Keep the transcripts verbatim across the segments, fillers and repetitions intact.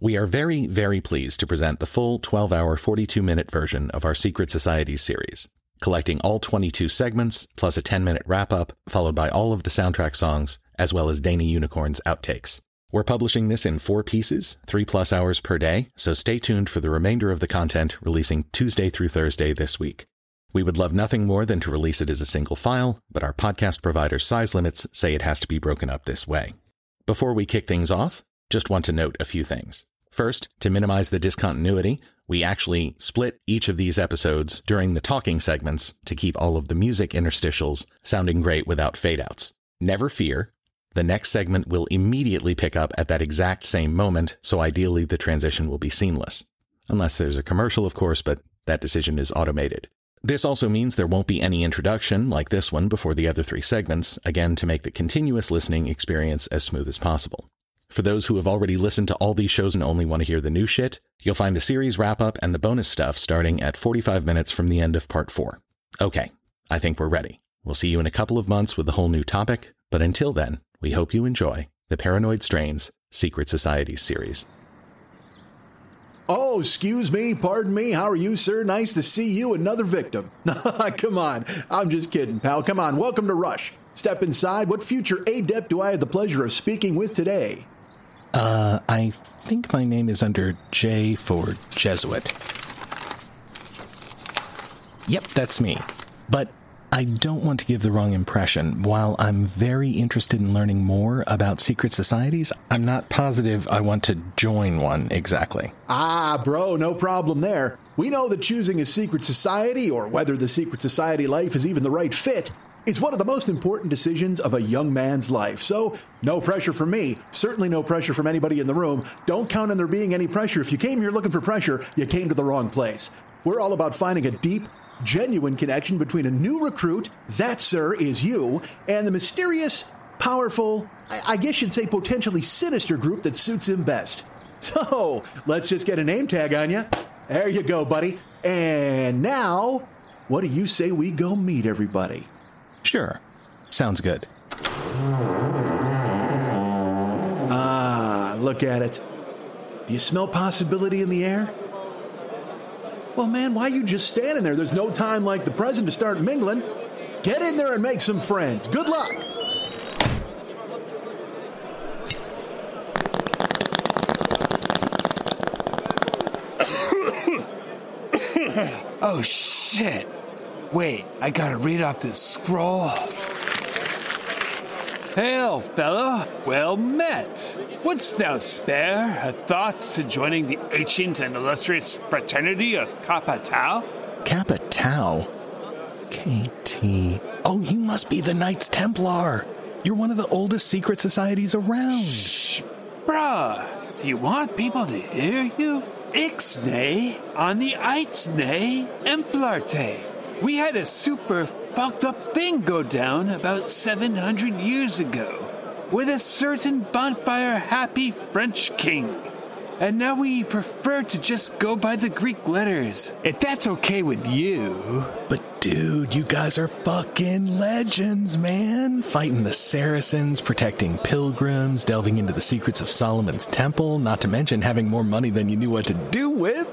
We are very, very pleased to present the full twelve-hour, forty-two-minute version of our Secret Societies series, collecting all twenty-two segments, plus a ten-minute wrap-up, followed by all of the soundtrack songs, as well as Dana Unicorn's outtakes. We're publishing this in four pieces, three-plus hours per day, so stay tuned for the remainder of the content, releasing Tuesday through Thursday this week. We would love nothing more than to release it as a single file, but our podcast provider's size limits say it has to be broken up this way. Before we kick things off, just want to note a few things. First, to minimize the discontinuity, we actually split each of these episodes during the talking segments to keep all of the music interstitials sounding great without fade-outs. Never fear, the next segment will immediately pick up at that exact same moment, so ideally the transition will be seamless. Unless there's a commercial, of course, but that decision is automated. This also means there won't be any introduction like this one before the other three segments, again to make the continuous listening experience as smooth as possible. For those who have already listened to all these shows and only want to hear the new shit, you'll find the series wrap-up and the bonus stuff starting at forty-five minutes from the end of part four. Okay, I think we're ready. We'll see you in a couple of months with a whole new topic, but until then, we hope you enjoy the Paranoid Strains Secret Societies series. Oh, excuse me, pardon me, how are you, sir? Nice to see you, another victim. Come on, I'm just kidding, pal. Come on, welcome to Rush. Step inside, what future adept do I have the pleasure of speaking with today? Uh, I think my name is under J for Jesuit. Yep, that's me. But I don't want to give the wrong impression. While I'm very interested in learning more about secret societies, I'm not positive I want to join one exactly. Ah, bro, no problem there. We know that choosing a secret society, or whether the secret society life is even the right fit, it's one of the most important decisions of a young man's life. So, no pressure from me. Certainly no pressure from anybody in the room. Don't count on there being any pressure. If you came here looking for pressure, you came to the wrong place. We're all about finding a deep, genuine connection between a new recruit, that, sir, is you, and the mysterious, powerful, I, I guess you'd say potentially sinister group that suits him best. So, let's just get a name tag on you. There you go, buddy. And now, what do you say we go meet everybody? Sure. Sounds good. Ah, look at it. Do you smell possibility in the air? Well, man, why are you just standing there? There's no time like the present to start mingling. Get in there and make some friends. Good luck. Oh, shit. Wait, I gotta read off this scroll. Hail, fella. Well met. Wouldst thou spare a thought to joining the ancient and illustrious fraternity of Kappa Tau? Kappa Tau? K T. Oh, you must be the Knights Templar. You're one of the oldest secret societies around. Shh. Bruh, do you want people to hear you? Ixnay on the Itznay Emplarte. We had a super fucked-up thing go down about seven hundred years ago with a certain bonfire-happy French king. And now we prefer to just go by the Greek letters, if that's okay with you. But, dude, you guys are fucking legends, man. Fighting the Saracens, protecting pilgrims, delving into the secrets of Solomon's temple, not to mention having more money than you knew what to do with.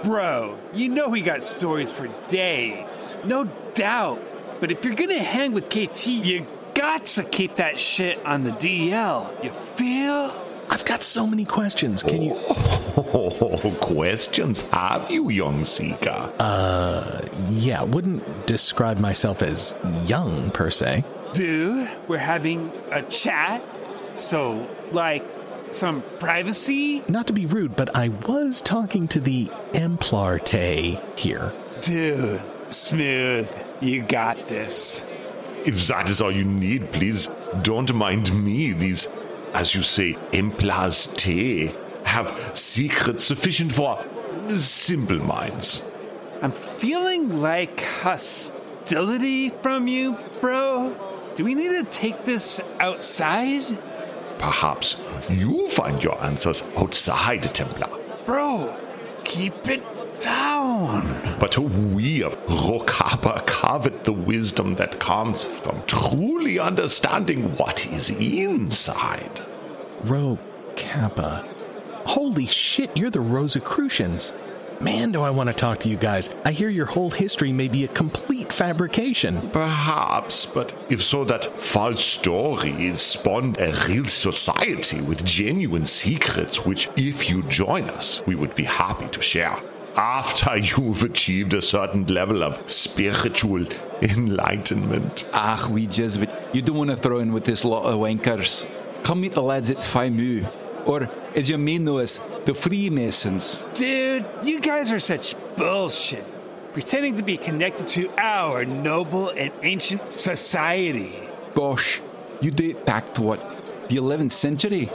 Bro, you know we got stories for days, no doubt. But if you're gonna hang with K T, you got to keep that shit on the D L. You feel? I've got so many questions. Can you? Oh, questions have you, young seeker? Uh, yeah. Wouldn't describe myself as young per se. Dude, we're having a chat, so like. Some privacy? Not to be rude, but I was talking to the Emplarte here. Dude, smooth. You got this. If that is all you need, please don't mind me. These as you say, emplacé, have secrets sufficient for simple minds. I'm feeling like hostility from you, bro. Do we need to take this outside? Perhaps you find your answers outside, Templar. Bro, keep it down. But we of Rokaba covet the wisdom that comes from truly understanding what is inside. Rokaba. Holy shit, you're the Rosicrucians. Man, do I want to talk to you guys. I hear your whole history may be a complete fabrication. Perhaps, but if so, that false story spawned a real society with genuine secrets, which, if you join us, we would be happy to share. After you've achieved a certain level of spiritual enlightenment. Ach, we Jesuit, you don't want to throw in with this lot of wankers. Come meet the lads at Faimu. Or, as you may know us, the Freemasons. Dude, you guys are such bullshit. Pretending to be connected to our noble and ancient society. Gosh, you date back to what? The eleventh century?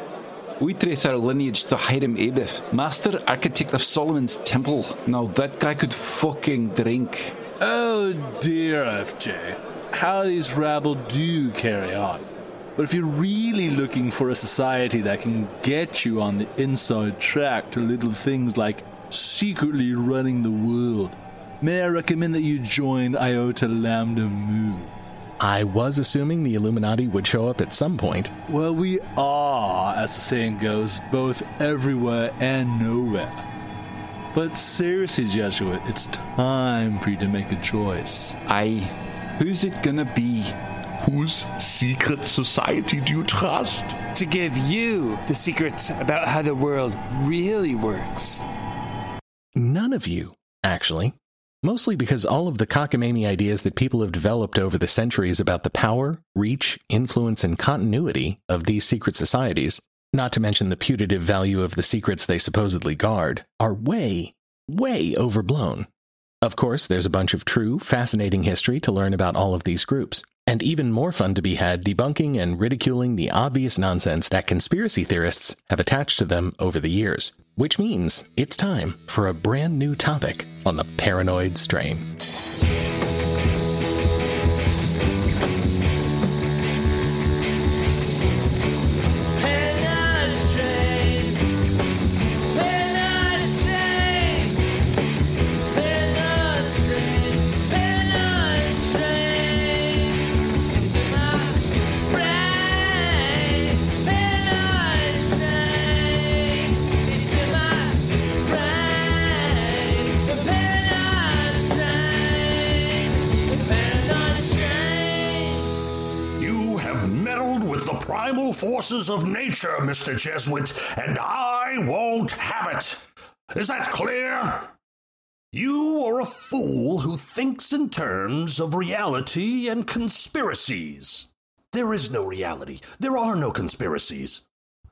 We trace our lineage to Hiram Abeth, master architect of Solomon's Temple. Now that guy could fucking drink. Oh dear, F J. How these rabble do carry on. But if you're really looking for a society that can get you on the inside track to little things like secretly running the world, may I recommend that you join Iota Lambda Mu. I was assuming the Illuminati would show up at some point. Well, we are, as the saying goes, both everywhere and nowhere. But seriously, Jesuit, it's time for you to make a choice. Aye. Who's it gonna be? Whose secret society do you trust? To give you the secrets about how the world really works. None of you, actually. Mostly because all of the cockamamie ideas that people have developed over the centuries about the power, reach, influence, and continuity of these secret societies, not to mention the putative value of the secrets they supposedly guard, are way, way overblown. Of course, there's a bunch of true, fascinating history to learn about all of these groups. And even more fun to be had debunking and ridiculing the obvious nonsense that conspiracy theorists have attached to them over the years. Which means it's time for a brand new topic on the Paranoid Strain. Forces of nature, Mister Jesuit, and I won't have it. Is that clear? You are a fool who thinks in terms of reality and conspiracies. There is no reality. There are no conspiracies.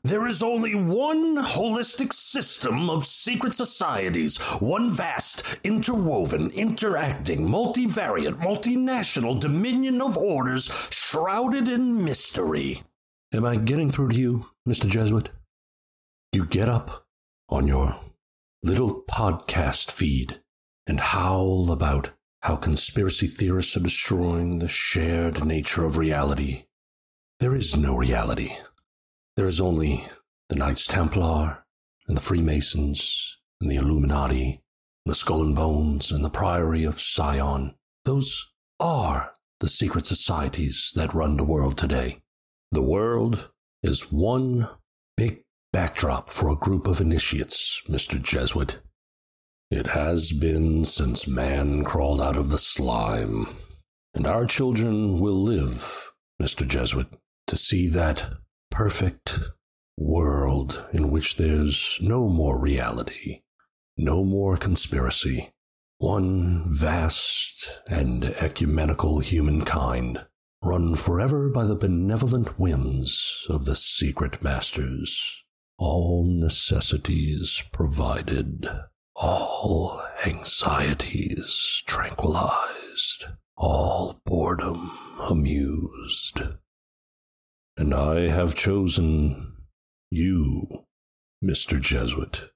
There is only one holistic system of secret societies, one vast, interwoven, interacting, multivariate, multinational dominion of orders shrouded in mystery. Am I getting through to you, Mister Jesuit? You get up on your little podcast feed and howl about how conspiracy theorists are destroying the shared nature of reality. There is no reality. There is only the Knights Templar and the Freemasons and the Illuminati and the Skull and Bones and the Priory of Sion. Those are the secret societies that run the world today. The world is one big backdrop for a group of initiates, Mister Jesuit. It has been since man crawled out of the slime, and our children will live, Mister Jesuit, to see that perfect world in which there's no more reality, no more conspiracy, one vast and ecumenical humankind. Run forever by the benevolent whims of the secret masters, all necessities provided, all anxieties tranquilized, all boredom amused. And I have chosen you, Mister Jesuit,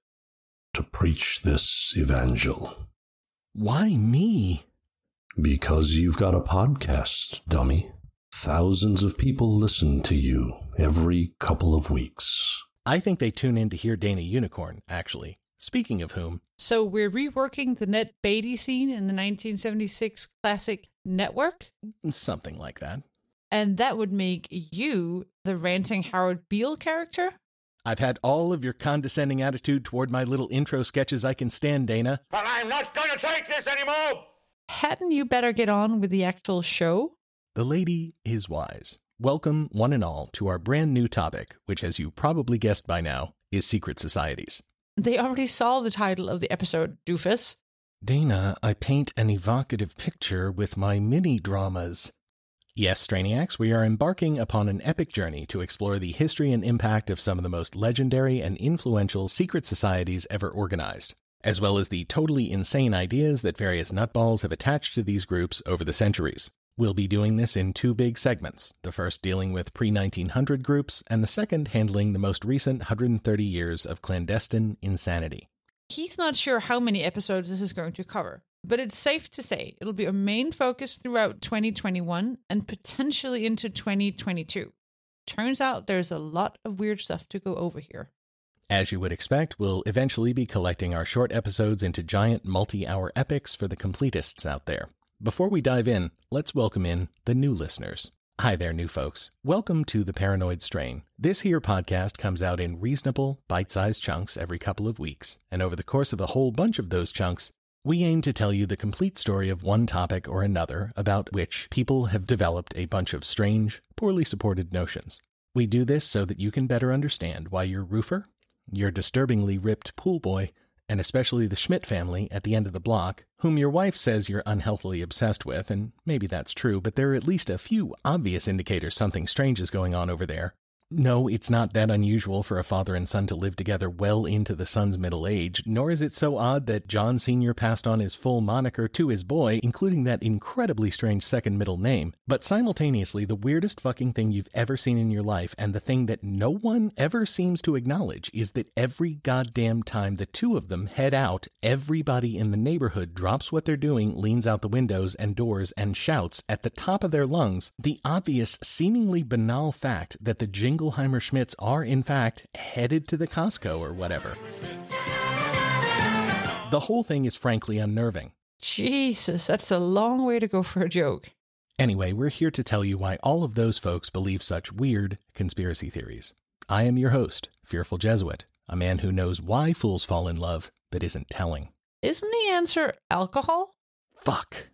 to preach this evangel. Why me? Because you've got a podcast, dummy. Thousands of people listen to you every couple of weeks. I think they tune in to hear Dana Unicorn, actually. Speaking of whom. So we're reworking the Ned Beatty scene in the nineteen seventy-six classic Network? Something like that. And that would make you the ranting Howard Beale character? I've had all of your condescending attitude toward my little intro sketches I can stand, Dana. But I'm not going to take this anymore! Hadn't you better get on with the actual show? The lady is wise. Welcome, one and all, to our brand new topic, which, as you probably guessed by now, is secret societies. They already saw the title of the episode, doofus. Dana, I paint an evocative picture with my mini-dramas. Yes, Straniacs, we are embarking upon an epic journey to explore the history and impact of some of the most legendary and influential secret societies ever organized, as well as the totally insane ideas that various nutballs have attached to these groups over the centuries. We'll be doing this in two big segments, the first dealing with pre nineteen hundred groups, and the second handling the most recent one hundred thirty years of clandestine insanity. He's not sure how many episodes this is going to cover. But it's safe to say it'll be our main focus throughout twenty twenty-one and potentially into twenty twenty-two. Turns out there's a lot of weird stuff to go over here. As you would expect, we'll eventually be collecting our short episodes into giant multi-hour epics for the completists out there. Before we dive in, let's welcome in the new listeners. Hi there, new folks. Welcome to The Paranoid Strain. This here podcast comes out in reasonable, bite-sized chunks every couple of weeks, and over the course of a whole bunch of those chunks, we aim to tell you the complete story of one topic or another about which people have developed a bunch of strange, poorly supported notions. We do this so that you can better understand why your roofer, your disturbingly ripped pool boy, and especially the Schmidt family at the end of the block, whom your wife says you're unhealthily obsessed with, and maybe that's true, but there are at least a few obvious indicators something strange is going on over there. No, it's not that unusual for a father and son to live together well into the son's middle age, nor is it so odd that John Senior passed on his full moniker to his boy, including that incredibly strange second middle name, but simultaneously the weirdest fucking thing you've ever seen in your life, and the thing that no one ever seems to acknowledge, is that every goddamn time the two of them head out, everybody in the neighborhood drops what they're doing, leans out the windows and doors, and shouts at the top of their lungs the obvious, seemingly banal fact that the jingle Jingleheimer Schmidts are, in fact, headed to the Costco or whatever. The whole thing is frankly unnerving. Jesus, that's a long way to go for a joke. Anyway, we're here to tell you why all of those folks believe such weird conspiracy theories. I am your host, Fearful Jesuit, a man who knows why fools fall in love but isn't telling. Isn't the answer alcohol? Fuck.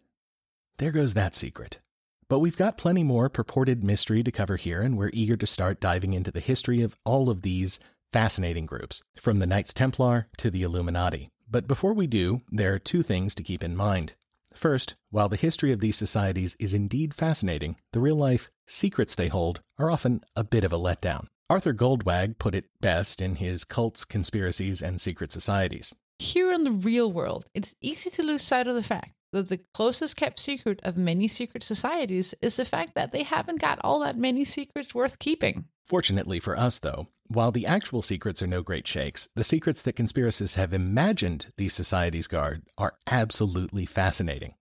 There goes that secret. But we've got plenty more purported mystery to cover here, and we're eager to start diving into the history of all of these fascinating groups, from the Knights Templar to the Illuminati. But before we do, there are two things to keep in mind. First, while the history of these societies is indeed fascinating, the real-life secrets they hold are often a bit of a letdown. Arthur Goldwag put it best in his Cults, Conspiracies, and Secret Societies. Here in the real world, it's easy to lose sight of the fact that the closest kept secret of many secret societies is the fact that they haven't got all that many secrets worth keeping. Fortunately for us, though, while the actual secrets are no great shakes, the secrets that conspiracists have imagined these societies guard are absolutely fascinating.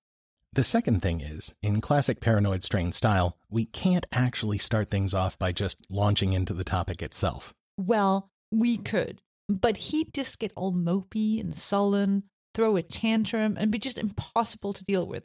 The second thing is, in classic Paranoid Strain style, we can't actually start things off by just launching into the topic itself. Well, we could, but he'd just get all mopey and sullen, throw a tantrum, and be just impossible to deal with.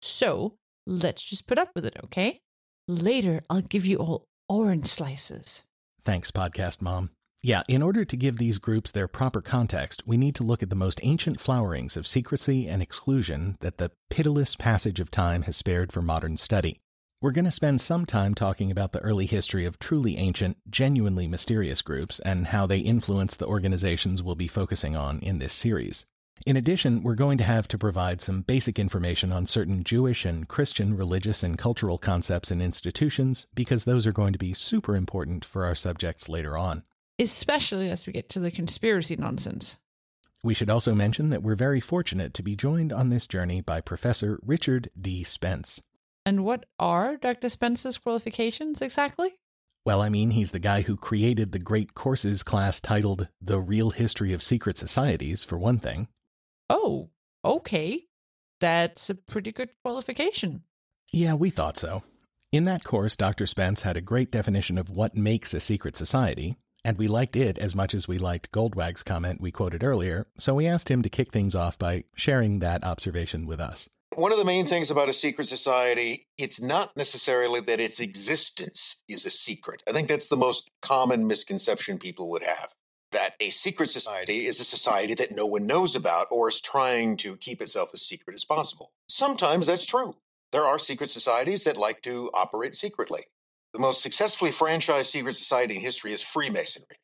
So, let's just put up with it, okay? Later, I'll give you all orange slices. Thanks, Podcast Mom. Yeah, in order to give these groups their proper context, we need to look at the most ancient flowerings of secrecy and exclusion that the pitiless passage of time has spared for modern study. We're going to spend some time talking about the early history of truly ancient, genuinely mysterious groups and how they influence the organizations we'll be focusing on in this series. In addition, we're going to have to provide some basic information on certain Jewish and Christian religious and cultural concepts and institutions, because those are going to be super important for our subjects later on. Especially as we get to the conspiracy nonsense. We should also mention that we're very fortunate to be joined on this journey by Professor Richard D. Spence. And what are Doctor Spence's qualifications exactly? Well, I mean, he's the guy who created the great courses class titled The Real History of Secret Societies, for one thing. Oh, okay. That's a pretty good qualification. Yeah, we thought so. In that course, Doctor Spence had a great definition of what makes a secret society, and we liked it as much as we liked Goldwag's comment we quoted earlier, so we asked him to kick things off by sharing that observation with us. One of the main things about a secret society, it's not necessarily that its existence is a secret. I think that's the most common misconception people would have, that a secret society is a society that no one knows about or is trying to keep itself as secret as possible. Sometimes that's true. There are secret societies that like to operate secretly. The most successfully franchised secret society in history is Freemasonry.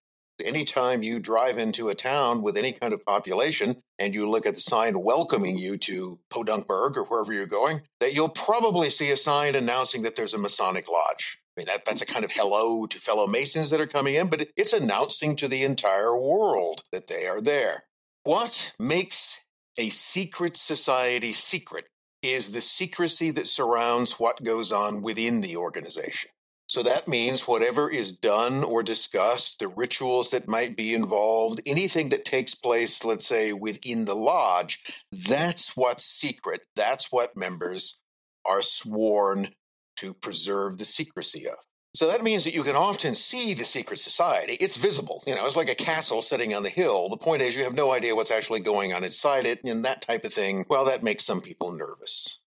Anytime you drive into a town with any kind of population and you look at the sign welcoming you to Podunkburg or wherever you're going, that you'll probably see a sign announcing that there's a Masonic lodge. I mean, that, that's a kind of hello to fellow Masons that are coming in, but it's announcing to the entire world that they are there. What makes a secret society secret is the secrecy that surrounds what goes on within the organization. So that means whatever is done or discussed, the rituals that might be involved, anything that takes place, let's say, within the lodge, that's what's secret. That's what members are sworn to preserve the secrecy of. So that means that you can often see the secret society. It's visible. You know, it's like a castle sitting on the hill. The point is you have no idea what's actually going on inside it, and that type of thing. Well, that makes some people nervous.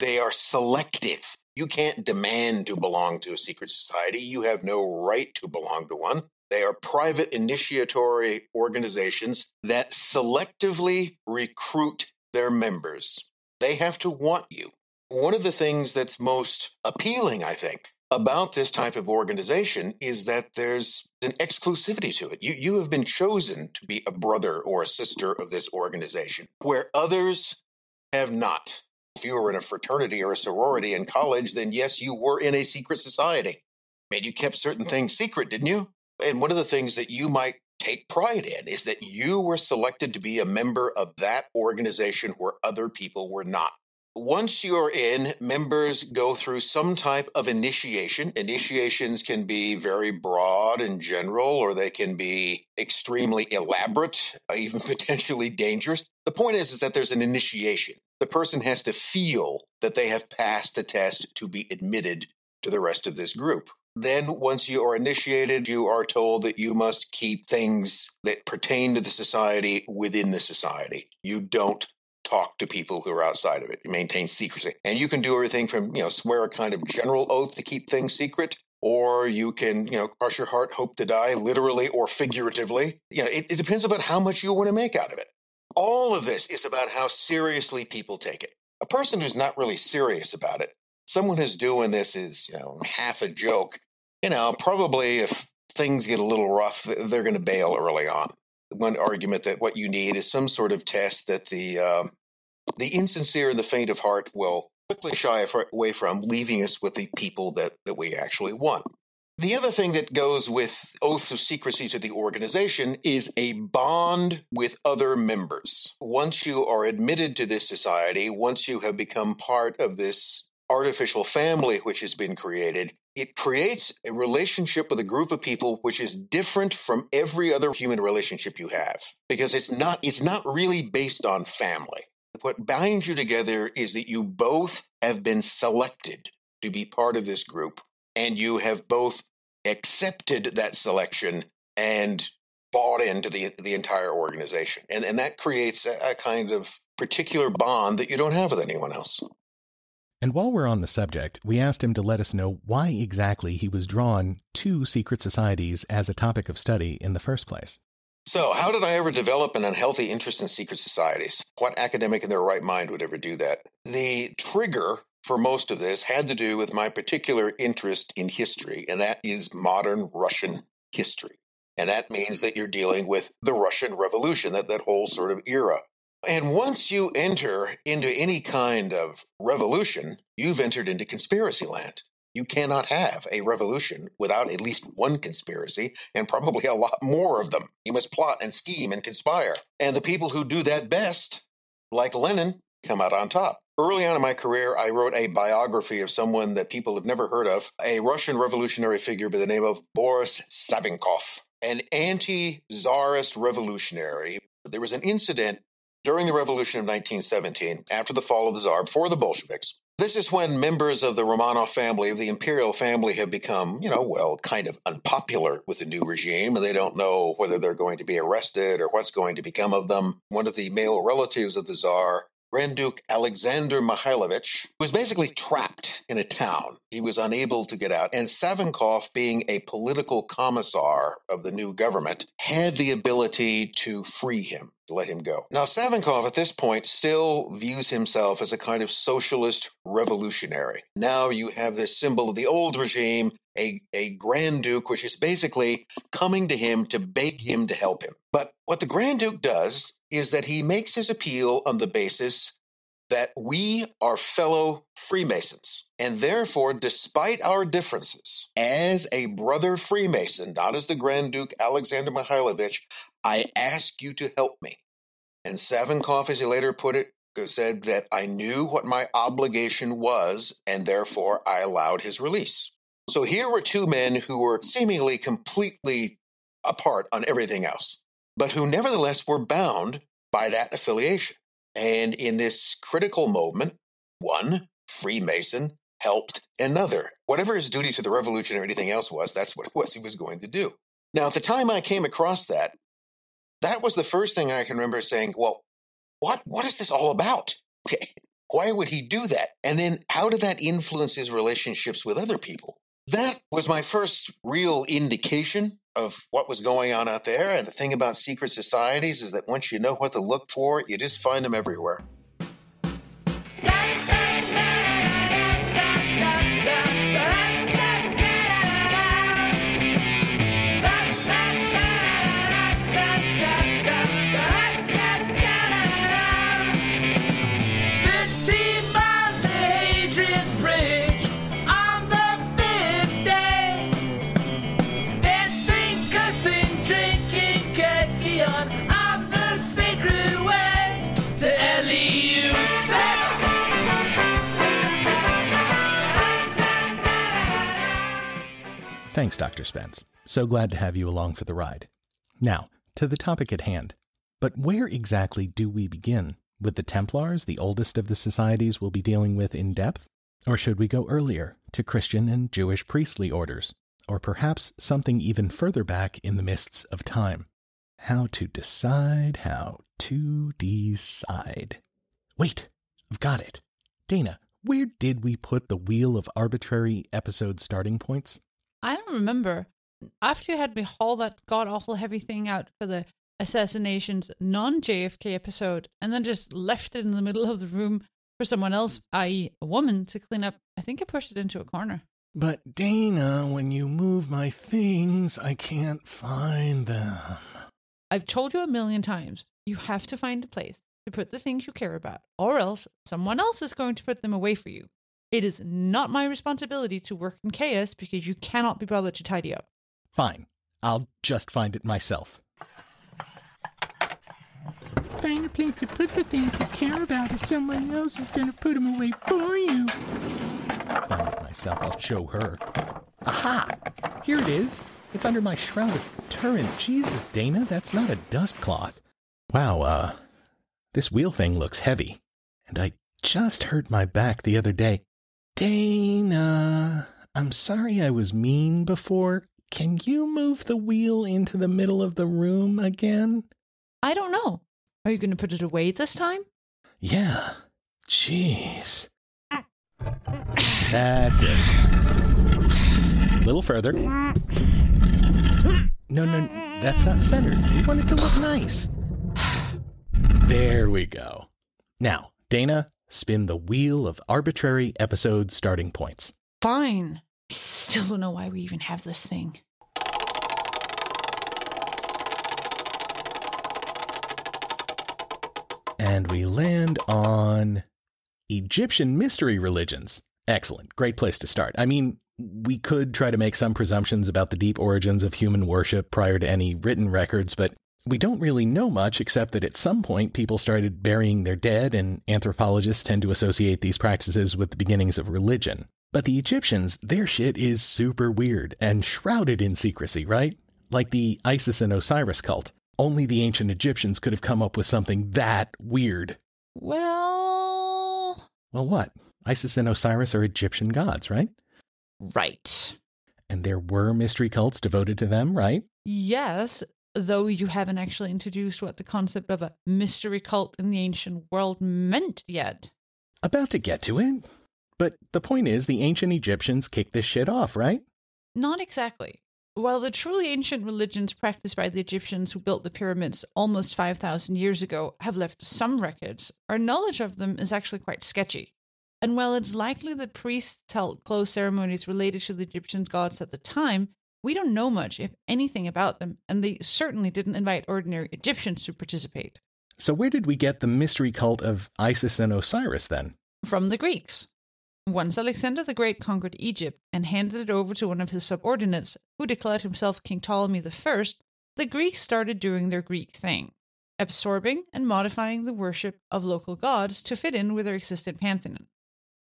They are selective. You can't demand to belong to a secret society. You have no right to belong to one. They are private initiatory organizations that selectively recruit their members. They have to want you. One of the things that's most appealing, I think, about this type of organization is that there's an exclusivity to it. You, you have been chosen to be a brother or a sister of this organization, where others have not. If you were in a fraternity or a sorority in college, then yes, you were in a secret society. And you kept certain things secret, didn't you? And one of the things that you might take pride in is that you were selected to be a member of that organization where other people were not. Once you're in, members go through some type of initiation. Initiations can be very broad and general, or they can be extremely elaborate, even potentially dangerous. The point is, is that there's an initiation. The person has to feel that they have passed the test to be admitted to the rest of this group. Then once you are initiated, you are told that you must keep things that pertain to the society within the society. You don't talk to people who are outside of it. You maintain secrecy. And you can do everything from, you know, swear a kind of general oath to keep things secret, or you can, you know, cross your heart, hope to die, literally or figuratively. You know, it, it depends upon how much you want to make out of it. All of this is about how seriously people take it. A person who's not really serious about it, someone who's doing this is, you know, half a joke, you know, probably if things get a little rough, they're going to bail early on. One argument that what you need is some sort of test that the um, the insincere and the faint of heart will quickly shy away from, leaving us with the people that, that we actually want. The other thing that goes with oaths of secrecy to the organization is a bond with other members. Once you are admitted to this society, once you have become part of this artificial family which has been created, it creates a relationship with a group of people which is different from every other human relationship you have, because it's not it's not really based on family. What binds you together is that you both have been selected to be part of this group, and you have both accepted that selection and bought into the the entire organization. And, and that creates a, a kind of particular bond that you don't have with anyone else. And while we're on the subject, we asked him to let us know why exactly he was drawn to secret societies as a topic of study in the first place. So, how did I ever develop an unhealthy interest in secret societies? What academic in their right mind would ever do that? The trigger for most of this had to do with my particular interest in history, and that is modern Russian history. And that means that you're dealing with the Russian Revolution, that, that whole sort of era. And once you enter into any kind of revolution, you've entered into conspiracy land. You cannot have a revolution without at least one conspiracy, and probably a lot more of them. You must plot and scheme and conspire. And the people who do that best, like Lenin, come out on top. Early on in my career, I wrote a biography of someone that people have never heard of, a Russian revolutionary figure by the name of Boris Savinkov, an anti-Tsarist revolutionary. There was an incident during the revolution of nineteen seventeen, after the fall of the Tsar, before the Bolsheviks. This is when members of the Romanov family, of the imperial family, have become, you know, well, kind of unpopular with the new regime, and they don't know whether they're going to be arrested or what's going to become of them. One of the male relatives of the Tsar, Grand Duke Alexander Mihailovich, was basically trapped in a town. He was unable to get out, and Savinkov, being a political commissar of the new government, had the ability to free him. Let him go. Now, Savinkov at this point still views himself as a kind of socialist revolutionary. Now you have this symbol of the old regime, a, a Grand Duke, which is basically coming to him to beg him to help him. But what the Grand Duke does is that he makes his appeal on the basis that we are fellow Freemasons, and therefore, despite our differences, as a brother Freemason, not as the Grand Duke Alexander Mihailovich, I ask you to help me. And Savinkov, as he later put it, said that I knew what my obligation was, and therefore I allowed his release. So here were two men who were seemingly completely apart on everything else, but who nevertheless were bound by that affiliation. And in this critical moment, one Freemason helped another. Whatever his duty to the revolution or anything else was, that's what it was he was going to do. Now, at the time I came across that, that was the first thing I can remember saying, well, what, what is this all about? Okay, why would he do that? And then how did that influence his relationships with other people? That was my first real indication of what was going on out there. And the thing about secret societies is that once you know what to look for, you just find them everywhere. Thanks, Doctor Spence. So glad to have you along for the ride. Now, to the topic at hand. But where exactly do we begin? With the Templars, the oldest of the societies we'll be dealing with in depth? Or should we go earlier, to Christian and Jewish priestly orders? Or perhaps something even further back in the mists of time? How to decide how to decide. Wait, I've got it. Dana, where did we put the wheel of arbitrary episode starting points? I don't remember. After you had me haul that god-awful heavy thing out for the assassinations non-J F K episode, and then just left it in the middle of the room for someone else, that is a woman, to clean up, I think I pushed it into a corner. But Dana, when you move my things, I can't find them. I've told you a million times, you have to find a place to put the things you care about, or else someone else is going to put them away for you. It is not my responsibility to work in chaos because you cannot be bothered to tidy up. Fine. I'll just find it myself. Find a place to put the things you care about if someone else is going to put them away for you. Find it myself. I'll show her. Aha! Here it is. It's under my shroud of Turin. Jesus, Dana, that's not a dust cloth. Wow, uh, this wheel thing looks heavy. And I just hurt my back the other day. Dana, I'm sorry I was mean before. Can you move the wheel into the middle of the room again? I don't know. Are you going to put it away this time? Yeah. Jeez. That's it. A little further. No, no, that's not centered. We want it to look nice. There we go. Now, Dana, spin the wheel of arbitrary episode starting points. Fine. I still don't know why we even have this thing. And we land on Egyptian mystery religions. Excellent. Great place to start. I mean, we could try to make some presumptions about the deep origins of human worship prior to any written records, but We don't really know much except that at some point people started burying their dead, and anthropologists tend to associate these practices with the beginnings of religion. But the Egyptians, their shit is super weird and shrouded in secrecy, right? Like the Isis and Osiris cult. Only the ancient Egyptians could have come up with something that weird. Well... Well, what? Isis and Osiris are Egyptian gods, right? Right. And there were mystery cults devoted to them, right? Yes, though you haven't actually introduced what the concept of a mystery cult in the ancient world meant yet. About to get to it. But the point is, the ancient Egyptians kicked this shit off, right? Not exactly. While the truly ancient religions practiced by the Egyptians who built the pyramids almost five thousand years ago have left some records, our knowledge of them is actually quite sketchy. And while it's likely that priests held closed ceremonies related to the Egyptian gods at the time, we don't know much, if anything, about them, and they certainly didn't invite ordinary Egyptians to participate. So where did we get the mystery cult of Isis and Osiris, then? From the Greeks. Once Alexander the Great conquered Egypt and handed it over to one of his subordinates, who declared himself King Ptolemy the First, the Greeks started doing their Greek thing, absorbing and modifying the worship of local gods to fit in with their existing pantheon.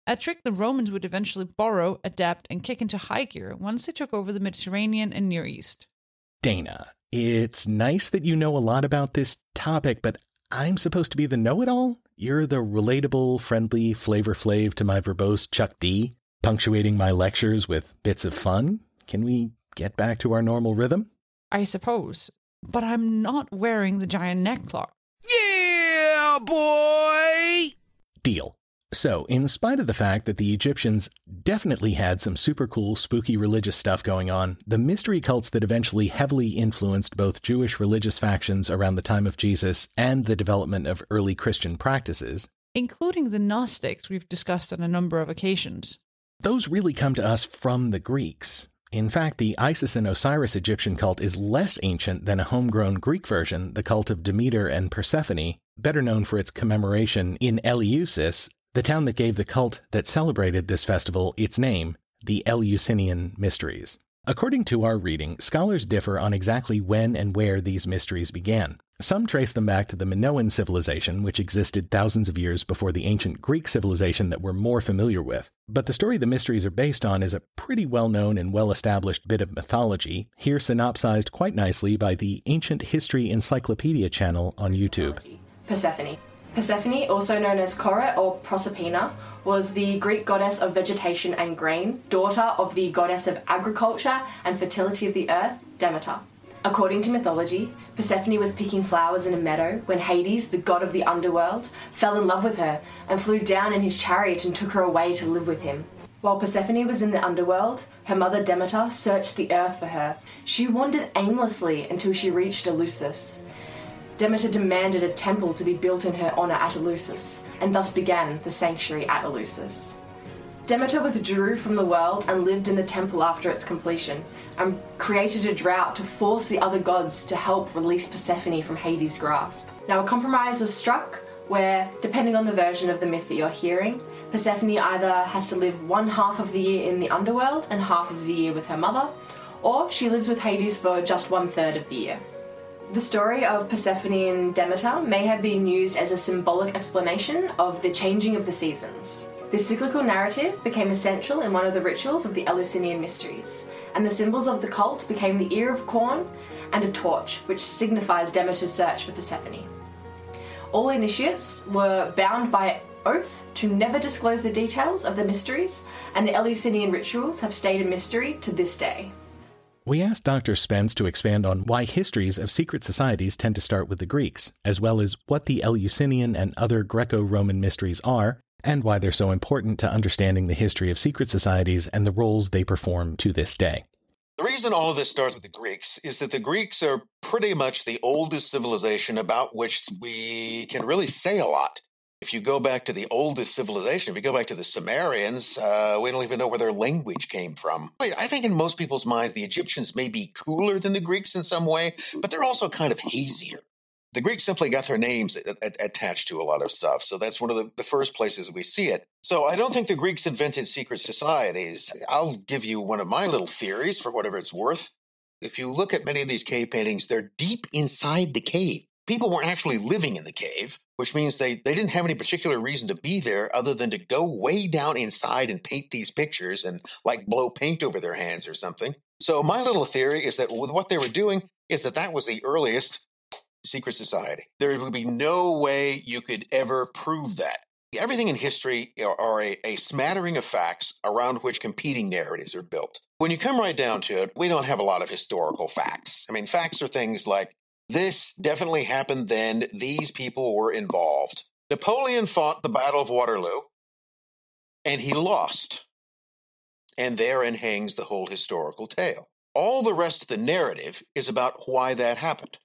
A trick the Romans would eventually borrow, adapt, and kick into high gear once they took over the Mediterranean and Near East. Dana, it's nice that you know a lot about this topic, but I'm supposed to be the know-it-all? You're the relatable, friendly Flavor Flav to my verbose Chuck D, punctuating my lectures with bits of fun. Can we get back to our normal rhythm? I suppose, but I'm not wearing the giant neck clock. Yeah, boy! Deal. So, in spite of the fact that the Egyptians definitely had some super cool, spooky religious stuff going on, the mystery cults that eventually heavily influenced both Jewish religious factions around the time of Jesus and the development of early Christian practices, including the Gnostics we've discussed on a number of occasions, those really come to us from the Greeks. In fact, the Isis and Osiris Egyptian cult is less ancient than a homegrown Greek version, the cult of Demeter and Persephone, better known for its commemoration in Eleusis, the town that gave the cult that celebrated this festival its name, the Eleusinian Mysteries. According to our reading, scholars differ on exactly when and where these mysteries began. Some trace them back to the Minoan civilization, which existed thousands of years before the ancient Greek civilization that we're more familiar with. But the story the mysteries are based on is a pretty well-known and well-established bit of mythology, here synopsized quite nicely by the Ancient History Encyclopedia channel on YouTube. Persephone. Persephone, also known as Kora or Proserpina, was the Greek goddess of vegetation and grain, daughter of the goddess of agriculture and fertility of the earth, Demeter. According to mythology, Persephone was picking flowers in a meadow when Hades, the god of the underworld, fell in love with her and flew down in his chariot and took her away to live with him. While Persephone was in the underworld, her mother Demeter searched the earth for her. She wandered aimlessly until she reached Eleusis. Demeter demanded a temple to be built in her honour at Eleusis, and thus began the sanctuary at Eleusis. Demeter withdrew from the world and lived in the temple after its completion, and created a drought to force the other gods to help release Persephone from Hades' grasp. Now, a compromise was struck where, depending on the version of the myth that you're hearing, Persephone either has to live one half of the year in the underworld and half of the year with her mother, or she lives with Hades for just one third of the year. The story of Persephone and Demeter may have been used as a symbolic explanation of the changing of the seasons. This cyclical narrative became essential in one of the rituals of the Eleusinian Mysteries, and the symbols of the cult became the ear of corn and a torch, which signifies Demeter's search for Persephone. All initiates were bound by oath to never disclose the details of the mysteries, and the Eleusinian rituals have stayed a mystery to this day. We asked Doctor Spence to expand on why histories of secret societies tend to start with the Greeks, as well as what the Eleusinian and other Greco-Roman mysteries are, and why they're so important to understanding the history of secret societies and the roles they perform to this day. The reason all this starts with the Greeks is that the Greeks are pretty much the oldest civilization about which we can really say a lot. If you go back to the oldest civilization, if you go back to the Sumerians, uh, we don't even know where their language came from. I think in most people's minds, the Egyptians may be cooler than the Greeks in some way, but they're also kind of hazier. The Greeks simply got their names a- a- attached to a lot of stuff, so that's one of the, the first places we see it. So I don't think the Greeks invented secret societies. I'll give you one of my little theories for whatever it's worth. If you look at many of these cave paintings, they're deep inside the cave. People weren't actually living in the cave, which means they, they didn't have any particular reason to be there other than to go way down inside and paint these pictures and like blow paint over their hands or something. So my little theory is that what they were doing is that that was the earliest secret society. There would be no way you could ever prove that. Everything in history are a, a smattering of facts around which competing narratives are built. When you come right down to it, we don't have a lot of historical facts. I mean, facts are things like, this definitely happened then, these people were involved. Napoleon fought the Battle of Waterloo, and he lost. And therein hangs the whole historical tale. All the rest of the narrative is about why that happened.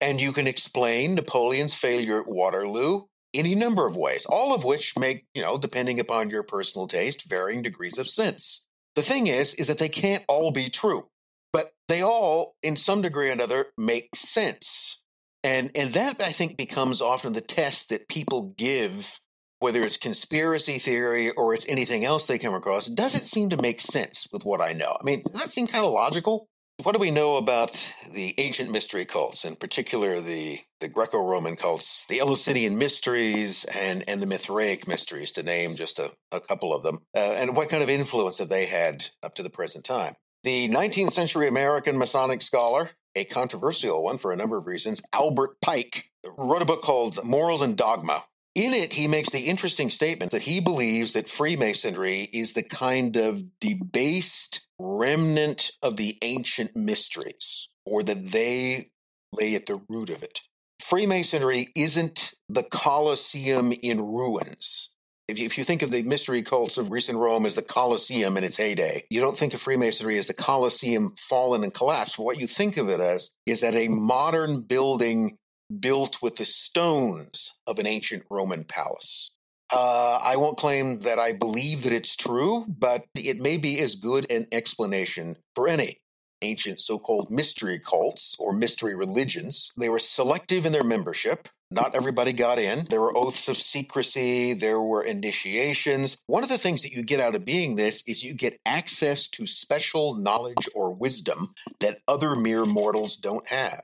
And you can explain Napoleon's failure at Waterloo any number of ways, all of which make, you know, depending upon your personal taste, varying degrees of sense. The thing is, is that they can't all be true, but they all, in some degree or another, make sense. And, and that, I think, becomes often the test that people give, whether it's conspiracy theory or it's anything else they come across. Does it seem to make sense with what I know? I mean, does that seem kind of logical? What do we know about the ancient mystery cults, in particular the, the Greco-Roman cults, the Eleusinian mysteries, and, and the Mithraic mysteries, to name just a, a couple of them? Uh, and what kind of influence have they had up to the present time? The nineteenth century American Masonic scholar, a controversial one for a number of reasons, Albert Pike, wrote a book called Morals and Dogma. In it, he makes the interesting statement that he believes that Freemasonry is the kind of debased remnant of the ancient mysteries, or that they lay at the root of it. Freemasonry isn't the Colosseum in ruins. If you, if you think of the mystery cults of recent Rome as the Colosseum in its heyday, you don't think of Freemasonry as the Colosseum fallen and collapsed. What you think of it as is that a modern building built with the stones of an ancient Roman palace. Uh, I won't claim that I believe that it's true, but it may be as good an explanation for any ancient so-called mystery cults or mystery religions. They were selective in their membership. Not everybody got in. There were oaths of secrecy. There were initiations. One of the things that you get out of being this is you get access to special knowledge or wisdom that other mere mortals don't have.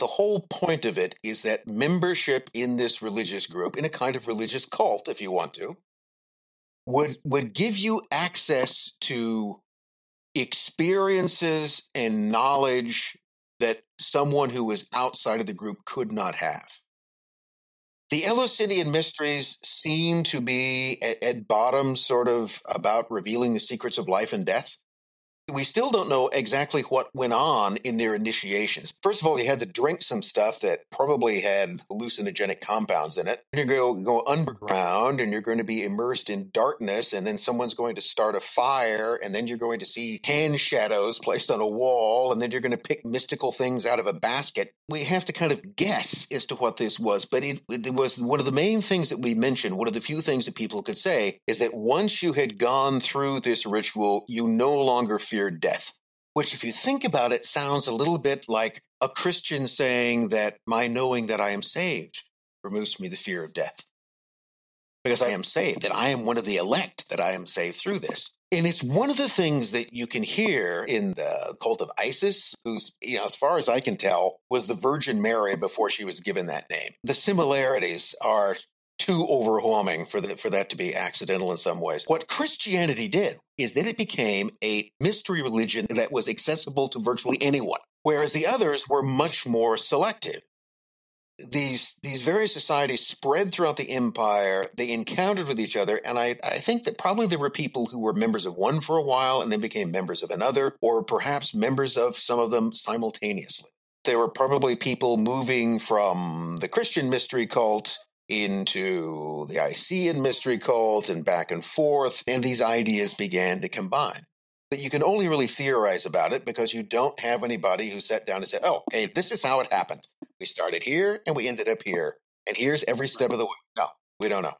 The whole point of it is that membership in this religious group, in a kind of religious cult, if you want to, would would give you access to experiences and knowledge that someone who was outside of the group could not have. The Eleusinian mysteries seem to be, at, at bottom, sort of about revealing the secrets of life and death. We still don't know exactly what went on in their initiations. First of all, you had to drink some stuff that probably had hallucinogenic compounds in it. You're going to go underground, and you're going to be immersed in darkness, and then someone's going to start a fire, and then you're going to see hand shadows placed on a wall, and then you're going to pick mystical things out of a basket. We have to kind of guess as to what this was, but it, it was one of the main things that we mentioned, one of the few things that people could say, is that once you had gone through this ritual, you no longer feel fear death, which if you think about it sounds a little bit like a Christian saying that my knowing that I am saved removes from me the fear of death. Because I am saved, that I am one of the elect, that I am saved through this. And it's one of the things that you can hear in the cult of Isis, who's, you know, as far as I can tell, was the Virgin Mary before she was given that name. The similarities are too overwhelming for, the, for that to be accidental in some ways. What Christianity did is that it became a mystery religion that was accessible to virtually anyone, whereas the others were much more selective. These these various societies spread throughout the empire, they encountered with each other, and I, I think that probably there were people who were members of one for a while and then became members of another, or perhaps members of some of them simultaneously. There were probably people moving from the Christian mystery cult into the Icean mystery cult and back and forth, and these ideas began to combine. But you can only really theorize about it because you don't have anybody who sat down and said, oh, hey, this is how it happened. We started here, and we ended up here, and here's every step of the way. No, we don't know.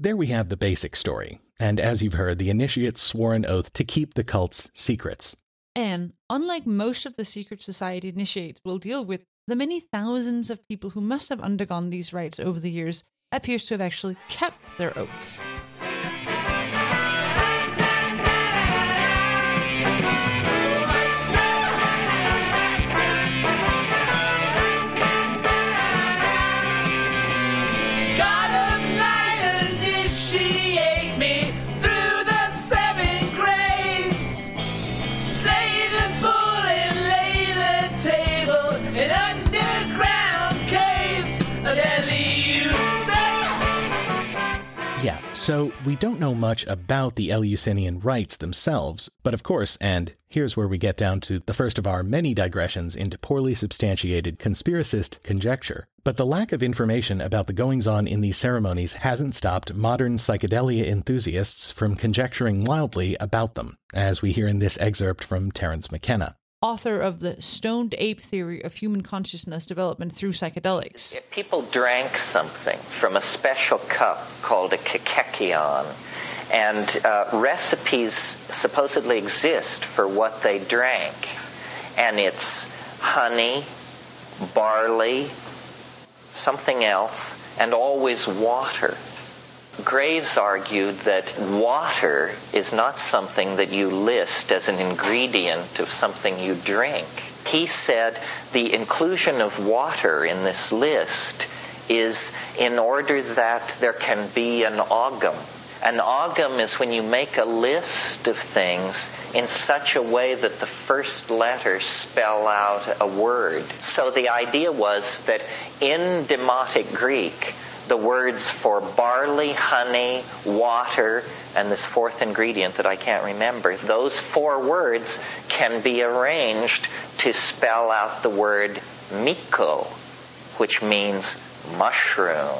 There we have the basic story, and as you've heard, the initiates swore an oath to keep the cult's secrets. And unlike most of the secret society initiates, we'll deal with the many thousands of people who must have undergone these rites over the years appears to have actually kept their oaths. So we don't know much about the Eleusinian rites themselves, but of course, and here's where we get down to the first of our many digressions into poorly substantiated conspiracist conjecture, but the lack of information about the goings-on in these ceremonies hasn't stopped modern psychedelia enthusiasts from conjecturing wildly about them, as we hear in this excerpt from Terence McKenna, author of the Stoned Ape Theory of Human Consciousness Development Through Psychedelics. If people drank something from a special cup called a kikekion, and uh, recipes supposedly exist for what they drank, and it's honey, barley, something else, and always water. Graves argued that water is not something that you list as an ingredient of something you drink. He said the inclusion of water in this list is in order that there can be an augum. An augum is when you make a list of things in such a way that the first letters spell out a word. So the idea was that in Demotic Greek, the words for barley, honey, water, and this fourth ingredient that I can't remember, those four words can be arranged to spell out the word miko, which means mushroom.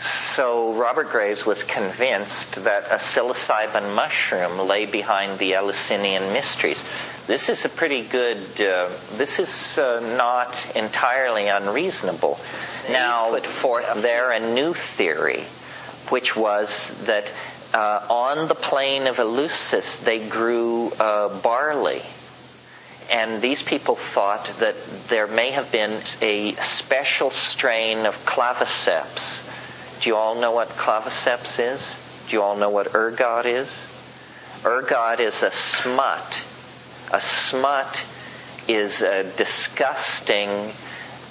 So Robert Graves was convinced that a psilocybin mushroom lay behind the Eleusinian mysteries. This is a pretty good, uh, this is uh, not entirely unreasonable. Now put forth there a new theory, which was that uh, on the plain of Eleusis they grew uh, barley. And these people thought that there may have been a special strain of claviceps. Do you all know what claviceps is? Do you all know what ergot is? Ergot is a smut. A smut is a disgusting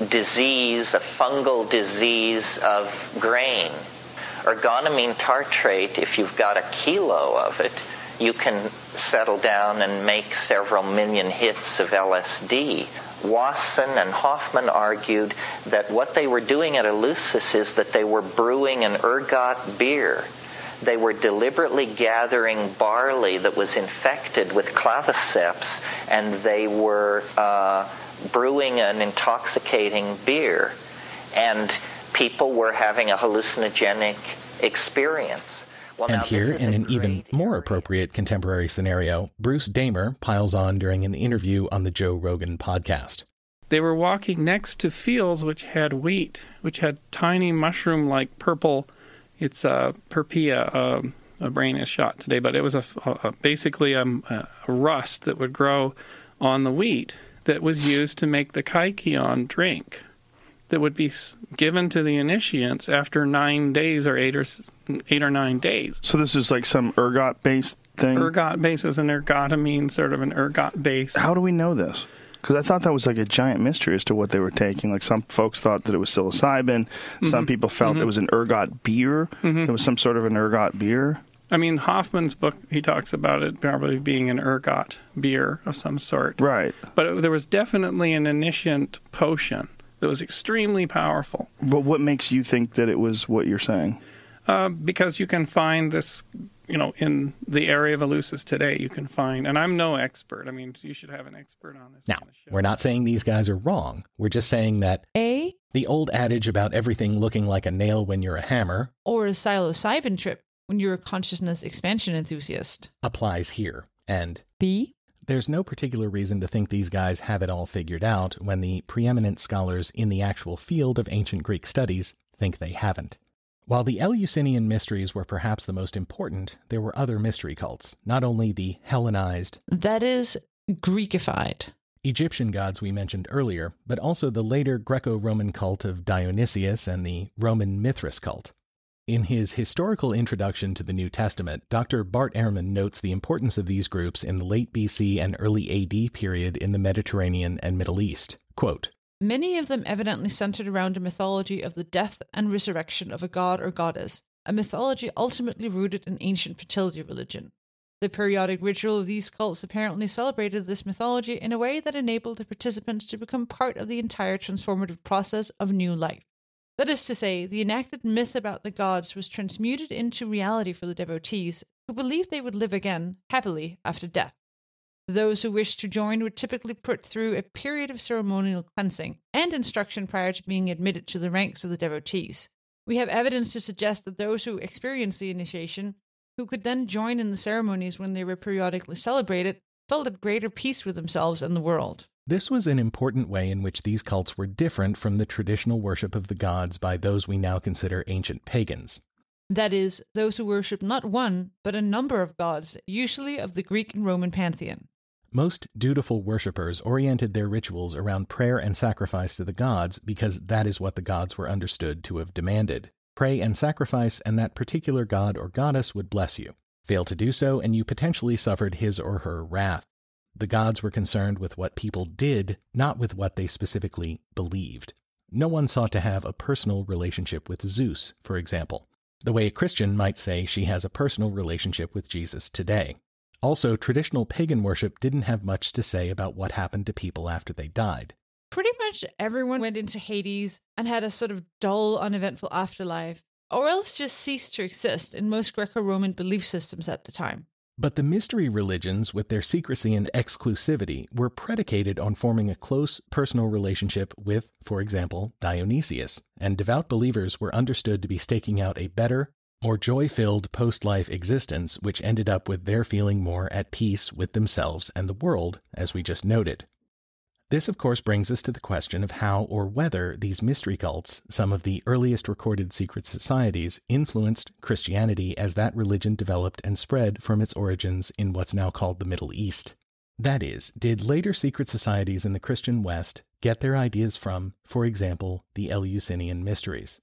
disease, a fungal disease of grain. Ergotamine tartrate, if you've got a kilo of it, you can settle down and make several million hits of L S D. Wasson and Hoffman argued that what they were doing at Eleusis is that they were brewing an ergot beer. They were deliberately gathering barley that was infected with claviceps, and they were uh, brewing an intoxicating beer. And people were having a hallucinogenic experience. Well, and here, in an even more appropriate contemporary scenario, Bruce Damer piles on during an interview on the Joe Rogan podcast. They were walking next to fields which had wheat, which had tiny mushroom-like purple, it's uh, perpea, um, a brain is shot today, but it was a, a, basically a, a rust that would grow on the wheat that was used to make the kaikion drink, that would be given to the initiates after nine days or eight or eight or nine days. So this is like some ergot-based thing? Ergot-based is an ergotamine, sort of an ergot-based. How do we know this? Because I thought that was like a giant mystery as to what they were taking. Like some folks thought that it was psilocybin. Mm-hmm. Some people felt mm-hmm. it was an ergot beer. Mm-hmm. It was some sort of an ergot beer. I mean, Hoffman's book, he talks about it probably being an ergot beer of some sort. Right. But it, there was definitely an initiant potion that was extremely powerful. But what makes you think that it was what you're saying? Uh, because you can find this, you know, in the area of Eleusis today, you can find, and I'm no expert. I mean, you should have an expert on this. Now, kind of show. We're not saying these guys are wrong. We're just saying that A, the old adage about everything looking like a nail when you're a hammer, or a psilocybin trip when you're a consciousness expansion enthusiast, applies here. And B, there's no particular reason to think these guys have it all figured out when the preeminent scholars in the actual field of ancient Greek studies think they haven't. While the Eleusinian mysteries were perhaps the most important, there were other mystery cults, not only the Hellenized, that is, Greekified, Egyptian gods we mentioned earlier, but also the later Greco-Roman cult of Dionysius and the Roman Mithras cult. In his historical introduction to the New Testament, Doctor Bart Ehrman notes the importance of these groups in the late B C and early A D period in the Mediterranean and Middle East. Quote, "Many of them evidently centered around a mythology of the death and resurrection of a god or goddess, a mythology ultimately rooted in ancient fertility religion. The periodic ritual of these cults apparently celebrated this mythology in a way that enabled the participants to become part of the entire transformative process of new life. That is to say, the enacted myth about the gods was transmuted into reality for the devotees, who believed they would live again, happily, after death. Those who wished to join were typically put through a period of ceremonial cleansing and instruction prior to being admitted to the ranks of the devotees. We have evidence to suggest that those who experienced the initiation, who could then join in the ceremonies when they were periodically celebrated, felt at greater peace with themselves and the world. This was an important way in which these cults were different from the traditional worship of the gods by those we now consider ancient pagans. That is, those who worship not one, but a number of gods, usually of the Greek and Roman pantheon. Most dutiful worshippers oriented their rituals around prayer and sacrifice to the gods because that is what the gods were understood to have demanded. Pray and sacrifice, and that particular god or goddess would bless you. Fail to do so, and you potentially suffered his or her wrath. The gods were concerned with what people did, not with what they specifically believed. No one sought to have a personal relationship with Zeus, for example, the way a Christian might say she has a personal relationship with Jesus today. Also, traditional pagan worship didn't have much to say about what happened to people after they died. Pretty much everyone went into Hades and had a sort of dull, uneventful afterlife, or else just ceased to exist in most Greco-Roman belief systems at the time. But the mystery religions, with their secrecy and exclusivity, were predicated on forming a close personal relationship with, for example, Dionysius, and devout believers were understood to be staking out a better, more joy-filled post-life existence, which ended up with their feeling more at peace with themselves and the world, as we just noted. This, of course, brings us to the question of how or whether these mystery cults, some of the earliest recorded secret societies, influenced Christianity as that religion developed and spread from its origins in what's now called the Middle East. That is, did later secret societies in the Christian West get their ideas from, for example, the Eleusinian Mysteries?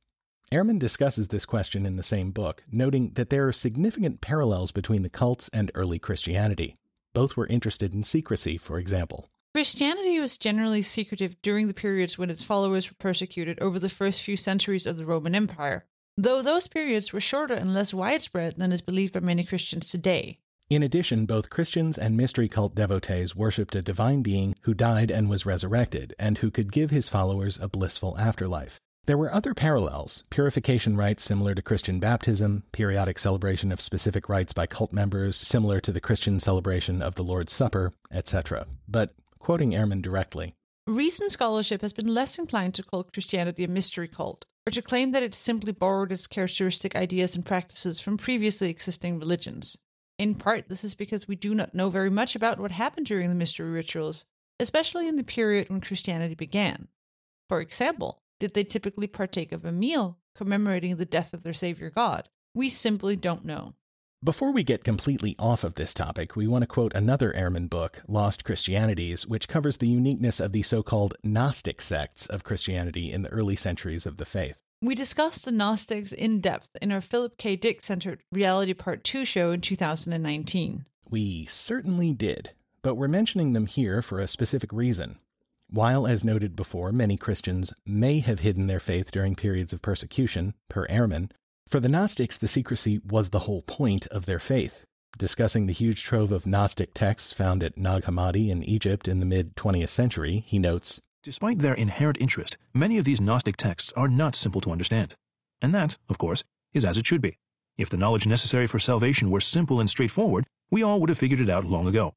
Ehrman discusses this question in the same book, noting that there are significant parallels between the cults and early Christianity. Both were interested in secrecy, for example. Christianity was generally secretive during the periods when its followers were persecuted over the first few centuries of the Roman Empire, though those periods were shorter and less widespread than is believed by many Christians today. In addition, both Christians and mystery cult devotees worshipped a divine being who died and was resurrected, and who could give his followers a blissful afterlife. There were other parallels: purification rites similar to Christian baptism, periodic celebration of specific rites by cult members similar to the Christian celebration of the Lord's Supper, et cetera. But, quoting Ehrman directly, recent scholarship has been less inclined to call Christianity a mystery cult, or to claim that it simply borrowed its characteristic ideas and practices from previously existing religions. In part, this is because we do not know very much about what happened during the mystery rituals, especially in the period when Christianity began. For example, did they typically partake of a meal commemorating the death of their savior god? We simply don't know. Before we get completely off of this topic, we want to quote another Ehrman book, Lost Christianities, which covers the uniqueness of the so-called Gnostic sects of Christianity in the early centuries of the faith. We discussed the Gnostics in depth in our Philip K. Dick-centered Reality Part two show in two thousand nineteen. We certainly did, but we're mentioning them here for a specific reason. While, as noted before, many Christians may have hidden their faith during periods of persecution, per Ehrman, for the Gnostics, the secrecy was the whole point of their faith. Discussing the huge trove of Gnostic texts found at Nag Hammadi in Egypt in the mid-twentieth century, he notes, "Despite their inherent interest, many of these Gnostic texts are not simple to understand. And that, of course, is as it should be. If the knowledge necessary for salvation were simple and straightforward, we all would have figured it out long ago.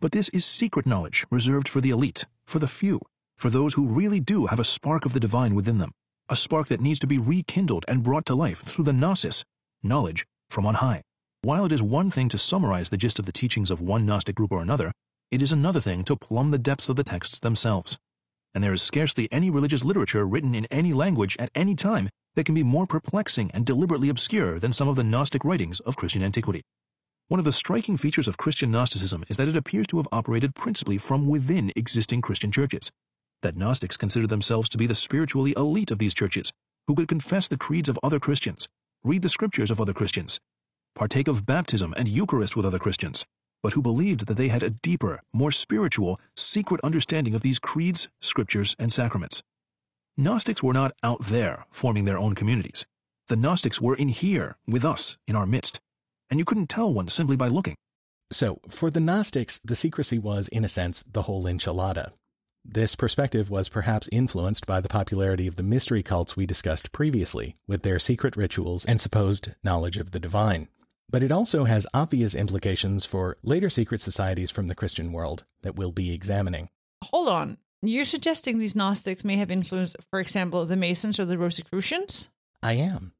But this is secret knowledge reserved for the elite, for the few, for those who really do have a spark of the divine within them, a spark that needs to be rekindled and brought to life through the gnosis, knowledge from on high. While it is one thing to summarize the gist of the teachings of one Gnostic group or another, it is another thing to plumb the depths of the texts themselves. And there is scarcely any religious literature written in any language at any time that can be more perplexing and deliberately obscure than some of the Gnostic writings of Christian antiquity. One of the striking features of Christian Gnosticism is that it appears to have operated principally from within existing Christian churches, that Gnostics considered themselves to be the spiritually elite of these churches, who could confess the creeds of other Christians, read the scriptures of other Christians, partake of baptism and Eucharist with other Christians, but who believed that they had a deeper, more spiritual, secret understanding of these creeds, scriptures, and sacraments. Gnostics were not out there forming their own communities. The Gnostics were in here, with us, in our midst. And you couldn't tell one simply by looking." So, for the Gnostics, the secrecy was, in a sense, the whole enchilada. This perspective was perhaps influenced by the popularity of the mystery cults we discussed previously, with their secret rituals and supposed knowledge of the divine. But it also has obvious implications for later secret societies from the Christian world that we'll be examining. Hold on. You're suggesting these Gnostics may have influenced, for example, the Masons or the Rosicrucians? I am.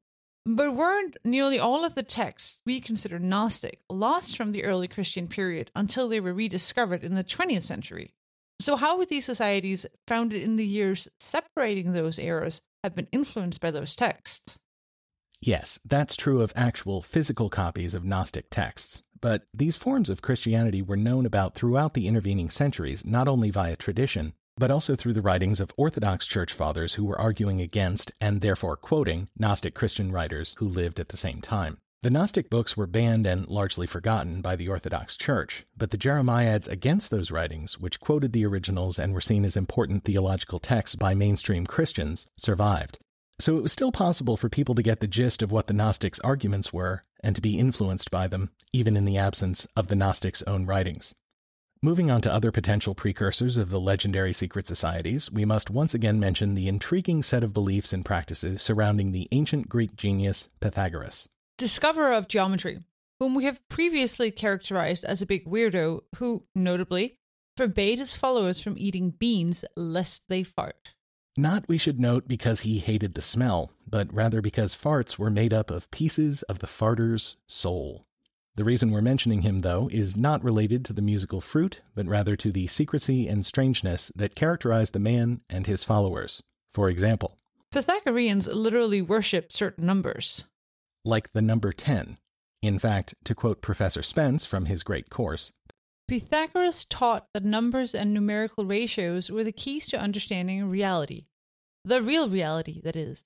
But weren't nearly all of the texts we consider Gnostic lost from the early Christian period until they were rediscovered in the twentieth century? So how would these societies, founded in the years separating those eras, have been influenced by those texts? Yes, that's true of actual physical copies of Gnostic texts. But these forms of Christianity were known about throughout the intervening centuries, not only via tradition, but also through the writings of Orthodox Church fathers who were arguing against, and therefore quoting, Gnostic Christian writers who lived at the same time. The Gnostic books were banned and largely forgotten by the Orthodox Church, but the Jeremiads against those writings, which quoted the originals and were seen as important theological texts by mainstream Christians, survived. So it was still possible for people to get the gist of what the Gnostics' arguments were, and to be influenced by them, even in the absence of the Gnostics' own writings. Moving on to other potential precursors of the legendary secret societies, we must once again mention the intriguing set of beliefs and practices surrounding the ancient Greek genius Pythagoras, discoverer of geometry, whom we have previously characterized as a big weirdo who, notably, forbade his followers from eating beans lest they fart. Not, we should note, because he hated the smell, but rather because farts were made up of pieces of the farter's soul. The reason we're mentioning him, though, is not related to the musical fruit, but rather to the secrecy and strangeness that characterized the man and his followers. For example, Pythagoreans literally worship certain numbers, like the number ten. In fact, to quote Professor Spence from his great course, Pythagoras taught that numbers and numerical ratios were the keys to understanding reality. The real reality, that is.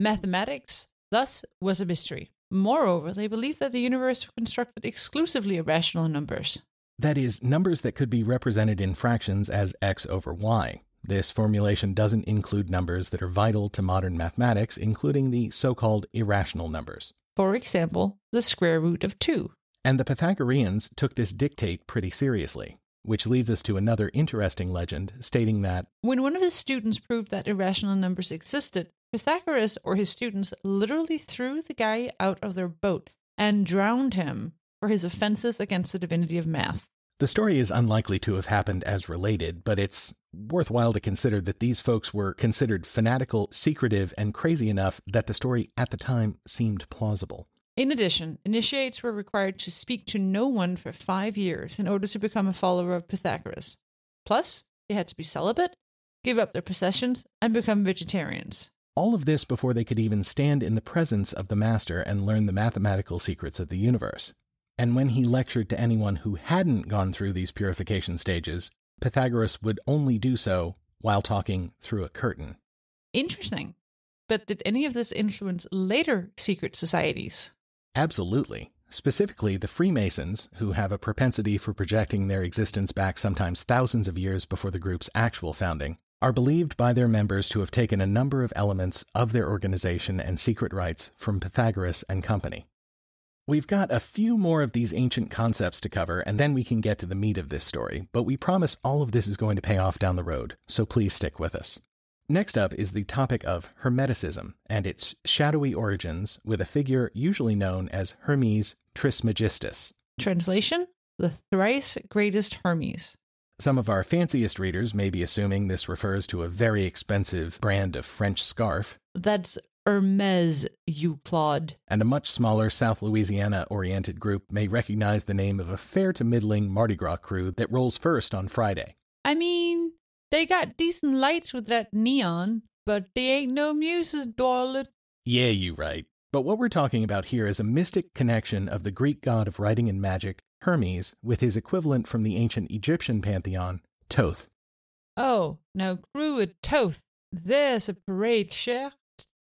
Mathematics, thus, was a mystery. Moreover, they believed that the universe was constructed exclusively of rational numbers. That is, numbers that could be represented in fractions as x over y. This formulation doesn't include numbers that are vital to modern mathematics, including the so-called irrational numbers. For example, the square root of two. And the Pythagoreans took this dictate pretty seriously, which leads us to another interesting legend stating that when one of his students proved that irrational numbers existed, Pythagoras or his students literally threw the guy out of their boat and drowned him for his offenses against the divinity of math. The story is unlikely to have happened as related, but it's worthwhile to consider that these folks were considered fanatical, secretive, and crazy enough that the story at the time seemed plausible. In addition, initiates were required to speak to no one for five years in order to become a follower of Pythagoras. Plus, they had to be celibate, give up their possessions, and become vegetarians. All of this before they could even stand in the presence of the master and learn the mathematical secrets of the universe. And when he lectured to anyone who hadn't gone through these purification stages, Pythagoras would only do so while talking through a curtain. Interesting. But did any of this influence later secret societies? Absolutely. Specifically, the Freemasons, who have a propensity for projecting their existence back sometimes thousands of years before the group's actual founding, are believed by their members to have taken a number of elements of their organization and secret rites from Pythagoras and company. We've got a few more of these ancient concepts to cover, and then we can get to the meat of this story, but we promise all of this is going to pay off down the road, so please stick with us. Next up is the topic of Hermeticism and its shadowy origins with a figure usually known as Hermes Trismegistus. Translation: the thrice greatest Hermes. Some of our fanciest readers may be assuming this refers to a very expensive brand of French scarf. That's Hermes, you clod. And a much smaller South Louisiana-oriented group may recognize the name of a fair to middling Mardi Gras crew that rolls first on Friday. I mean, they got decent lights with that neon, but they ain't no muses, darling. Yeah, you right. But what we're talking about here is a mystic connection of the Greek god of writing and magic, Hermes, with his equivalent from the ancient Egyptian pantheon, Thoth. Oh, now crew at Thoth, there's a parade, sure.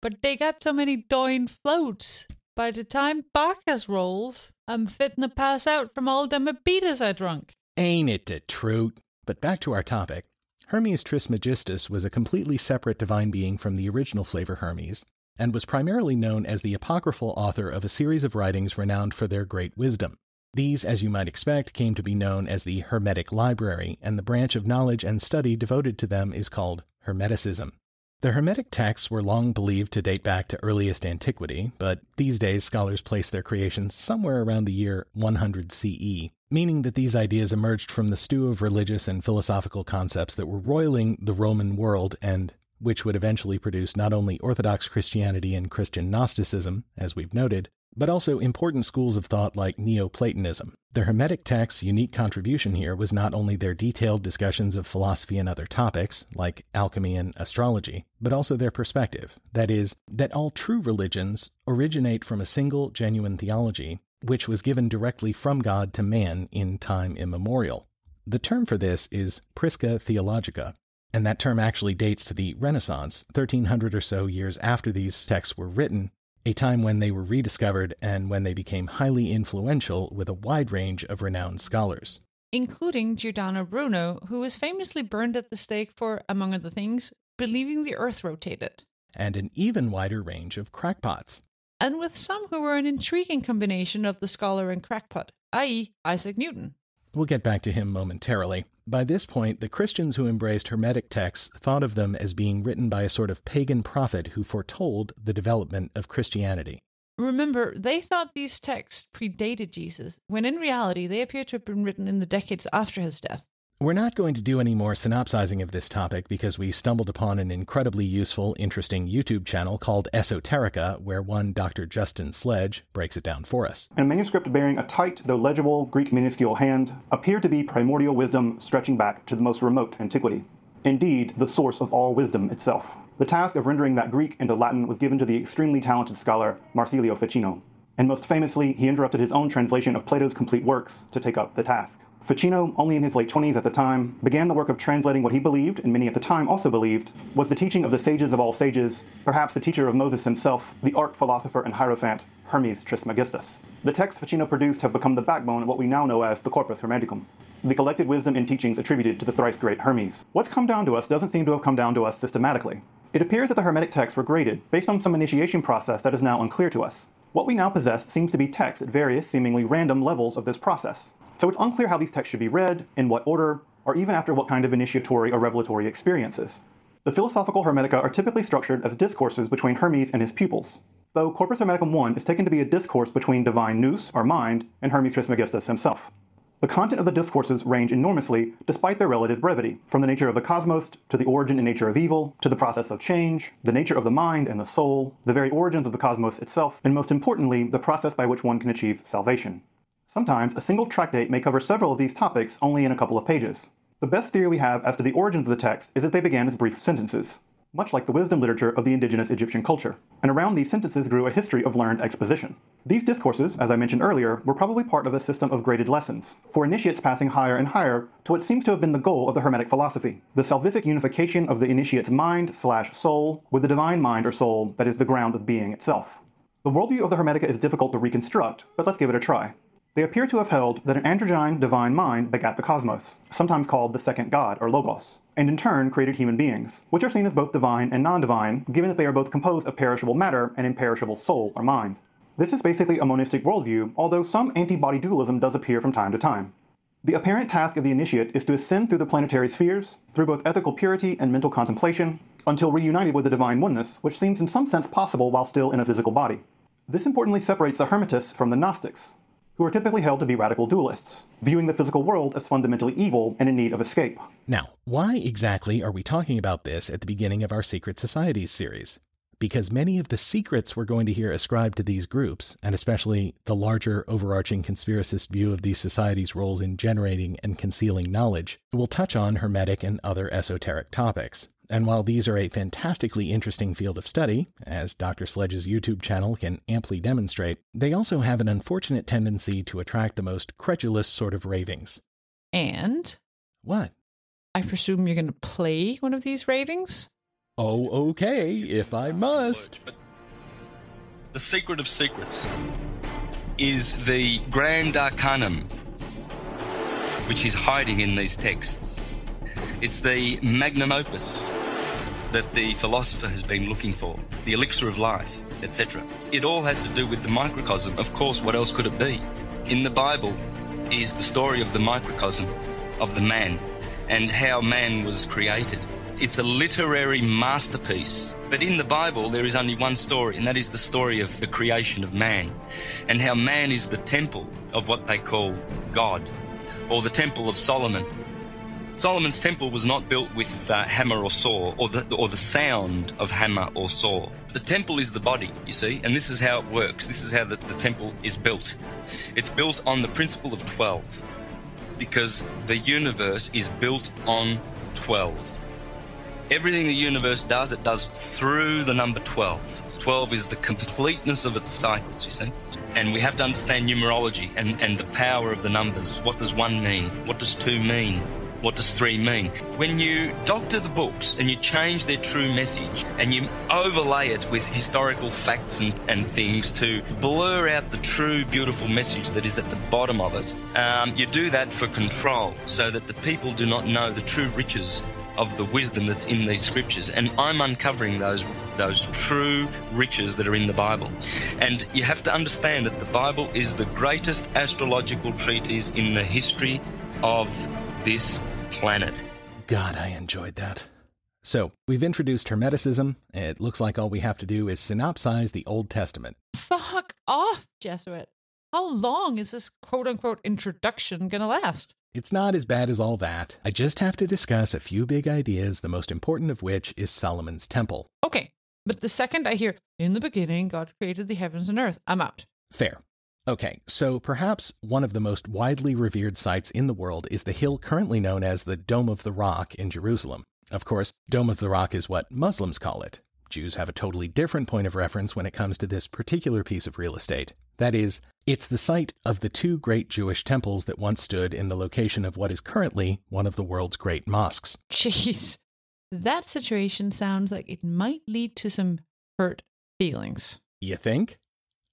But they got so many doin' floats. By the time Bacchus rolls, I'm fitting to pass out from all them beaters I drunk. Ain't it the truth? But back to our topic. Hermes Trismegistus was a completely separate divine being from the original flavor Hermes, and was primarily known as the apocryphal author of a series of writings renowned for their great wisdom. These, as you might expect, came to be known as the Hermetic Library, and the branch of knowledge and study devoted to them is called Hermeticism. The Hermetic texts were long believed to date back to earliest antiquity, but these days scholars place their creations somewhere around the year one hundred C E, meaning that these ideas emerged from the stew of religious and philosophical concepts that were roiling the Roman world and which would eventually produce not only Orthodox Christianity and Christian Gnosticism, as we've noted, but also important schools of thought like Neoplatonism. The Hermetic text's unique contribution here was not only their detailed discussions of philosophy and other topics, like alchemy and astrology, but also their perspective, that is, that all true religions originate from a single genuine theology, which was given directly from God to man in time immemorial. The term for this is Prisca Theologica, and that term actually dates to the Renaissance, thirteen hundred or so years after these texts were written, a time when they were rediscovered and when they became highly influential with a wide range of renowned scholars. Including Giordano Bruno, who was famously burned at the stake for, among other things, believing the earth rotated. And an even wider range of crackpots. And with some who were an intriguing combination of the scholar and crackpot, that is. Isaac Newton. We'll get back to him momentarily. By this point, the Christians who embraced Hermetic texts thought of them as being written by a sort of pagan prophet who foretold the development of Christianity. Remember, they thought these texts predated Jesus, when in reality they appear to have been written in the decades after his death. We're not going to do any more synopsizing of this topic because we stumbled upon an incredibly useful, interesting YouTube channel called Esoterica, where one Doctor Justin Sledge breaks it down for us. A manuscript bearing a tight, though legible, Greek minuscule hand appeared to be primordial wisdom stretching back to the most remote antiquity. Indeed, the source of all wisdom itself. The task of rendering that Greek into Latin was given to the extremely talented scholar Marsilio Ficino, and most famously, he interrupted his own translation of Plato's complete works to take up the task. Ficino, only in his late twenties at the time, began the work of translating what he believed, and many at the time also believed, was the teaching of the sages of all sages, perhaps the teacher of Moses himself, the art philosopher and hierophant, Hermes Trismegistus. The texts Ficino produced have become the backbone of what we now know as the Corpus Hermeticum, the collected wisdom and teachings attributed to the thrice great Hermes. What's come down to us doesn't seem to have come down to us systematically. It appears that the Hermetic texts were graded based on some initiation process that is now unclear to us. What we now possess seems to be texts at various seemingly random levels of this process. So it's unclear how these texts should be read, in what order, or even after what kind of initiatory or revelatory experiences. The philosophical Hermetica are typically structured as discourses between Hermes and his pupils, though Corpus Hermeticum one is taken to be a discourse between divine nous, or mind, and Hermes Trismegistus himself. The content of the discourses range enormously, despite their relative brevity, from the nature of the cosmos, to the origin and nature of evil, to the process of change, the nature of the mind and the soul, the very origins of the cosmos itself, and most importantly, the process by which one can achieve salvation. Sometimes, a single tractate may cover several of these topics only in a couple of pages. The best theory we have as to the origins of the text is that they began as brief sentences, much like the wisdom literature of the indigenous Egyptian culture, and around these sentences grew a history of learned exposition. These discourses, as I mentioned earlier, were probably part of a system of graded lessons, for initiates passing higher and higher to what seems to have been the goal of the Hermetic philosophy, the salvific unification of the initiate's mind slash soul with the divine mind or soul that is the ground of being itself. The worldview of the Hermetica is difficult to reconstruct, but let's give it a try. They appear to have held that an androgyne divine mind begat the cosmos, sometimes called the second god, or logos, and in turn created human beings, which are seen as both divine and non-divine, given that they are both composed of perishable matter and imperishable soul or mind. This is basically a monistic worldview, although some antibody dualism does appear from time to time. The apparent task of the initiate is to ascend through the planetary spheres, through both ethical purity and mental contemplation, until reunited with the divine oneness, which seems in some sense possible while still in a physical body. This importantly separates the Hermetists from the Gnostics, who are typically held to be radical dualists, viewing the physical world as fundamentally evil and in need of escape. Now, why exactly are we talking about this at the beginning of our Secret Societies series? Because many of the secrets we're going to hear ascribed to these groups, and especially the larger overarching conspiracist view of these societies' roles in generating and concealing knowledge, will touch on Hermetic and other esoteric topics. And while these are a fantastically interesting field of study, as Doctor Sledge's YouTube channel can amply demonstrate, they also have an unfortunate tendency to attract the most credulous sort of ravings. And? What? I presume you're going to play one of these ravings? Oh, okay, if I must. But the secret of secrets is the Grand Arcanum, which is hiding in these texts. It's the magnum opus that the philosopher has been looking for, the elixir of life, et cetera. It all has to do with the microcosm. Of course, what else could it be? in the Bible is the story of the microcosm of the man and how man was created. It's a literary masterpiece. But in the Bible, there is only one story, and that is the story of the creation of man and how man is the temple of what they call God, or the temple of Solomon. Solomon's temple was not built with uh, hammer or saw, or the, or the sound of hammer or saw. The temple is the body, you see, and this is how it works. This is how the, the temple is built. It's built on the principle of twelve, because the universe is built on twelve. Everything the universe does, it does through the number twelve. twelve is the completeness of its cycles, you see. And we have to understand numerology and, and the power of the numbers. What does one mean? What does two mean? What does three mean? When you doctor the books and you change their true message and you overlay it with historical facts and, and things to blur out the true beautiful message that is at the bottom of it, um, you do that for control so that the people do not know the true riches of the wisdom that's in these scriptures. And I'm uncovering those those true riches that are in the Bible. And you have to understand that the Bible is the greatest astrological treatise in the history of this planet. God, I enjoyed that. So, we've introduced Hermeticism. It looks like all we have to do is synopsize the Old Testament. Fuck off, Jesuit. How long is this quote-unquote introduction going to last? It's not as bad as all that. I just have to discuss a few big ideas, the most important of which is Solomon's temple. Okay, but the second I hear, in the beginning, God created the heavens and earth, I'm out. Fair. Okay, so perhaps one of the most widely revered sites in the world is the hill currently known as the Dome of the Rock in Jerusalem. Of course, Dome of the Rock is what Muslims call it. Jews have a totally different point of reference when it comes to this particular piece of real estate. That is, it's the site of the two great Jewish temples that once stood in the location of what is currently one of the world's great mosques. Jeez, that situation sounds like it might lead to some hurt feelings. You think?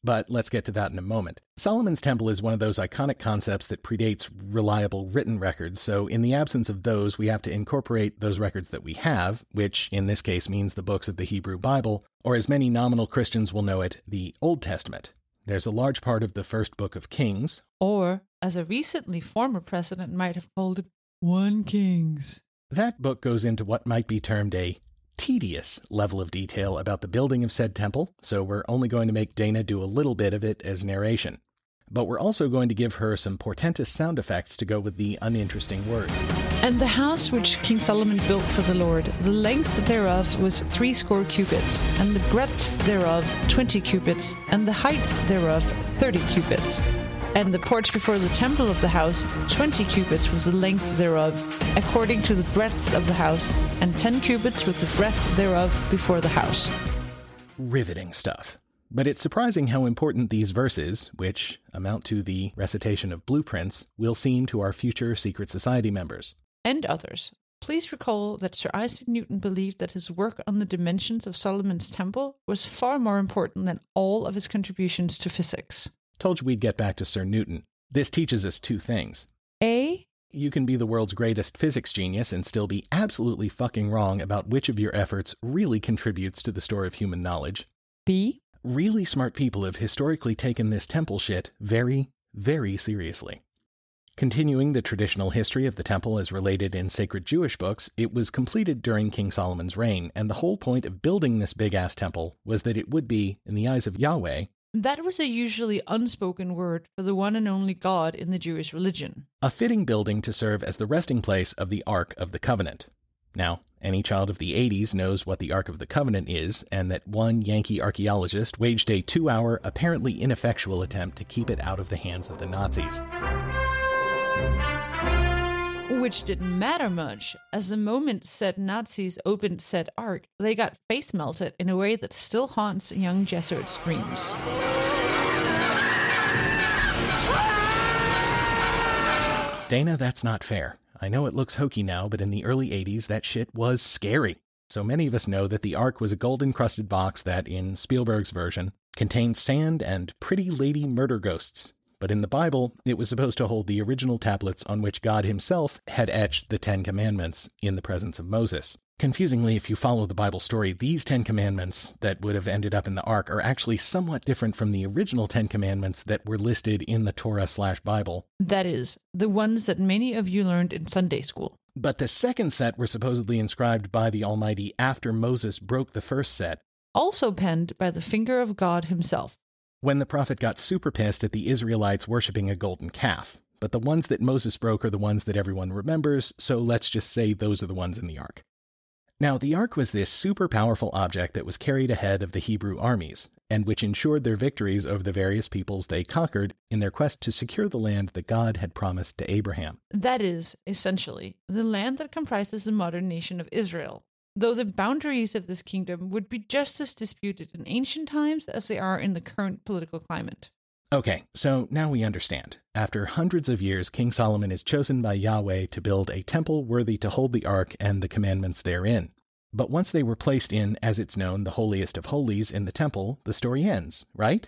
But let's get to that in a moment. Solomon's Temple is one of those iconic concepts that predates reliable written records, so in the absence of those, we have to incorporate those records that we have, which in this case means the books of the Hebrew Bible, or as many nominal Christians will know it, the Old Testament. There's a large part of the first book of Kings, or, as a recently former president might have called it, One Kings. That book goes into what might be termed a tedious level of detail about the building of said temple, so we're only going to make Dana do a little bit of it as narration. But we're also going to give her some portentous sound effects to go with the uninteresting words. And the house which King Solomon built for the Lord, the length thereof was threescore cubits, and the breadth thereof twenty cubits, and the height thereof thirty cubits. And the porch before the temple of the house, twenty cubits was the length thereof, according to the breadth of the house, and ten cubits was the breadth thereof before the house. Riveting stuff. But it's surprising how important these verses, which amount to the recitation of blueprints, will seem to our future secret society members. And others. Please recall that Sir Isaac Newton believed that his work on the dimensions of Solomon's temple was far more important than all of his contributions to physics. Told you we'd get back to Sir Newton. This teaches us two things. A? You can be the world's greatest physics genius and still be absolutely fucking wrong about which of your efforts really contributes to the store of human knowledge. B? Really smart people have historically taken this temple shit very, very seriously. Continuing the traditional history of the temple as related in sacred Jewish books, it was completed during King Solomon's reign, and the whole point of building this big-ass temple was that it would be, in the eyes of Yahweh, that was a usually unspoken word for the one and only God in the Jewish religion. A fitting building to serve as the resting place of the Ark of the Covenant. Now, any child of the eighties knows what the Ark of the Covenant is, and that one Yankee archaeologist waged a two-hour, apparently ineffectual attempt to keep it out of the hands of the Nazis. Which didn't matter much, as the moment said Nazis opened said ark, they got face melted in a way that still haunts young Jesuit's dreams. Dana, that's not fair. I know it looks hokey now, but in the early eighties, that shit was scary. So many of us know that the Ark was a gold-encrusted box that, in Spielberg's version, contained sand and pretty lady murder ghosts. But in the Bible, it was supposed to hold the original tablets on which God himself had etched the Ten Commandments in the presence of Moses. Confusingly, if you follow the Bible story, these Ten Commandments that would have ended up in the Ark are actually somewhat different from the original Ten Commandments that were listed in the Torah slash Bible. That is, the ones that many of you learned in Sunday school. But the second set were supposedly inscribed by the Almighty after Moses broke the first set. Also penned by the finger of God himself. When the prophet got super pissed at the Israelites worshipping a golden calf. But the ones that Moses broke are the ones that everyone remembers, so let's just say those are the ones in the Ark. Now, the Ark was this super powerful object that was carried ahead of the Hebrew armies, and which ensured their victories over the various peoples they conquered in their quest to secure the land that God had promised to Abraham. That is, essentially, the land that comprises the modern nation of Israel, though the boundaries of this kingdom would be just as disputed in ancient times as they are in the current political climate. Okay, so now we understand. After hundreds of years, King Solomon is chosen by Yahweh to build a temple worthy to hold the Ark and the commandments therein. But once they were placed in, as it's known, the holiest of holies in the temple, the story ends, right?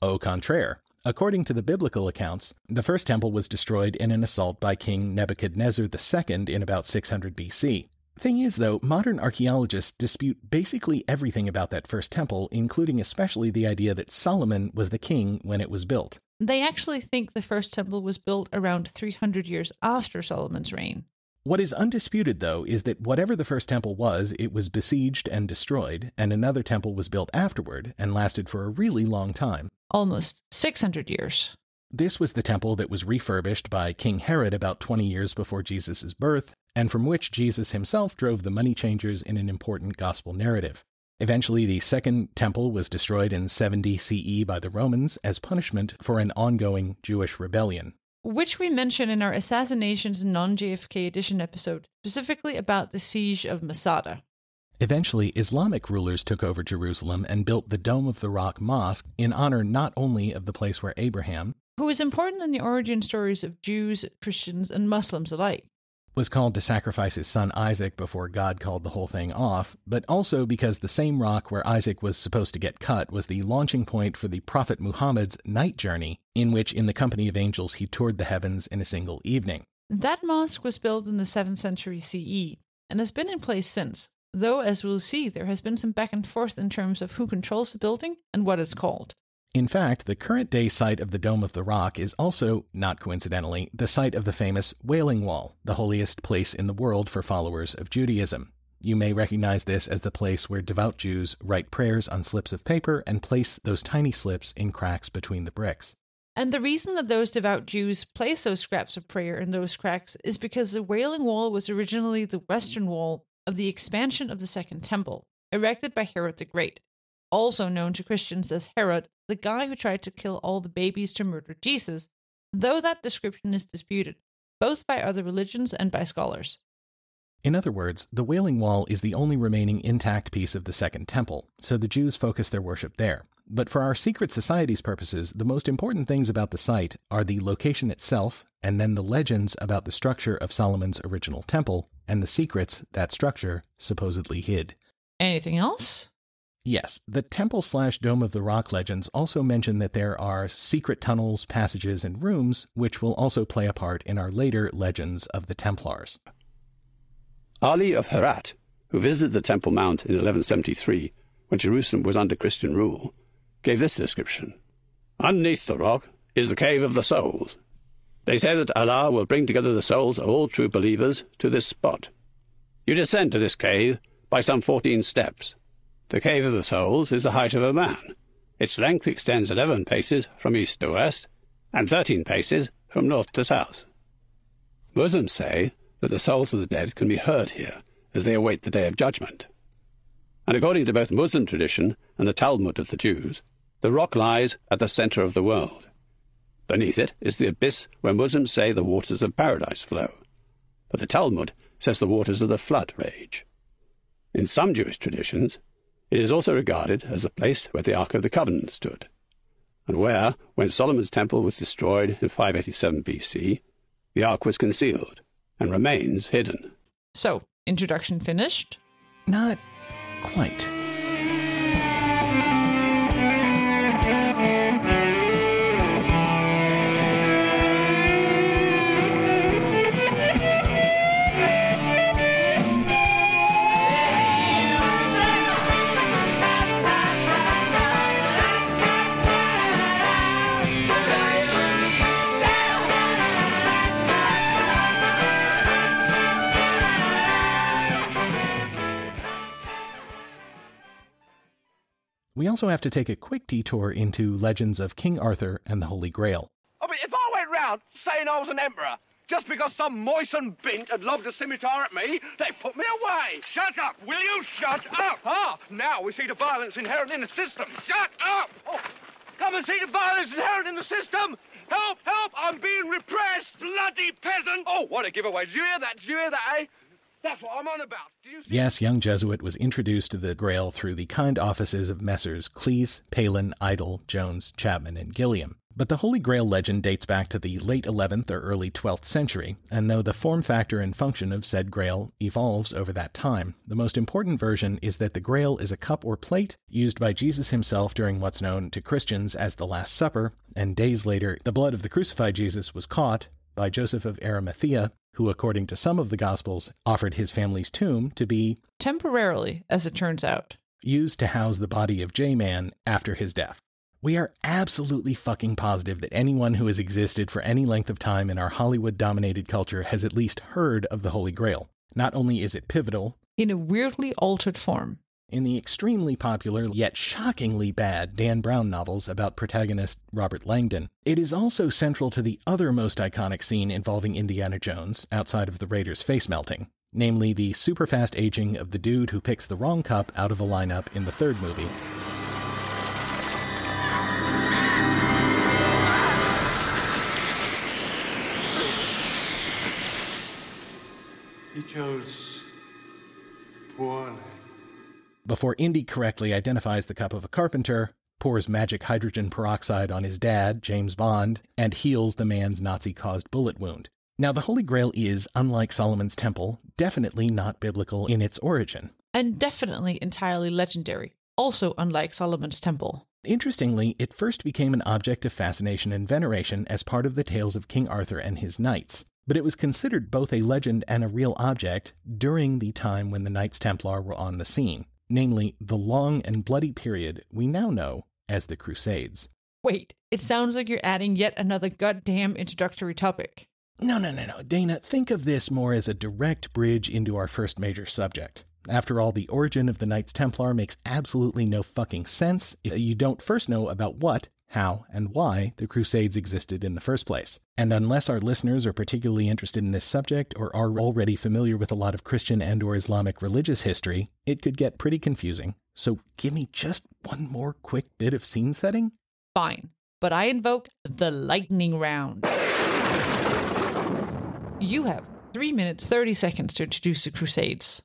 Au contraire. According to the biblical accounts, the first temple was destroyed in an assault by King Nebuchadnezzar the Second in about six hundred B C. Thing is, though, modern archaeologists dispute basically everything about that first temple, including especially the idea that Solomon was the king when it was built. They actually think the first temple was built around three hundred years after Solomon's reign. What is undisputed, though, is that whatever the first temple was, it was besieged and destroyed, and another temple was built afterward and lasted for a really long time. Almost six hundred years. This was the temple that was refurbished by King Herod about twenty years before Jesus' birth, and from which Jesus himself drove the money changers in an important gospel narrative. Eventually, the second temple was destroyed in seventy C E by the Romans as punishment for an ongoing Jewish rebellion. Which we mention in our Assassinations non-J F K edition episode, specifically about the siege of Masada. Eventually, Islamic rulers took over Jerusalem and built the Dome of the Rock Mosque in honor not only of the place where Abraham, who was important in the origin stories of Jews, Christians, and Muslims alike, was called to sacrifice his son Isaac before God called the whole thing off, but also because the same rock where Isaac was supposed to get cut was the launching point for the Prophet Muhammad's night journey, in which, in the company of angels, he toured the heavens in a single evening. That mosque was built in the seventh century C E, and has been in place since, though, as we'll see, there has been some back and forth in terms of who controls the building and what it's called. In fact, the current-day site of the Dome of the Rock is also, not coincidentally, the site of the famous Wailing Wall, the holiest place in the world for followers of Judaism. You may recognize this as the place where devout Jews write prayers on slips of paper and place those tiny slips in cracks between the bricks. And the reason that those devout Jews place those scraps of prayer in those cracks is because the Wailing Wall was originally the western wall of the expansion of the Second Temple, erected by Herod the Great, also known to Christians as Herod, the guy who tried to kill all the babies to murder Jesus, though that description is disputed, both by other religions and by scholars. In other words, the Wailing Wall is the only remaining intact piece of the Second Temple, so the Jews focus their worship there. But for our secret society's purposes, the most important things about the site are the location itself, and then the legends about the structure of Solomon's original temple, and the secrets that structure supposedly hid. Anything else? Yes, the temple slash Dome of the Rock legends also mention that there are secret tunnels, passages, and rooms, which will also play a part in our later legends of the Templars. Ali of Herat, who visited the Temple Mount in eleven seventy-three, when Jerusalem was under Christian rule, gave this description. Underneath the rock is the cave of the souls. They say that Allah will bring together the souls of all true believers to this spot. You descend to this cave by some fourteen steps. The Cave of the Souls is the height of a man. Its length extends eleven paces from east to west, and thirteen paces from north to south. Muslims say that the souls of the dead can be heard here as they await the Day of Judgment. And according to both Muslim tradition and the Talmud of the Jews, the rock lies at the center of the world. Beneath it is the abyss where Muslims say the waters of paradise flow, but the Talmud says the waters of the flood rage. In some Jewish traditions, it is also regarded as the place where the Ark of the Covenant stood, and where, when Solomon's temple was destroyed in five eighty-seven B C, the Ark was concealed and remains hidden. So, introduction finished? Not quite. We also have to take a quick detour into legends of King Arthur and the Holy Grail. I mean, if I went round saying I was an emperor, just because some moistened bint had lobbed a scimitar at me, they put me away. Shut up, will you? Shut up! Ah, now we see the violence inherent in the system. Shut up! Oh, come and see the violence inherent in the system! Help, help, I'm being repressed! Bloody peasant! Oh, what a giveaway. Did you hear that? Did you hear that, eh? That's what I'm on about. Do you see? Yes, young Jesuit was introduced to the Grail through the kind offices of Messrs. Cleese, Palin, Idle, Jones, Chapman, and Gilliam. But the Holy Grail legend dates back to the late eleventh or early twelfth century, and though the form factor and function of said Grail evolves over that time, the most important version is that the Grail is a cup or plate used by Jesus himself during what's known to Christians as the Last Supper, and days later, the blood of the crucified Jesus was caught by Joseph of Arimathea, who, according to some of the Gospels, offered his family's tomb to be temporarily, as it turns out, used to house the body of J-Man after his death. We are absolutely fucking positive that anyone who has existed for any length of time in our Hollywood-dominated culture has at least heard of the Holy Grail. Not only is it pivotal, in a weirdly altered form, in the extremely popular, yet shockingly bad, Dan Brown novels about protagonist Robert Langdon, it is also central to the other most iconic scene involving Indiana Jones, outside of the Raiders' face-melting, namely the super-fast aging of the dude who picks the wrong cup out of a lineup in the third movie. He chose poorly. Before Indy correctly identifies the cup of a carpenter, pours magic hydrogen peroxide on his dad, James Bond, and heals the man's Nazi-caused bullet wound. Now, the Holy Grail is, unlike Solomon's Temple, definitely not biblical in its origin. And definitely entirely legendary, also unlike Solomon's Temple. Interestingly, it first became an object of fascination and veneration as part of the tales of King Arthur and his knights. But it was considered both a legend and a real object during the time when the Knights Templar were on the scene, namely the long and bloody period we now know as the Crusades. Wait, it sounds like you're adding yet another goddamn introductory topic. No, no, no, no. Dana, think of this more as a direct bridge into our first major subject. After all, the origin of the Knights Templar makes absolutely no fucking sense if you don't first know about what, how, and why the Crusades existed in the first place. And unless our listeners are particularly interested in this subject or are already familiar with a lot of Christian and or Islamic religious history, it could get pretty confusing. So give me just one more quick bit of scene setting. Fine, but I invoke the lightning round. You have three minutes, thirty seconds to introduce the Crusades.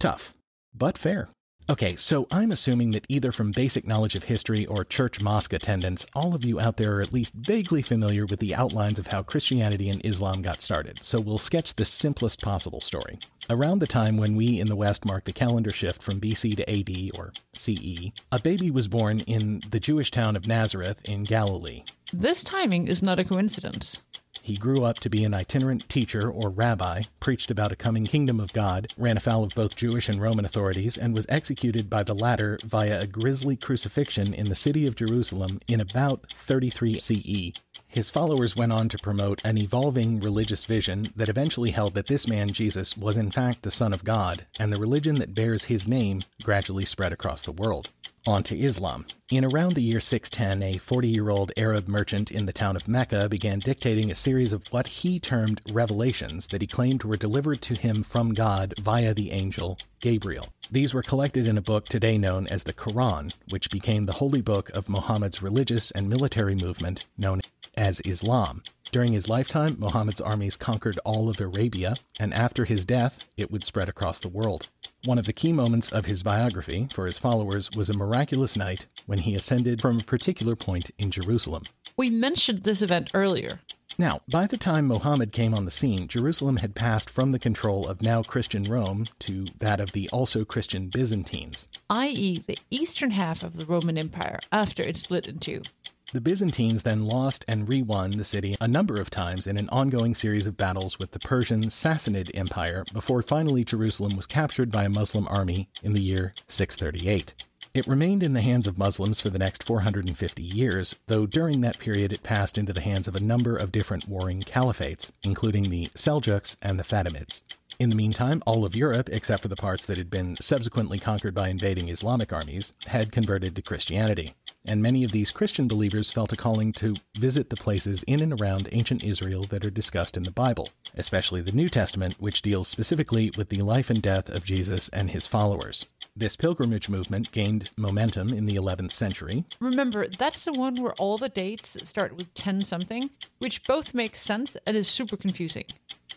Tough, but fair. Okay, so I'm assuming that either from basic knowledge of history or church mosque attendance, all of you out there are at least vaguely familiar with the outlines of how Christianity and Islam got started, so we'll sketch the simplest possible story. Around the time when we in the West marked the calendar shift from B C to A D, or C E, a baby was born in the Jewish town of Nazareth in Galilee. This timing is not a coincidence. He grew up to be an itinerant teacher or rabbi, preached about a coming kingdom of God, ran afoul of both Jewish and Roman authorities, and was executed by the latter via a grisly crucifixion in the city of Jerusalem in about thirty-three C E. His followers went on to promote an evolving religious vision that eventually held that this man, Jesus, was in fact the Son of God, and the religion that bears his name gradually spread across the world. On to Islam. In around the year six ten, a forty-year-old Arab merchant in the town of Mecca began dictating a series of what he termed revelations that he claimed were delivered to him from God via the angel Gabriel. These were collected in a book today known as the Quran, which became the holy book of Muhammad's religious and military movement known as Islam. During his lifetime, Muhammad's armies conquered all of Arabia, and after his death, it would spread across the world. One of the key moments of his biography for his followers was a miraculous night when he ascended from a particular point in Jerusalem. We mentioned this event earlier. Now, by the time Muhammad came on the scene, Jerusalem had passed from the control of now Christian Rome to that of the also Christian Byzantines, that is the eastern half of the Roman Empire after it split in two. The Byzantines then lost and re-won the city a number of times in an ongoing series of battles with the Persian Sassanid Empire before finally Jerusalem was captured by a Muslim army in the year six thirty-eight. It remained in the hands of Muslims for the next four hundred fifty years, though during that period it passed into the hands of a number of different warring caliphates, including the Seljuks and the Fatimids. In the meantime, all of Europe, except for the parts that had been subsequently conquered by invading Islamic armies, had converted to Christianity, and many of these Christian believers felt a calling to visit the places in and around ancient Israel that are discussed in the Bible, especially the New Testament, which deals specifically with the life and death of Jesus and his followers. This pilgrimage movement gained momentum in the eleventh century. Remember, that's the one where all the dates start with ten-something, which both makes sense and is super confusing.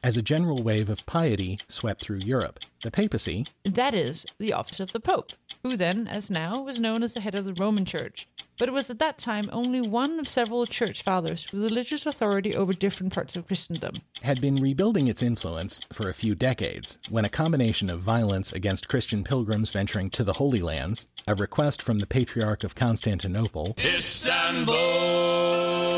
As a general wave of piety swept through Europe, the papacy, that is, the office of the Pope, who then, as now, was known as the head of the Roman Church, but it was at that time only one of several church fathers with religious authority over different parts of Christendom, had been rebuilding its influence for a few decades when a combination of violence against Christian pilgrims venturing to the Holy Lands, a request from the Patriarch of Constantinople, Istanbul,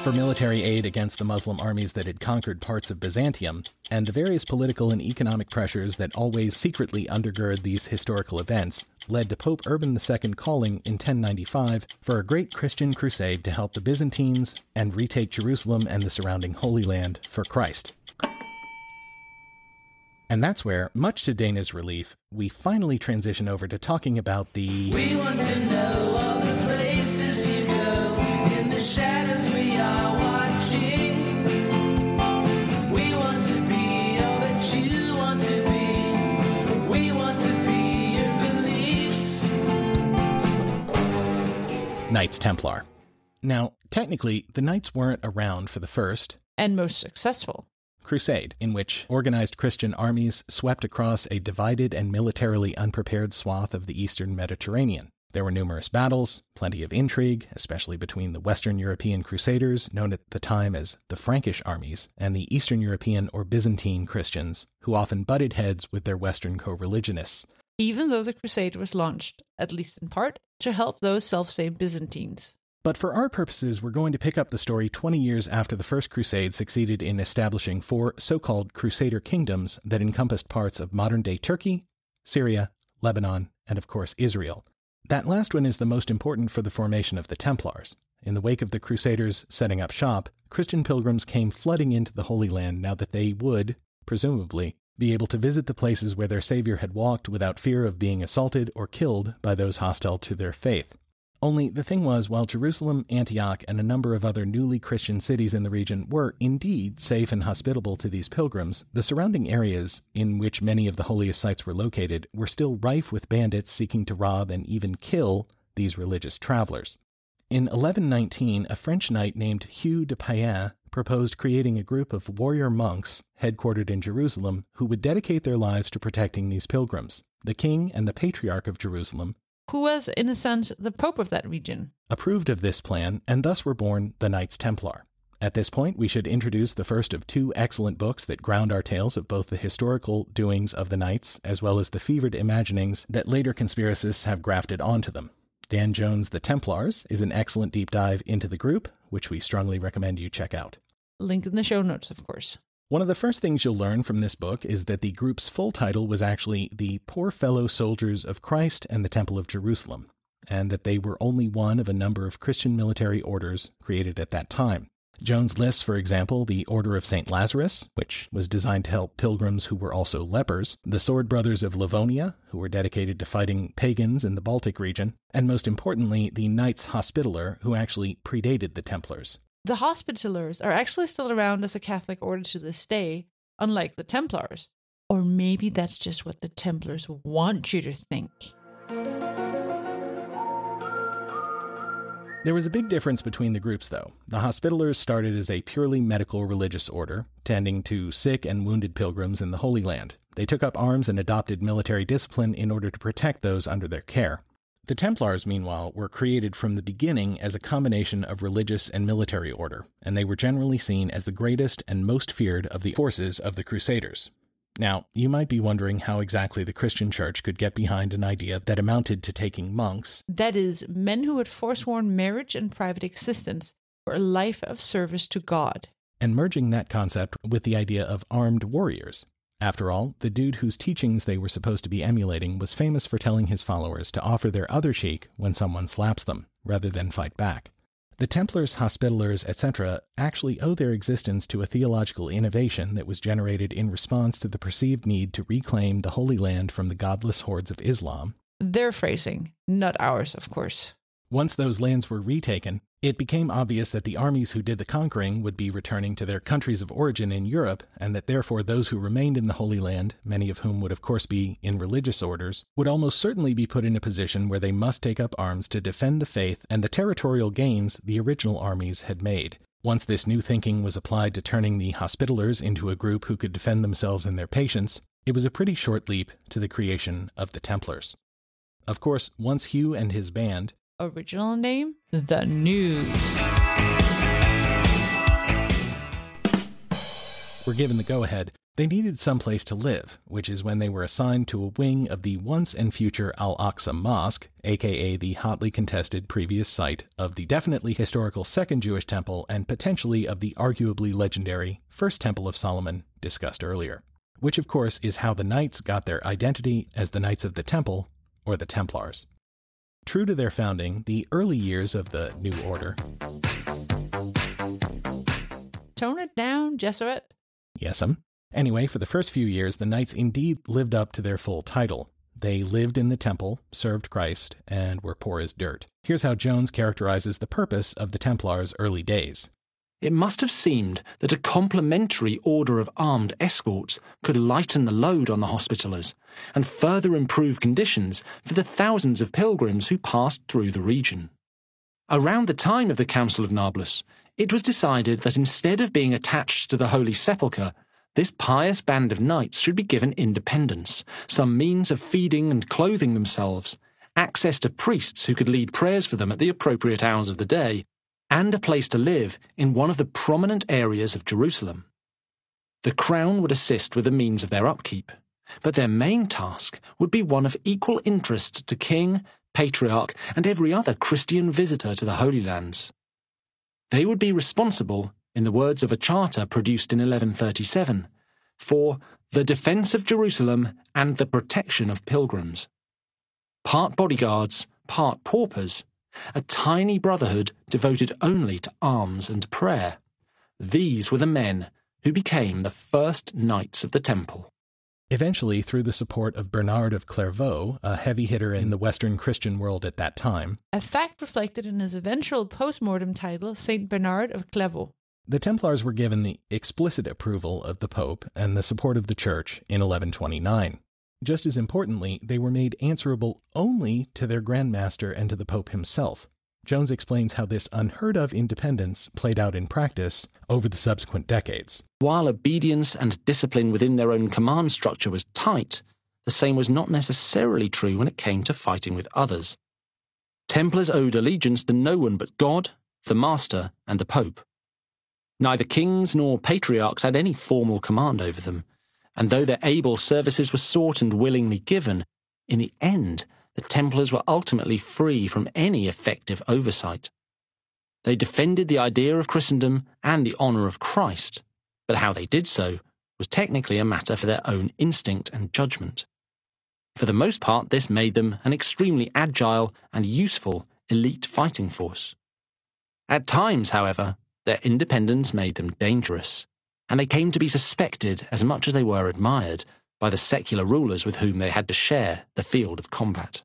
for military aid against the Muslim armies that had conquered parts of Byzantium, and the various political and economic pressures that always secretly undergird these historical events, led to Pope Urban the Second calling in ten ninety-five for a great Christian crusade to help the Byzantines and retake Jerusalem and the surrounding Holy Land for Christ. And that's where, much to Dana's relief, we finally transition over to talking about the... We want to know all the places you go, in the shadows we are watching. We want to be all that you want to be. We want to be your beliefs. Knights Templar. Now, technically, the Knights weren't around for the first... and most successful... crusade, in which organized Christian armies swept across a divided and militarily unprepared swath of the eastern Mediterranean. There were numerous battles, plenty of intrigue, especially between the Western European Crusaders, known at the time as the Frankish armies, and the Eastern European or Byzantine Christians, who often butted heads with their Western co-religionists. Even though the crusade was launched, at least in part, to help those self-same Byzantines. But for our purposes, we're going to pick up the story twenty years after the First Crusade succeeded in establishing four so-called Crusader kingdoms that encompassed parts of modern-day Turkey, Syria, Lebanon, and of course Israel. That last one is the most important for the formation of the Templars. In the wake of the Crusaders setting up shop, Christian pilgrims came flooding into the Holy Land now that they would, presumably, be able to visit the places where their Savior had walked without fear of being assaulted or killed by those hostile to their faith. Only the thing was, while Jerusalem, Antioch, and a number of other newly Christian cities in the region were indeed safe and hospitable to these pilgrims, the surrounding areas, in which many of the holiest sites were located, were still rife with bandits seeking to rob and even kill these religious travelers. In eleven nineteen, a French knight named Hugh de Payen proposed creating a group of warrior monks headquartered in Jerusalem who would dedicate their lives to protecting these pilgrims. The king and the Patriarch of Jerusalem, who was, in a sense, the Pope of that region, approved of this plan, and thus were born the Knights Templar. At this point, we should introduce the first of two excellent books that ground our tales of both the historical doings of the Knights, as well as the fevered imaginings that later conspiracists have grafted onto them. Dan Jones' The Templars is an excellent deep dive into the group, which we strongly recommend you check out. Link in the show notes, of course. One of the first things you'll learn from this book is that the group's full title was actually The Poor Fellow Soldiers of Christ and the Temple of Jerusalem, and that they were only one of a number of Christian military orders created at that time. Jones lists, for example, the Order of Saint Lazarus, which was designed to help pilgrims who were also lepers, the Sword Brothers of Livonia, who were dedicated to fighting pagans in the Baltic region, and most importantly, the Knights Hospitaller, who actually predated the Templars. The Hospitallers are actually still around as a Catholic order to this day, unlike the Templars. Or maybe that's just what the Templars want you to think. There was a big difference between the groups, though. The Hospitallers started as a purely medical religious order, tending to sick and wounded pilgrims in the Holy Land. They took up arms and adopted military discipline in order to protect those under their care. The Templars, meanwhile, were created from the beginning as a combination of religious and military order, and they were generally seen as the greatest and most feared of the forces of the Crusaders. Now, you might be wondering how exactly the Christian Church could get behind an idea that amounted to taking monks, that is, men who had forsworn marriage and private existence for a life of service to God, and merging that concept with the idea of armed warriors. After all, the dude whose teachings they were supposed to be emulating was famous for telling his followers to offer their other cheek when someone slaps them, rather than fight back. The Templars, Hospitallers, et cetera actually owe their existence to a theological innovation that was generated in response to the perceived need to reclaim the Holy Land from the godless hordes of Islam. Their phrasing, not ours, of course. Once those lands were retaken, it became obvious that the armies who did the conquering would be returning to their countries of origin in Europe, and that therefore those who remained in the Holy Land, many of whom would of course be in religious orders, would almost certainly be put in a position where they must take up arms to defend the faith and the territorial gains the original armies had made. Once this new thinking was applied to turning the Hospitallers into a group who could defend themselves and their patients, it was a pretty short leap to the creation of the Templars. Of course, once Hugh and his band, original name, The News, were given the go-ahead, they needed some place to live, which is when they were assigned to a wing of the once and future Al-Aqsa Mosque, aka the hotly contested previous site of the definitely historical Second Jewish Temple and potentially of the arguably legendary First Temple of Solomon discussed earlier, which of course is how the Knights got their identity as the Knights of the Temple, or the Templars. True to their founding, the early years of the new order. Tone it down, Jesuit. Yes'm. Anyway, for the first few years, the Knights indeed lived up to their full title. They lived in the temple, served Christ, and were poor as dirt. Here's how Jones characterizes the purpose of the Templars' early days. It must have seemed that a complementary order of armed escorts could lighten the load on the Hospitallers and further improve conditions for the thousands of pilgrims who passed through the region. Around the time of the Council of Nablus, it was decided that instead of being attached to the Holy Sepulchre, this pious band of knights should be given independence, some means of feeding and clothing themselves, access to priests who could lead prayers for them at the appropriate hours of the day, and a place to live in one of the prominent areas of Jerusalem. The crown would assist with the means of their upkeep, but their main task would be one of equal interest to king, patriarch, and every other Christian visitor to the Holy Lands. They would be responsible, in the words of a charter produced in eleven thirty-seven, for the defence of Jerusalem and the protection of pilgrims. Part bodyguards, part paupers, a tiny brotherhood devoted only to alms and prayer. These were the men who became the first Knights of the Temple. Eventually, through the support of Bernard of Clairvaux, a heavy hitter in the Western Christian world at that time, a fact reflected in his eventual post-mortem title, Saint Bernard of Clairvaux, the Templars were given the explicit approval of the Pope and the support of the Church in eleven twenty-nine. Just as importantly, they were made answerable only to their Grand Master and to the Pope himself. Jones explains how this unheard-of independence played out in practice over the subsequent decades. While obedience and discipline within their own command structure was tight, the same was not necessarily true when it came to fighting with others. Templars owed allegiance to no one but God, the Master, and the Pope. Neither kings nor patriarchs had any formal command over them, and though their able services were sought and willingly given, in the end the Templars were ultimately free from any effective oversight. They defended the idea of Christendom and the honour of Christ, but how they did so was technically a matter for their own instinct and judgment. For the most part, this made them an extremely agile and useful elite fighting force. At times, however, their independence made them dangerous, and they came to be suspected as much as they were admired by the secular rulers with whom they had to share the field of combat.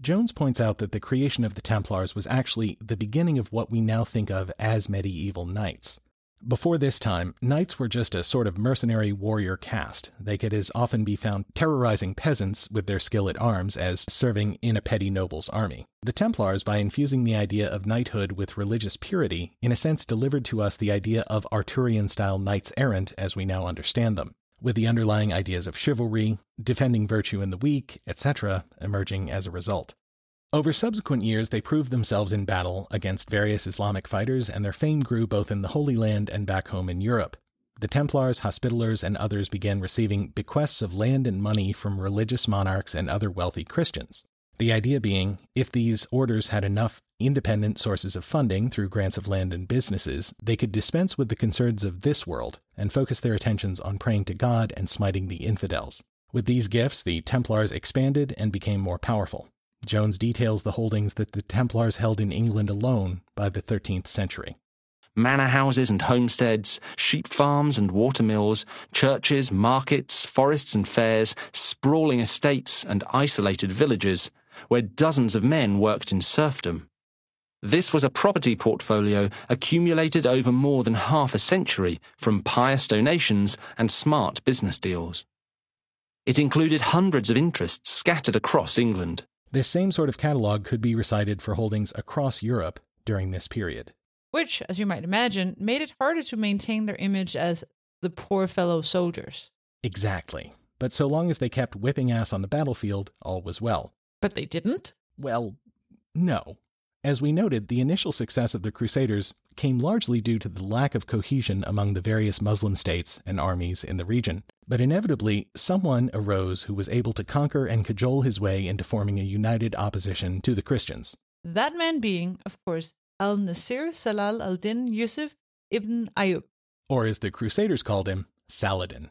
Jones points out that the creation of the Templars was actually the beginning of what we now think of as medieval knights. Before this time, knights were just a sort of mercenary warrior caste. They could as often be found terrorizing peasants with their skill at arms as serving in a petty noble's army. The Templars, by infusing the idea of knighthood with religious purity, in a sense delivered to us the idea of Arthurian-style knights-errant as we now understand them, with the underlying ideas of chivalry, defending virtue in the weak, et cetera emerging as a result. Over subsequent years, they proved themselves in battle against various Islamic fighters, and their fame grew both in the Holy Land and back home in Europe. The Templars, Hospitallers, and others began receiving bequests of land and money from religious monarchs and other wealthy Christians. The idea being, if these orders had enough independent sources of funding through grants of land and businesses, they could dispense with the concerns of this world and focus their attentions on praying to God and smiting the infidels. With these gifts, the Templars expanded and became more powerful. Jones details the holdings that the Templars held in England alone by the thirteenth century. Manor houses and homesteads, sheep farms and watermills, churches, markets, forests and fairs, sprawling estates and isolated villages, where dozens of men worked in serfdom. This was a property portfolio accumulated over more than half a century from pious donations and smart business deals. It included hundreds of interests scattered across England. This same sort of catalogue could be recited for holdings across Europe during this period, which, as you might imagine, made it harder to maintain their image as the poor fellow soldiers. Exactly. But so long as they kept whipping ass on the battlefield, all was well. But they didn't? Well, no. As we noted, the initial success of the Crusaders came largely due to the lack of cohesion among the various Muslim states and armies in the region. But inevitably, someone arose who was able to conquer and cajole his way into forming a united opposition to the Christians. That man being, of course, Al-Nasir Salah al-Din Yusuf ibn Ayyub. Or as the Crusaders called him, Saladin.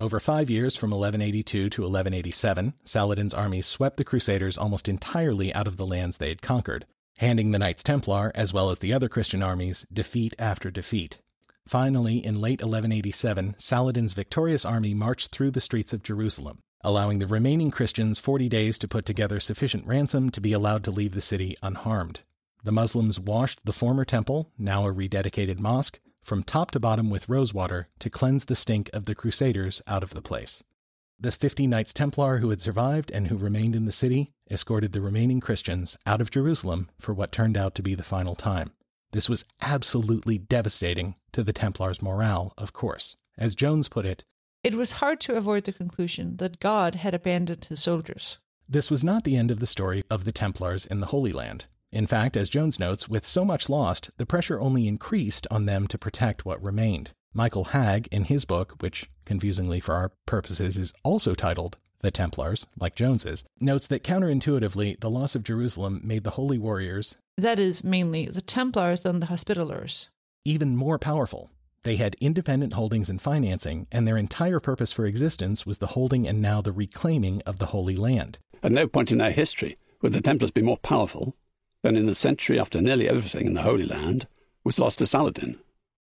Over five years, from eleven eighty-two to eleven eighty-seven, Saladin's armies swept the Crusaders almost entirely out of the lands they had conquered, handing the Knights Templar, as well as the other Christian armies, defeat after defeat. Finally, in late eleven eighty-seven, Saladin's victorious army marched through the streets of Jerusalem, allowing the remaining Christians forty days to put together sufficient ransom to be allowed to leave the city unharmed. The Muslims washed the former temple, now a rededicated mosque, from top to bottom with rosewater to cleanse the stink of the Crusaders out of the place. The fifty Knights Templar who had survived and who remained in the city escorted the remaining Christians out of Jerusalem for what turned out to be the final time. This was absolutely devastating to the Templars' morale, of course. As Jones put it, "It was hard to avoid the conclusion that God had abandoned his soldiers." This was not the end of the story of the Templars in the Holy Land. In fact, as Jones notes, with so much lost, the pressure only increased on them to protect what remained. Michael Hagg, in his book, which, confusingly for our purposes, is also titled The Templars, like Jones's, notes that counterintuitively, the loss of Jerusalem made the Holy Warriors, that is, mainly the Templars and the Hospitallers, even more powerful. They had independent holdings and financing, and their entire purpose for existence was the holding and now the reclaiming of the Holy Land. At no point in their history would the Templars be more powerful than in the century after nearly everything in the Holy Land was lost to Saladin.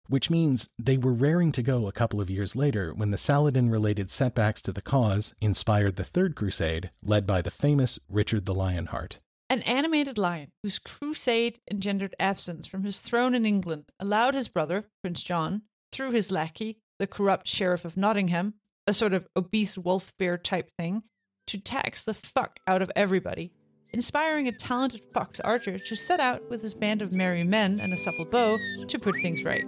Which means they were raring to go a couple of years later when the Saladin-related setbacks to the cause inspired the Third Crusade, led by the famous Richard the Lionheart. An animated lion whose crusade engendered absence from his throne in England allowed his brother, Prince John, through his lackey, the corrupt Sheriff of Nottingham, a sort of obese wolf bear type thing, to tax the fuck out of everybody, inspiring a talented fox archer to set out with his band of merry men and a supple bow to put things right.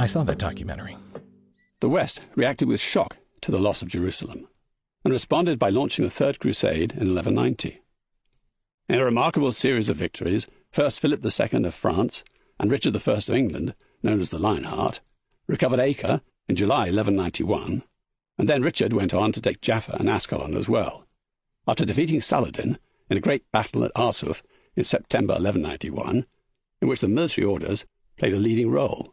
I saw that documentary. The West reacted with shock to the loss of Jerusalem and responded by launching the Third Crusade in eleven ninety. In a remarkable series of victories, first Philip the Second of France and Richard the First of England, known as the Lionheart, recovered Acre in July eleven ninety-one, and then Richard went on to take Jaffa and Ascalon as well, after defeating Saladin in a great battle at Arsuf in September eleven ninety-one, in which the military orders played a leading role.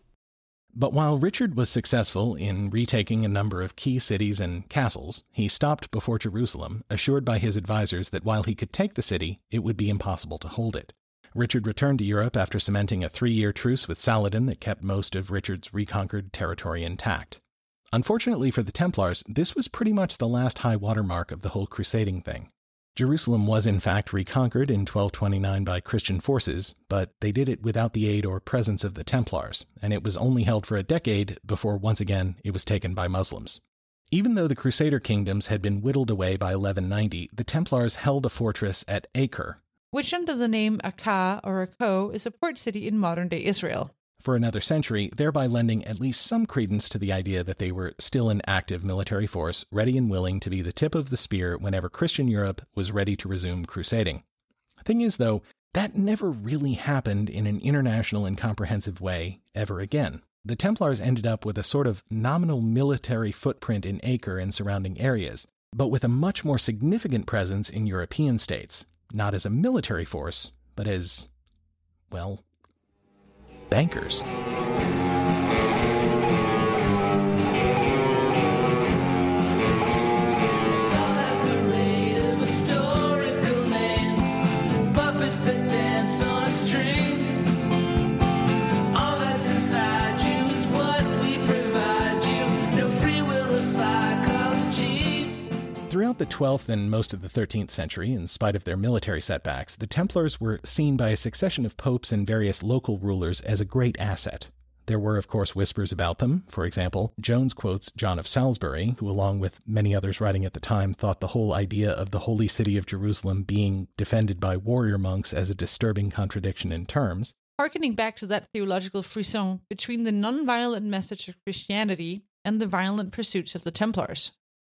But while Richard was successful in retaking a number of key cities and castles, he stopped before Jerusalem, assured by his advisors that while he could take the city, it would be impossible to hold it. Richard returned to Europe after cementing a three-year truce with Saladin that kept most of Richard's reconquered territory intact. Unfortunately for the Templars, this was pretty much the last high watermark of the whole crusading thing. Jerusalem was in fact reconquered in twelve twenty-nine by Christian forces, but they did it without the aid or presence of the Templars, and it was only held for a decade before once again it was taken by Muslims. Even though the Crusader kingdoms had been whittled away by eleven ninety, the Templars held a fortress at Acre, which under the name Akka or Akko is a port city in modern-day Israel, for another century, thereby lending at least some credence to the idea that they were still an active military force, ready and willing to be the tip of the spear whenever Christian Europe was ready to resume crusading. Thing is, though, that never really happened in an international and comprehensive way ever again. The Templars ended up with a sort of nominal military footprint in Acre and surrounding areas, but with a much more significant presence in European states, not as a military force, but as, well, bankers. twelfth and most of the thirteenth century, in spite of their military setbacks, the Templars were seen by a succession of popes and various local rulers as a great asset. There were, of course, whispers about them. For example, Jones quotes John of Salisbury, who, along with many others writing at the time, thought the whole idea of the Holy City of Jerusalem being defended by warrior monks as a disturbing contradiction in terms. Harkening back to that theological frisson between the non-violent message of Christianity and the violent pursuits of the Templars.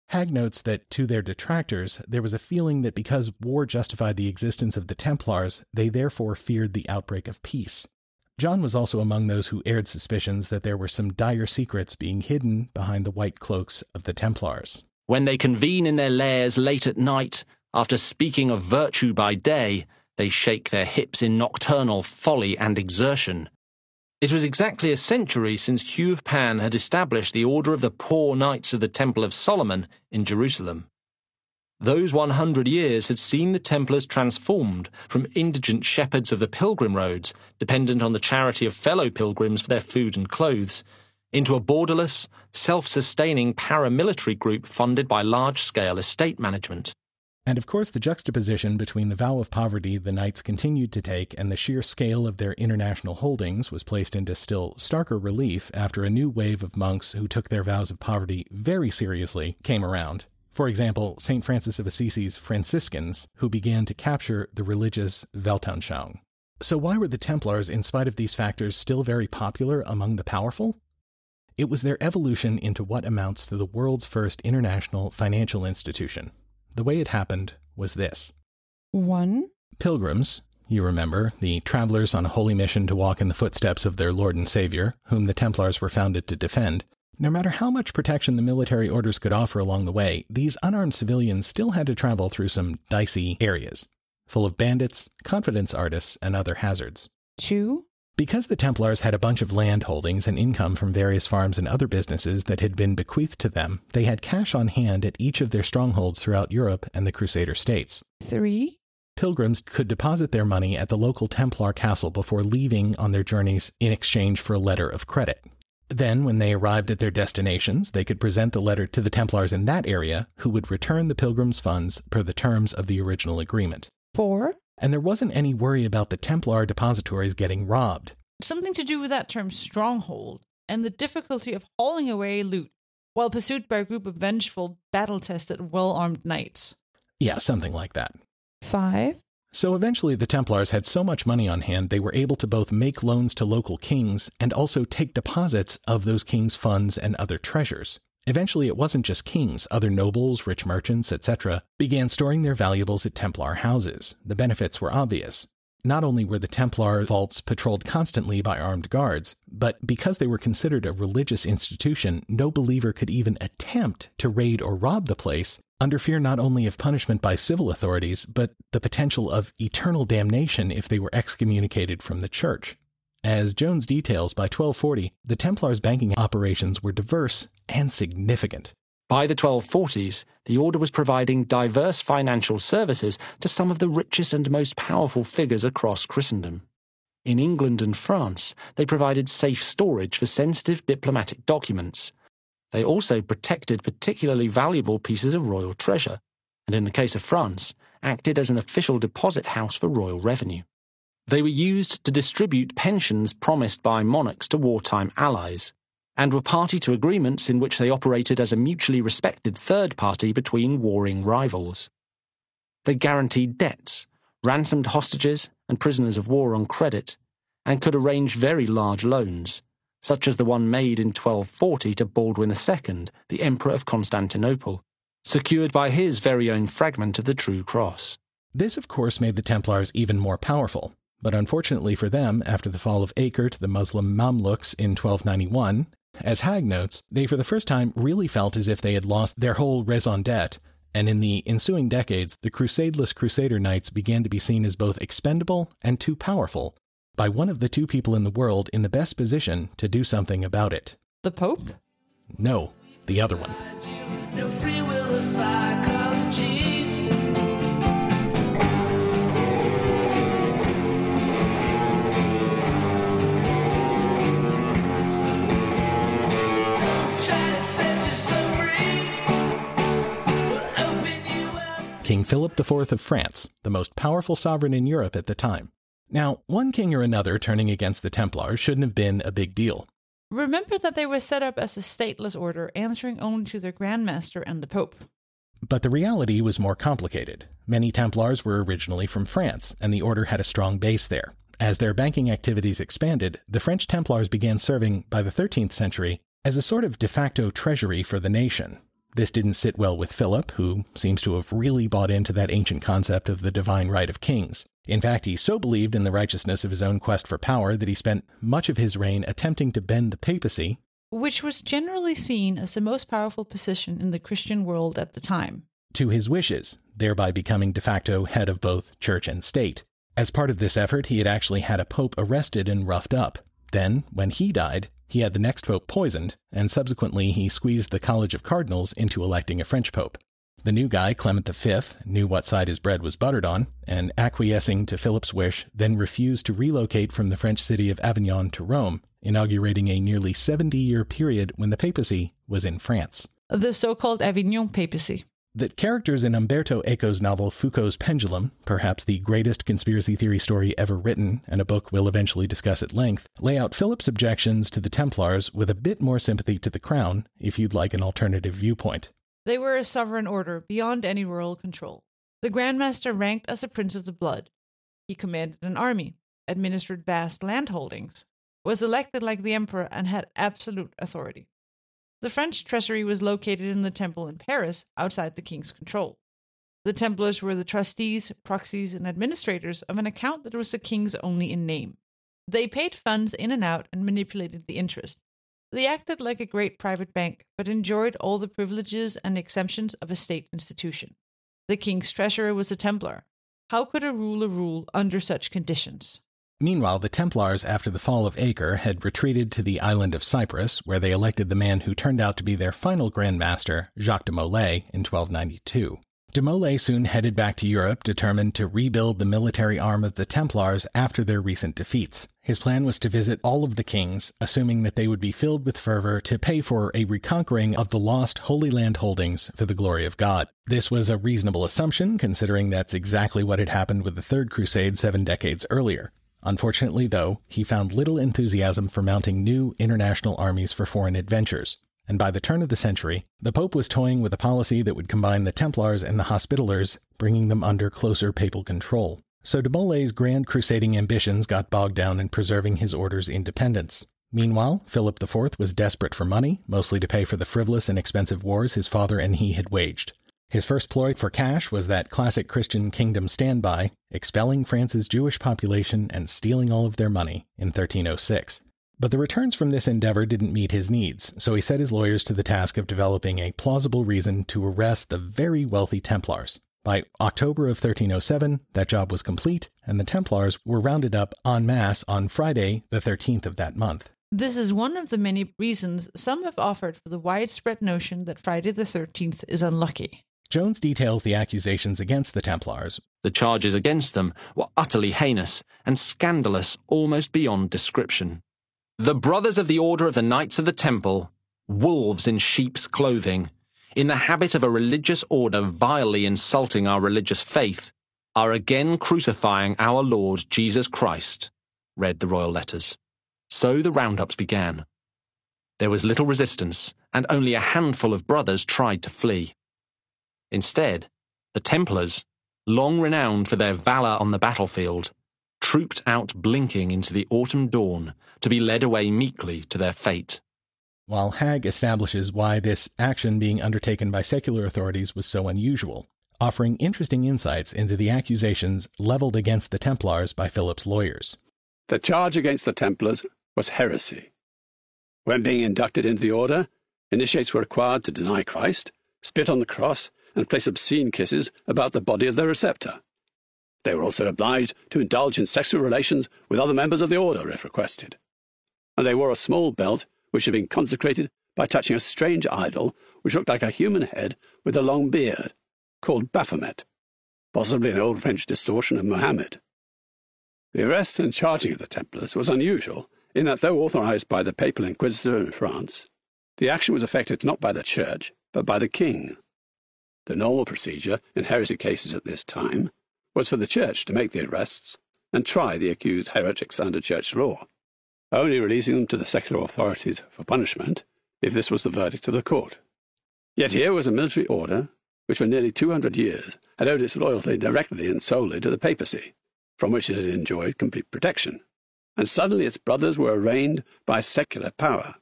Hag notes that, to their detractors, there was a feeling that because war justified the existence of the Templars, they therefore feared the outbreak of peace. John was also among those who aired suspicions that there were some dire secrets being hidden behind the white cloaks of the Templars. When they convene in their lairs late at night, after speaking of virtue by day, they shake their hips in nocturnal folly and exertion. It was exactly a century since Hugh of Pan had established the Order of the Poor Knights of the Temple of Solomon in Jerusalem. Those one hundred years had seen the Templars transformed from indigent shepherds of the pilgrim roads, dependent on the charity of fellow pilgrims for their food and clothes, into a borderless, self-sustaining paramilitary group funded by large-scale estate management. And of course, the juxtaposition between the vow of poverty the knights continued to take and the sheer scale of their international holdings was placed into still starker relief after a new wave of monks who took their vows of poverty very seriously came around. For example, Saint Francis of Assisi's Franciscans, who began to capture the religious Weltanschauung. So why were the Templars, in spite of these factors, still very popular among the powerful? It was their evolution into what amounts to the world's first international financial institution. The way it happened was this. One. Pilgrims, you remember, the travelers on a holy mission to walk in the footsteps of their Lord and Savior, whom the Templars were founded to defend. No matter how much protection the military orders could offer along the way, these unarmed civilians still had to travel through some dicey areas, full of bandits, confidence artists, and other hazards. Two. Because the Templars had a bunch of land holdings and income from various farms and other businesses that had been bequeathed to them, they had cash on hand at each of their strongholds throughout Europe and the Crusader states. Three. Pilgrims could deposit their money at the local Templar castle before leaving on their journeys in exchange for a letter of credit. Then, when they arrived at their destinations, they could present the letter to the Templars in that area, who would return the pilgrims' funds per the terms of the original agreement. Four. And there wasn't any worry about the Templar depositories getting robbed. Something to do with that term stronghold, and the difficulty of hauling away loot, while pursued by a group of vengeful, battle-tested, well-armed knights. Yeah, something like that. Five. So eventually the Templars had so much money on hand they were able to both make loans to local kings and also take deposits of those kings' funds and other treasures. Eventually it wasn't just kings, other nobles, rich merchants, et cetera began storing their valuables at Templar houses. The benefits were obvious. Not only were the Templar vaults patrolled constantly by armed guards, but because they were considered a religious institution, no believer could even attempt to raid or rob the place, under fear not only of punishment by civil authorities, but the potential of eternal damnation if they were excommunicated from the church. As Jones details, by twelve forty, the Templars' banking operations were diverse and significant. By the twelve forties, the order was providing diverse financial services to some of the richest and most powerful figures across Christendom. In England and France, they provided safe storage for sensitive diplomatic documents. They also protected particularly valuable pieces of royal treasure, and in the case of France, acted as an official deposit house for royal revenue. They were used to distribute pensions promised by monarchs to wartime allies, and were party to agreements in which they operated as a mutually respected third party between warring rivals. They guaranteed debts, ransomed hostages and prisoners of war on credit, and could arrange very large loans, such as the one made in twelve forty to Baldwin the Second, the Emperor of Constantinople, secured by his very own fragment of the True Cross. This, of course, made the Templars even more powerful, but unfortunately for them, after the fall of Acre to the Muslim Mamluks in twelve ninety-one, as Hag notes, they for the first time really felt as if they had lost their whole raison d'etre, and in the ensuing decades, the crusadeless Crusader Knights began to be seen as both expendable and too powerful, by one of the two people in the world in the best position to do something about it. The Pope? No, the other one. No free will of psychology. Don't try to set yourself free. We'll open you Philip the Fourth of France, the most powerful sovereign in Europe at the time. Now, one king or another turning against the Templars shouldn't have been a big deal. Remember that they were set up as a stateless order, answering only to their Grand Master and the Pope. But the reality was more complicated. Many Templars were originally from France, and the order had a strong base there. As their banking activities expanded, the French Templars began serving, by the thirteenth century, as a sort of de facto treasury for the nation. This didn't sit well with Philip, who seems to have really bought into that ancient concept of the divine right of kings. In fact, he so believed in the righteousness of his own quest for power that he spent much of his reign attempting to bend the papacy, which was generally seen as the most powerful position in the Christian world at the time, to his wishes, thereby becoming de facto head of both church and state. As part of this effort, he had actually had a pope arrested and roughed up. Then, when he died, he had the next pope poisoned, and subsequently he squeezed the College of Cardinals into electing a French pope. The new guy, Clement the Fifth, knew what side his bread was buttered on, and acquiescing to Philip's wish, then refused to relocate from the French city of Avignon to Rome, inaugurating a nearly seventy-year period when the papacy was in France. The so-called Avignon papacy. That characters in Umberto Eco's novel Foucault's Pendulum, perhaps the greatest conspiracy theory story ever written, and a book we'll eventually discuss at length, lay out Philip's objections to the Templars with a bit more sympathy to the crown, if you'd like an alternative viewpoint. They were a sovereign order, beyond any royal control. The Grand Master ranked as a prince of the blood. He commanded an army, administered vast landholdings, was elected like the emperor, and had absolute authority. The French treasury was located in the temple in Paris, outside the king's control. The Templars were the trustees, proxies, and administrators of an account that was the king's only in name. They paid funds in and out and manipulated the interest. They acted like a great private bank, but enjoyed all the privileges and exemptions of a state institution. The king's treasurer was a Templar. How could a ruler rule under such conditions? Meanwhile, the Templars, after the fall of Acre, had retreated to the island of Cyprus, where they elected the man who turned out to be their final Grand Master, Jacques de Molay, in twelve ninety-two. De Molay soon headed back to Europe, determined to rebuild the military arm of the Templars after their recent defeats. His plan was to visit all of the kings, assuming that they would be filled with fervor to pay for a reconquering of the lost Holy Land holdings for the glory of God. This was a reasonable assumption, considering that's exactly what had happened with the Third Crusade seven decades earlier. Unfortunately, though, he found little enthusiasm for mounting new international armies for foreign adventures, and by the turn of the century, the Pope was toying with a policy that would combine the Templars and the Hospitallers, bringing them under closer papal control. So de Molay's grand crusading ambitions got bogged down in preserving his order's independence. Meanwhile, Philip the Fourth was desperate for money, mostly to pay for the frivolous and expensive wars his father and he had waged. His first ploy for cash was that classic Christian kingdom standby, expelling France's Jewish population and stealing all of their money in thirteen oh six. But the returns from this endeavor didn't meet his needs, so he set his lawyers to the task of developing a plausible reason to arrest the very wealthy Templars. By October of thirteen oh seven, that job was complete, and the Templars were rounded up en masse on Friday, the thirteenth of that month. This is one of the many reasons some have offered for the widespread notion that Friday the thirteenth is unlucky. Jones details the accusations against the Templars. The charges against them were utterly heinous and scandalous almost beyond description. The brothers of the Order of the Knights of the Temple, wolves in sheep's clothing, in the habit of a religious order vilely insulting our religious faith, are again crucifying our Lord Jesus Christ, read the royal letters. So the roundups began. There was little resistance, and only a handful of brothers tried to flee. Instead, the Templars, long renowned for their valour on the battlefield, trooped out blinking into the autumn dawn to be led away meekly to their fate. While Haig establishes why this action being undertaken by secular authorities was so unusual, offering interesting insights into the accusations levelled against the Templars by Philip's lawyers. The charge against the Templars was heresy. When being inducted into the order, initiates were required to deny Christ, spit on the cross, and place obscene kisses about the body of their preceptor. They were also obliged to indulge in sexual relations with other members of the order if requested. And they wore a small belt which had been consecrated by touching a strange idol which looked like a human head with a long beard, called Baphomet, possibly an old French distortion of Mohammed. The arrest and charging of the Templars was unusual in that though authorised by the papal inquisitor in France, the action was effected not by the church but by the king. The normal procedure in heresy cases at this time was for the Church to make the arrests and try the accused heretics under Church law, only releasing them to the secular authorities for punishment if this was the verdict of the court. Yet here was a military order which for nearly two hundred years had owed its loyalty directly and solely to the papacy, from which it had enjoyed complete protection, and suddenly its brothers were arraigned by secular power.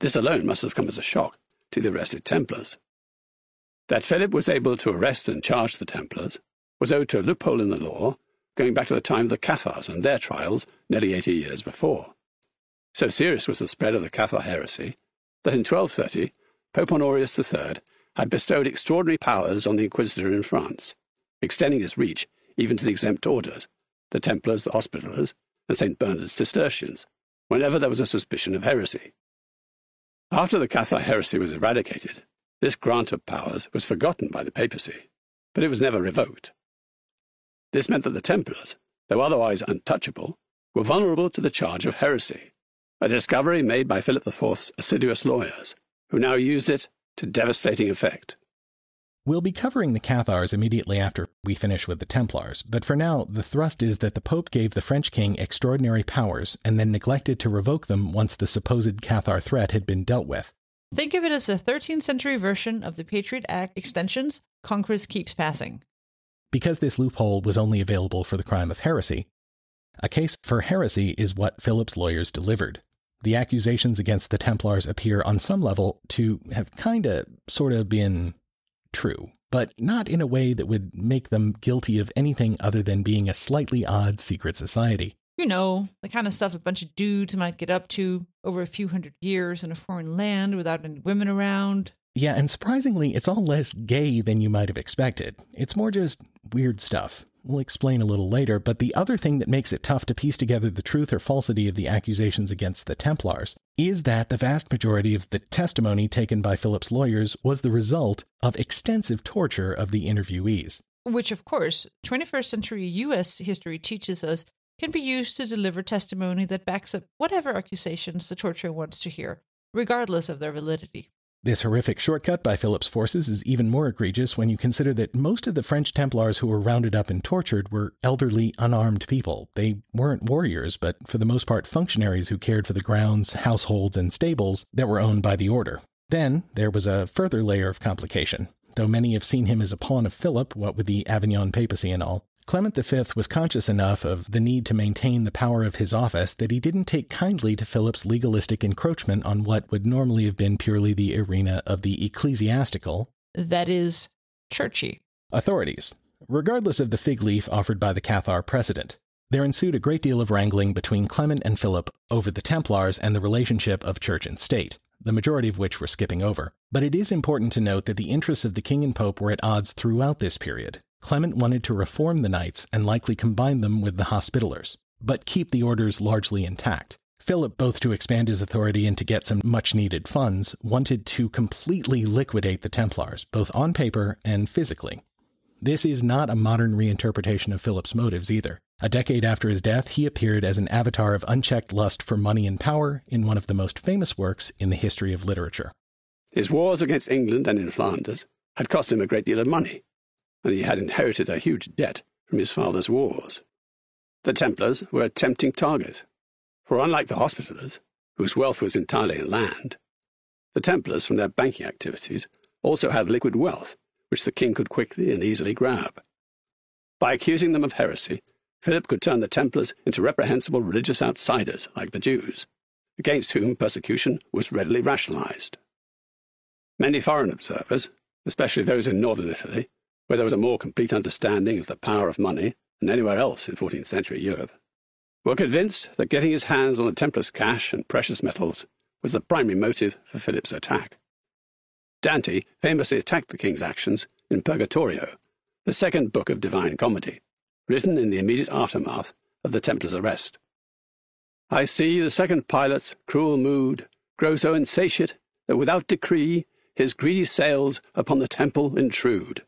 This alone must have come as a shock to the arrested Templars. That Philip was able to arrest and charge the Templars was owed to a loophole in the law going back to the time of the Cathars and their trials nearly eighty years before. So serious was the spread of the Cathar heresy that in twelve thirty Pope Honorius the third had bestowed extraordinary powers on the Inquisitor in France, extending his reach even to the exempt orders, the Templars, the Hospitallers, and Saint Bernard's Cistercians, whenever there was a suspicion of heresy. After the Cathar heresy was eradicated, this grant of powers was forgotten by the papacy, but it was never revoked. This meant that the Templars, though otherwise untouchable, were vulnerable to the charge of heresy, a discovery made by Philip the fourth's assiduous lawyers, who now used it to devastating effect. We'll be covering the Cathars immediately after we finish with the Templars, but for now, the thrust is that the Pope gave the French king extraordinary powers and then neglected to revoke them once the supposed Cathar threat had been dealt with. Think of it as a thirteenth century version of the Patriot Act extensions, Congress keeps passing. Because this loophole was only available for the crime of heresy, a case for heresy is what Philip's lawyers delivered. The accusations against the Templars appear on some level to have kinda, sorta been true, but not in a way that would make them guilty of anything other than being a slightly odd secret society. You know, the kind of stuff a bunch of dudes might get up to over a few hundred years in a foreign land without any women around. Yeah, and surprisingly, it's all less gay than you might have expected. It's more just weird stuff. We'll explain a little later, but the other thing that makes it tough to piece together the truth or falsity of the accusations against the Templars is that the vast majority of the testimony taken by Philip's lawyers was the result of extensive torture of the interviewees. Which, of course, twenty-first century U S history teaches us can be used to deliver testimony that backs up whatever accusations the torturer wants to hear, regardless of their validity. This horrific shortcut by Philip's forces is even more egregious when you consider that most of the French Templars who were rounded up and tortured were elderly, unarmed people. They weren't warriors, but for the most part functionaries who cared for the grounds, households, and stables that were owned by the order. Then there was a further layer of complication. Though many have seen him as a pawn of Philip, what with the Avignon papacy and all, Clement the fifth was conscious enough of the need to maintain the power of his office that he didn't take kindly to Philip's legalistic encroachment on what would normally have been purely the arena of the ecclesiastical, that is, churchy, authorities, regardless of the fig leaf offered by the Cathar precedent. There ensued a great deal of wrangling between Clement and Philip over the Templars and the relationship of church and state, the majority of which we're skipping over. But it is important to note that the interests of the king and pope were at odds throughout this period. Clement wanted to reform the knights and likely combine them with the Hospitallers, but keep the orders largely intact. Philip, both to expand his authority and to get some much-needed funds, wanted to completely liquidate the Templars, both on paper and physically. This is not a modern reinterpretation of Philip's motives either. A decade after his death, he appeared as an avatar of unchecked lust for money and power in one of the most famous works in the history of literature. His wars against England and in Flanders had cost him a great deal of money, and he had inherited a huge debt from his father's wars. The Templars were a tempting target, for unlike the Hospitallers, whose wealth was entirely in land, the Templars from their banking activities also had liquid wealth, which the king could quickly and easily grab. By accusing them of heresy, Philip could turn the Templars into reprehensible religious outsiders like the Jews, against whom persecution was readily rationalized. Many foreign observers, especially those in northern Italy, where there was a more complete understanding of the power of money than anywhere else in fourteenth century Europe, were convinced that getting his hands on the Templars' cash and precious metals was the primary motive for Philip's attack. Dante famously attacked the king's actions in Purgatorio, the second book of Divine Comedy, written in the immediate aftermath of the Templars' arrest. "I see the second Pilate's cruel mood grow so insatiate that without decree his greedy sails upon the temple intrude."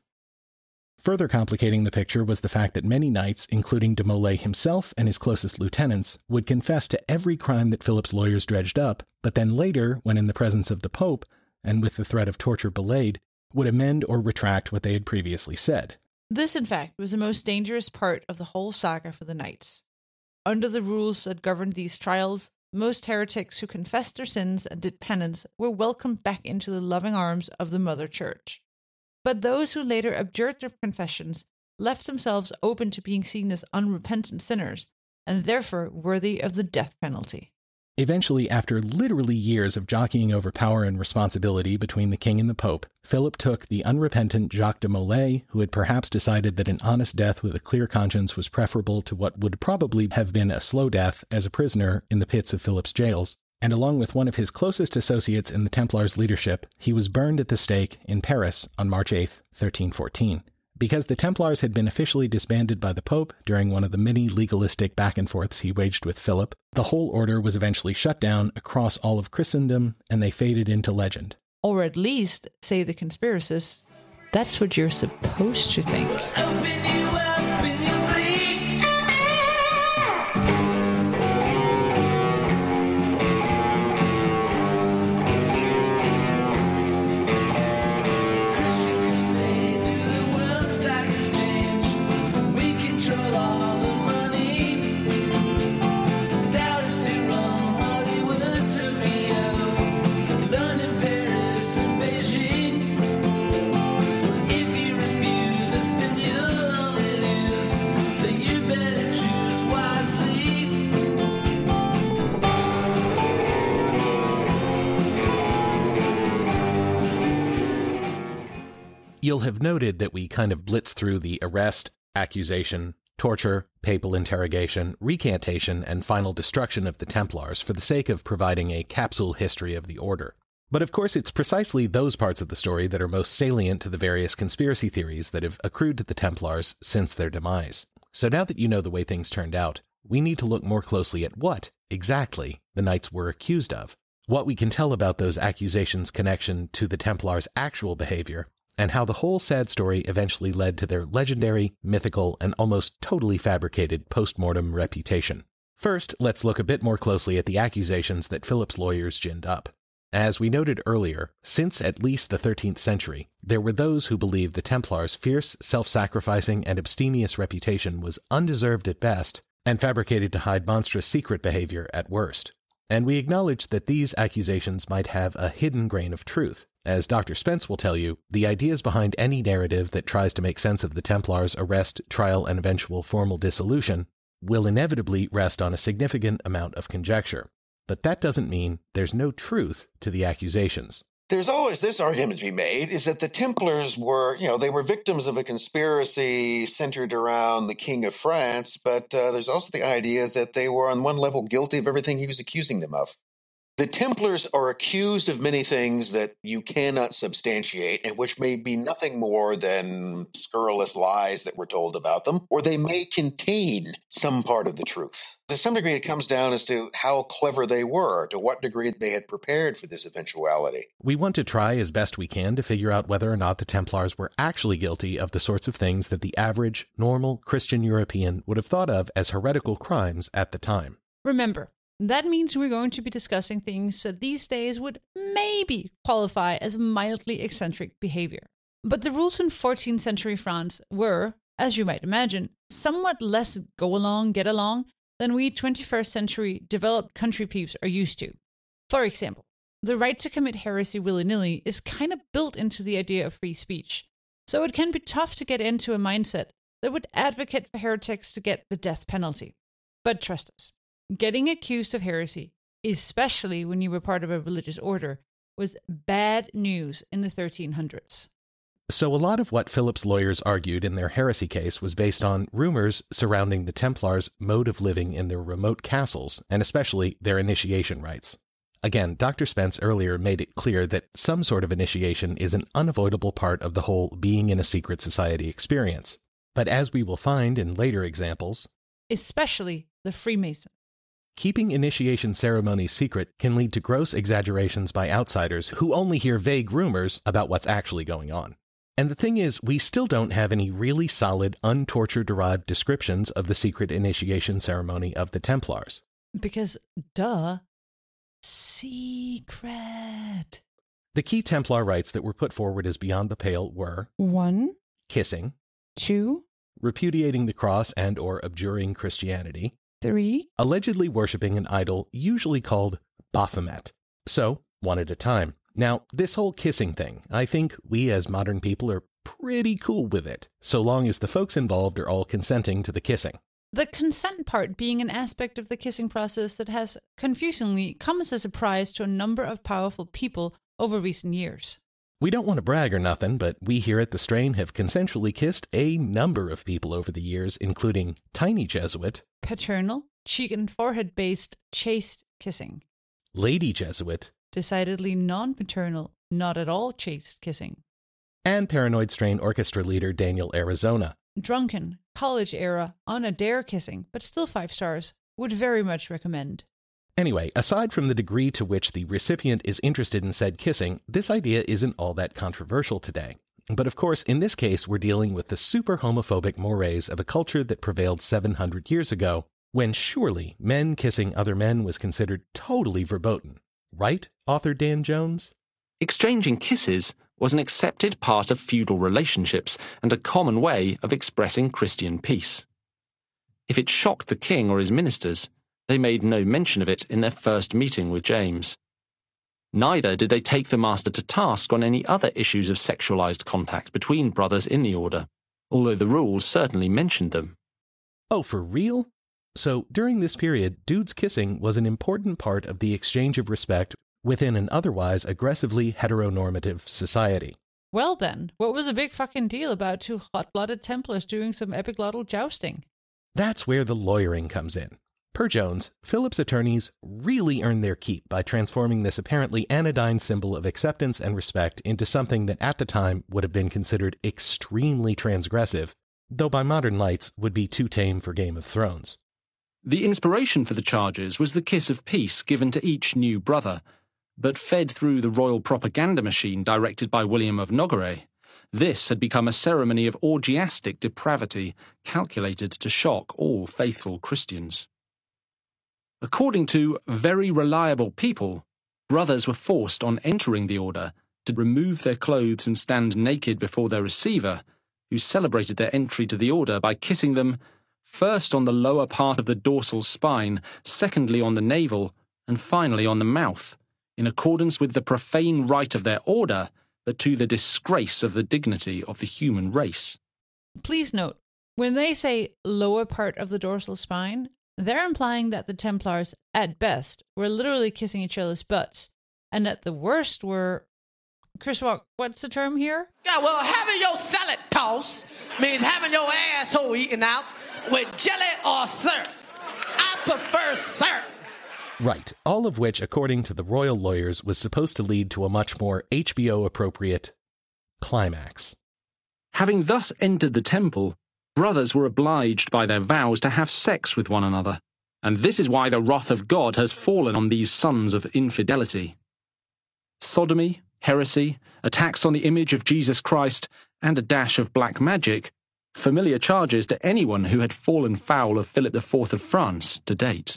Further complicating the picture was the fact that many knights, including de Molay himself and his closest lieutenants, would confess to every crime that Philip's lawyers dredged up, but then later, when in the presence of the Pope, and with the threat of torture belayed, would amend or retract what they had previously said. This, in fact, was the most dangerous part of the whole saga for the knights. Under the rules that governed these trials, most heretics who confessed their sins and did penance were welcomed back into the loving arms of the Mother Church. But those who later abjured their confessions left themselves open to being seen as unrepentant sinners, and therefore worthy of the death penalty. Eventually, after literally years of jockeying over power and responsibility between the king and the pope, Philip took the unrepentant Jacques de Molay, who had perhaps decided that an honest death with a clear conscience was preferable to what would probably have been a slow death, as a prisoner in the pits of Philip's jails, and along with one of his closest associates in the Templars' leadership, he was burned at the stake in Paris on March eighth, thirteen fourteen. Because the Templars had been officially disbanded by the Pope during one of the many legalistic back-and-forths he waged with Philip, the whole order was eventually shut down across all of Christendom, and they faded into legend. Or at least, say the conspiracists, that's what you're supposed to think. Open you up and you bleed. You'll have noted that we kind of blitz through the arrest, accusation, torture, papal interrogation, recantation, and final destruction of the Templars for the sake of providing a capsule history of the order. But of course, it's precisely those parts of the story that are most salient to the various conspiracy theories that have accrued to the Templars since their demise. So now that you know the way things turned out, we need to look more closely at what, exactly, the knights were accused of, what we can tell about those accusations' connection to the Templars' actual behavior, and how the whole sad story eventually led to their legendary, mythical, and almost totally fabricated post-mortem reputation. First, let's look a bit more closely at the accusations that Philip's lawyers ginned up. As we noted earlier, since at least the thirteenth century, there were those who believed the Templars' fierce, self-sacrificing, and abstemious reputation was undeserved at best, and fabricated to hide monstrous secret behavior at worst. And we acknowledge that these accusations might have a hidden grain of truth. As Doctor Spence will tell you, the ideas behind any narrative that tries to make sense of the Templars' arrest, trial, and eventual formal dissolution will inevitably rest on a significant amount of conjecture. But that doesn't mean there's no truth to the accusations. There's always this argument to be made, is that the Templars were, you know, they were victims of a conspiracy centered around the King of France, but uh, there's also the idea that they were on one level guilty of everything he was accusing them of. The Templars are accused of many things that you cannot substantiate and which may be nothing more than scurrilous lies that were told about them, or they may contain some part of the truth. To some degree, it comes down as to how clever they were, to what degree they had prepared for this eventuality. We want to try as best we can to figure out whether or not the Templars were actually guilty of the sorts of things that the average, normal, Christian European would have thought of as heretical crimes at the time. Remember, that means we're going to be discussing things that these days would maybe qualify as mildly eccentric behavior. But the rules in fourteenth century France were, as you might imagine, somewhat less go along, get along than we twenty-first century developed country peeps are used to. For example, the right to commit heresy willy-nilly is kind of built into the idea of free speech, so it can be tough to get into a mindset that would advocate for heretics to get the death penalty. But trust us. Getting accused of heresy, especially when you were part of a religious order, was bad news in the thirteen hundreds. So a lot of what Philip's lawyers argued in their heresy case was based on rumors surrounding the Templars' mode of living in their remote castles, and especially their initiation rites. Again, Doctor Spence earlier made it clear that some sort of initiation is an unavoidable part of the whole being in a secret society experience. But as we will find in later examples, especially the Freemasons, keeping initiation ceremonies secret can lead to gross exaggerations by outsiders who only hear vague rumors about what's actually going on. And the thing is, we still don't have any really solid, untorture-derived descriptions of the secret initiation ceremony of the Templars. Because, duh, secret. The key Templar rites that were put forward as beyond the pale were one. Kissing. two. Repudiating the cross and or abjuring Christianity. three. Allegedly worshipping an idol, usually called Baphomet. So, one at a time. Now, this whole kissing thing, I think we as modern people are pretty cool with it, so long as the folks involved are all consenting to the kissing. The consent part being an aspect of the kissing process that has, confusingly, come as a surprise to a number of powerful people over recent years. We don't want to brag or nothing, but we here at The Strain have consensually kissed a number of people over the years, including Tiny Jesuit, paternal, cheek and forehead-based, chaste kissing, Lady Jesuit, decidedly non-paternal, not at all chaste kissing, and Paranoid Strain orchestra leader Daniel Arizona. Drunken, college era, on a dare kissing, but still five stars, would very much recommend. Anyway, aside from the degree to which the recipient is interested in said kissing, this idea isn't all that controversial today. But of course, in this case, we're dealing with the super homophobic mores of a culture that prevailed seven hundred years ago, when surely men kissing other men was considered totally verboten. Right, author Dan Jones? Exchanging kisses was an accepted part of feudal relationships and a common way of expressing Christian peace. If it shocked the king or his ministers, they made no mention of it in their first meeting with James. Neither did they take the master to task on any other issues of sexualized contact between brothers in the order, although the rules certainly mentioned them. Oh, for real? So, during this period, dudes kissing was an important part of the exchange of respect within an otherwise aggressively heteronormative society. Well then, what was a big fucking deal about two hot-blooded Templars doing some epiglottal jousting? That's where the lawyering comes in. Per Jones, Philip's attorneys really earned their keep by transforming this apparently anodyne symbol of acceptance and respect into something that at the time would have been considered extremely transgressive, though by modern lights would be too tame for Game of Thrones. The inspiration for the charges was the kiss of peace given to each new brother, but fed through the royal propaganda machine directed by William of Nogaret, this had become a ceremony of orgiastic depravity calculated to shock all faithful Christians. According to very reliable people, brothers were forced on entering the order to remove their clothes and stand naked before their receiver, who celebrated their entry to the order by kissing them first on the lower part of the dorsal spine, secondly on the navel, and finally on the mouth, in accordance with the profane rite of their order, but to the disgrace of the dignity of the human race. Please note, when they say lower part of the dorsal spine, they're implying that the Templars, at best, were literally kissing each other's butts, and at the worst were... Chris Walk, what's the term here? Yeah, well, having your salad tossed means having your asshole eaten out with jelly or syrup. I prefer syrup. Right, all of which, according to the royal lawyers, was supposed to lead to a much more H B O-appropriate climax. Having thus entered the temple, brothers were obliged by their vows to have sex with one another, and this is why the wrath of God has fallen on these sons of infidelity. Sodomy, heresy, attacks on the image of Jesus Christ, and a dash of black magic, familiar charges to anyone who had fallen foul of Philip the Fourth of France to date.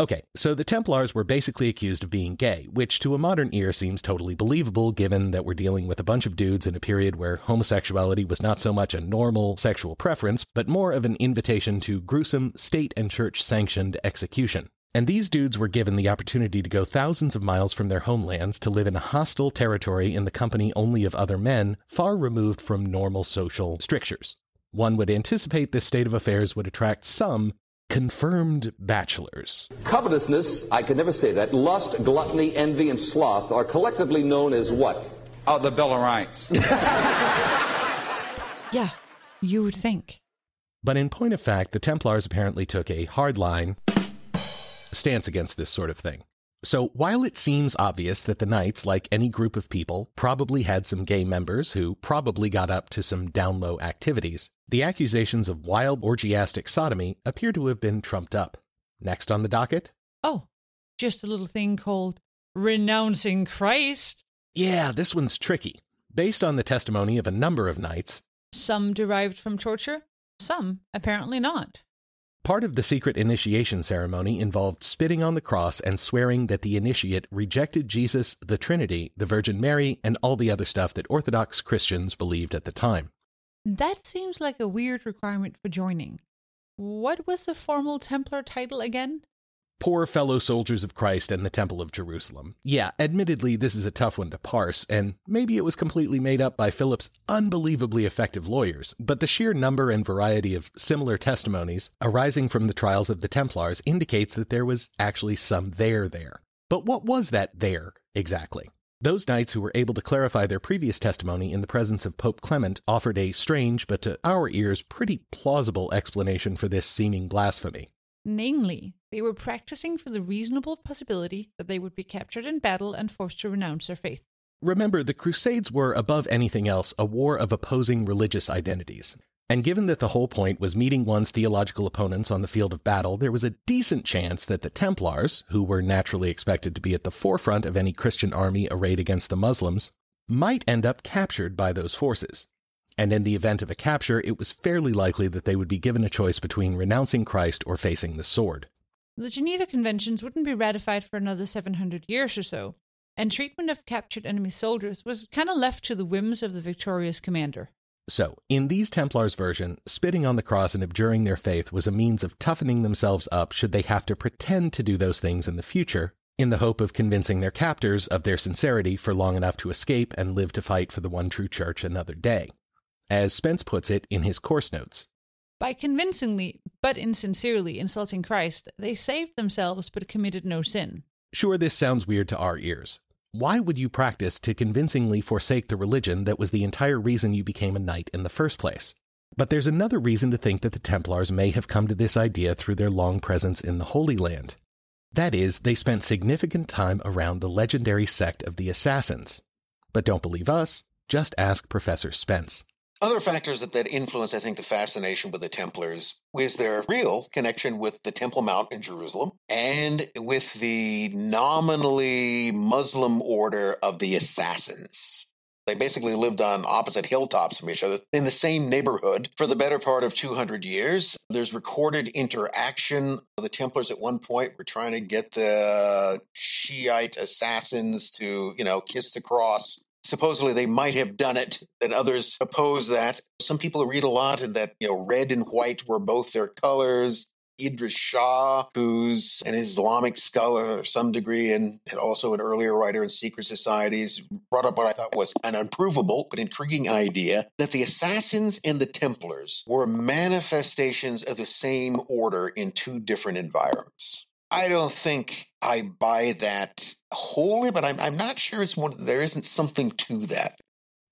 Okay, so the Templars were basically accused of being gay, which to a modern ear seems totally believable given that we're dealing with a bunch of dudes in a period where homosexuality was not so much a normal sexual preference, but more of an invitation to gruesome state and church-sanctioned execution. And these dudes were given the opportunity to go thousands of miles from their homelands to live in a hostile territory in the company only of other men, far removed from normal social strictures. One would anticipate this state of affairs would attract some confirmed bachelors. Covetousness, I can never say that, lust, gluttony, envy, and sloth are collectively known as what? Oh, the Bill of Rights. Yeah, you would think. But in point of fact, the Templars apparently took a hardline stance against this sort of thing. So while it seems obvious that the Knights, like any group of people, probably had some gay members who probably got up to some down-low activities, the accusations of wild orgiastic sodomy appear to have been trumped up. Next on the docket? Oh, just a little thing called renouncing Christ. Yeah, this one's tricky. Based on the testimony of a number of Knights, some derived from torture, some apparently not. Part of the secret initiation ceremony involved spitting on the cross and swearing that the initiate rejected Jesus, the Trinity, the Virgin Mary, and all the other stuff that Orthodox Christians believed at the time. That seems like a weird requirement for joining. What was the formal Templar title again? Poor Fellow Soldiers of Christ and the Temple of Jerusalem. Yeah, admittedly, this is a tough one to parse, and maybe it was completely made up by Philip's unbelievably effective lawyers, but the sheer number and variety of similar testimonies arising from the trials of the Templars indicates that there was actually some there there. But what was that there exactly? Those knights who were able to clarify their previous testimony in the presence of Pope Clement offered a strange, but to our ears, pretty plausible explanation for this seeming blasphemy. Namely, they were practicing for the reasonable possibility that they would be captured in battle and forced to renounce their faith. Remember, the Crusades were, above anything else, a war of opposing religious identities. And given that the whole point was meeting one's theological opponents on the field of battle, there was a decent chance that the Templars, who were naturally expected to be at the forefront of any Christian army arrayed against the Muslims, might end up captured by those forces. And in the event of a capture, it was fairly likely that they would be given a choice between renouncing Christ or facing the sword. The Geneva Conventions wouldn't be ratified for another seven hundred years or so, and treatment of captured enemy soldiers was kind of left to the whims of the victorious commander. So, in these Templars' version, spitting on the cross and abjuring their faith was a means of toughening themselves up should they have to pretend to do those things in the future, in the hope of convincing their captors of their sincerity for long enough to escape and live to fight for the one true church another day. As Spence puts it in his course notes. By convincingly, but insincerely, insulting Christ, they saved themselves but committed no sin. Sure, this sounds weird to our ears. Why would you practice to convincingly forsake the religion that was the entire reason you became a knight in the first place? But there's another reason to think that the Templars may have come to this idea through their long presence in the Holy Land. That is, they spent significant time around the legendary sect of the Assassins. But don't believe us, just ask Professor Spence. Other factors that, that influence, I think, the fascination with the Templars is their real connection with the Temple Mount in Jerusalem and with the nominally Muslim order of the Assassins. They basically lived on opposite hilltops from each other in the same neighborhood for the better part of two hundred years. There's recorded interaction. The Templars at one point were trying to get the Shiite assassins to, you know, kiss the cross. Supposedly they might have done it, and others oppose that. Some people read a lot and that, you know, red and white were both their colors. Idris Shah, who's an Islamic scholar to some degree and also an earlier writer in secret societies, brought up what I thought was an unprovable but intriguing idea that the Assassins and the Templars were manifestations of the same order in two different environments. I don't think I buy that wholly, but I'm, I'm not sure it's one. There isn't something to that.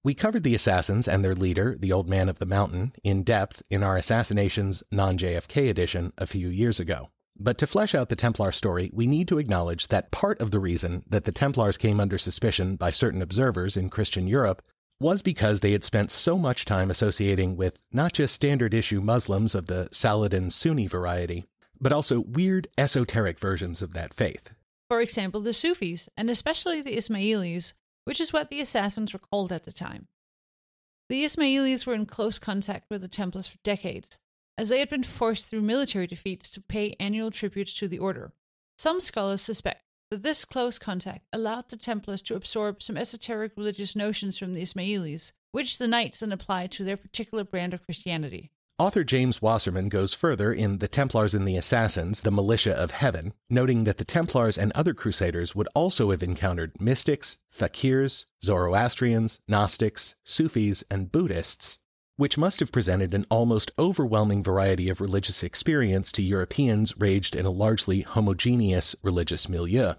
We covered the Assassins and their leader, the Old Man of the Mountain, in depth in our Assassinations non-J F K edition a few years ago. But to flesh out the Templar story, we need to acknowledge that part of the reason that the Templars came under suspicion by certain observers in Christian Europe was because they had spent so much time associating with not just standard-issue Muslims of the Saladin Sunni variety, but also weird esoteric versions of that faith. For example, the Sufis, and especially the Ismailis, which is what the Assassins were called at the time. The Ismailis were in close contact with the Templars for decades, as they had been forced through military defeats to pay annual tributes to the order. Some scholars suspect that this close contact allowed the Templars to absorb some esoteric religious notions from the Ismailis, which the knights then applied to their particular brand of Christianity. Author James Wasserman goes further in The Templars and the Assassins, The Militia of Heaven, noting that the Templars and other Crusaders would also have encountered mystics, fakirs, Zoroastrians, Gnostics, Sufis, and Buddhists, which must have presented an almost overwhelming variety of religious experience to Europeans ranged in a largely homogeneous religious milieu.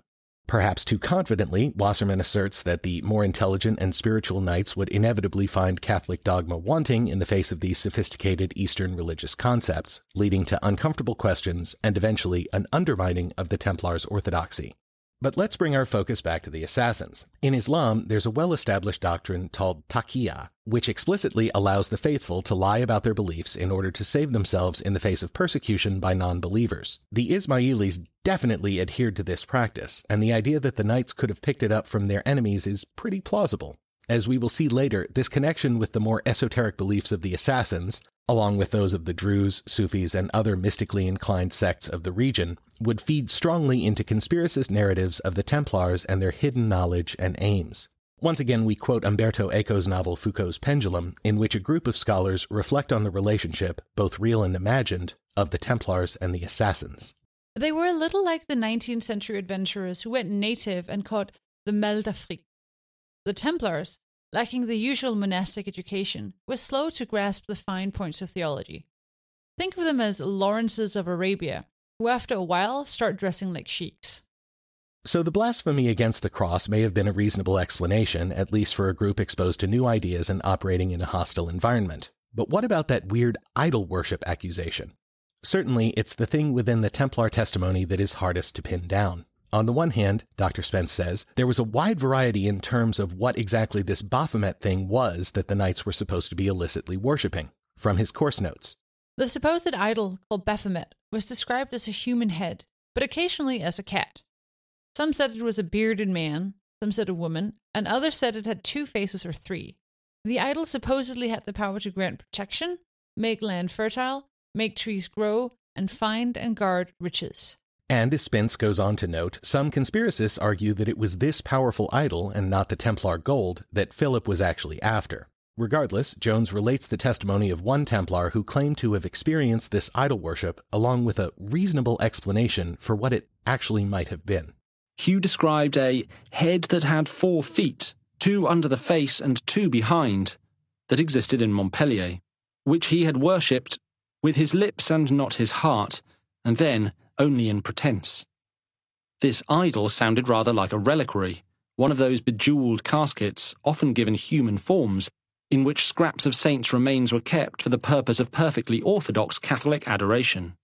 Perhaps too confidently, Wasserman asserts that the more intelligent and spiritual knights would inevitably find Catholic dogma wanting in the face of these sophisticated Eastern religious concepts, leading to uncomfortable questions and eventually an undermining of the Templars' orthodoxy. But let's bring our focus back to the Assassins. In Islam, there's a well-established doctrine called taqiyya, which explicitly allows the faithful to lie about their beliefs in order to save themselves in the face of persecution by non-believers. The Ismailis definitely adhered to this practice, and the idea that the knights could have picked it up from their enemies is pretty plausible. As we will see later, this connection with the more esoteric beliefs of the Assassins along with those of the Druze, Sufis, and other mystically inclined sects of the region, would feed strongly into conspiracist narratives of the Templars and their hidden knowledge and aims. Once again, we quote Umberto Eco's novel Foucault's Pendulum, in which a group of scholars reflect on the relationship, both real and imagined, of the Templars and the Assassins. They were a little like the nineteenth century adventurers who went native and caught the mal d'Afrique. The Templars, lacking the usual monastic education, were slow to grasp the fine points of theology. Think of them as Lawrences of Arabia, who after a while start dressing like sheiks. So the blasphemy against the cross may have been a reasonable explanation, at least for a group exposed to new ideas and operating in a hostile environment. But what about that weird idol worship accusation? Certainly, it's the thing within the Templar testimony that is hardest to pin down. On the one hand, Doctor Spence says, there was a wide variety in terms of what exactly this Baphomet thing was that the knights were supposed to be illicitly worshipping, from his course notes. The supposed idol, called Baphomet, was described as a human head, but occasionally as a cat. Some said it was a bearded man, some said a woman, and others said it had two faces or three. The idol supposedly had the power to grant protection, make land fertile, make trees grow, and find and guard riches. And as Spence goes on to note, some conspiracists argue that it was this powerful idol, and not the Templar gold, that Philip was actually after. Regardless, Jones relates the testimony of one Templar who claimed to have experienced this idol worship, along with a reasonable explanation for what it actually might have been. Hugh described a head that had four feet, two under the face and two behind, that existed in Montpellier, which he had worshipped with his lips and not his heart, and then only in pretense. This idol sounded rather like a reliquary, one of those bejewelled caskets, often given human forms, in which scraps of saints' remains were kept for the purpose of perfectly orthodox Catholic adoration.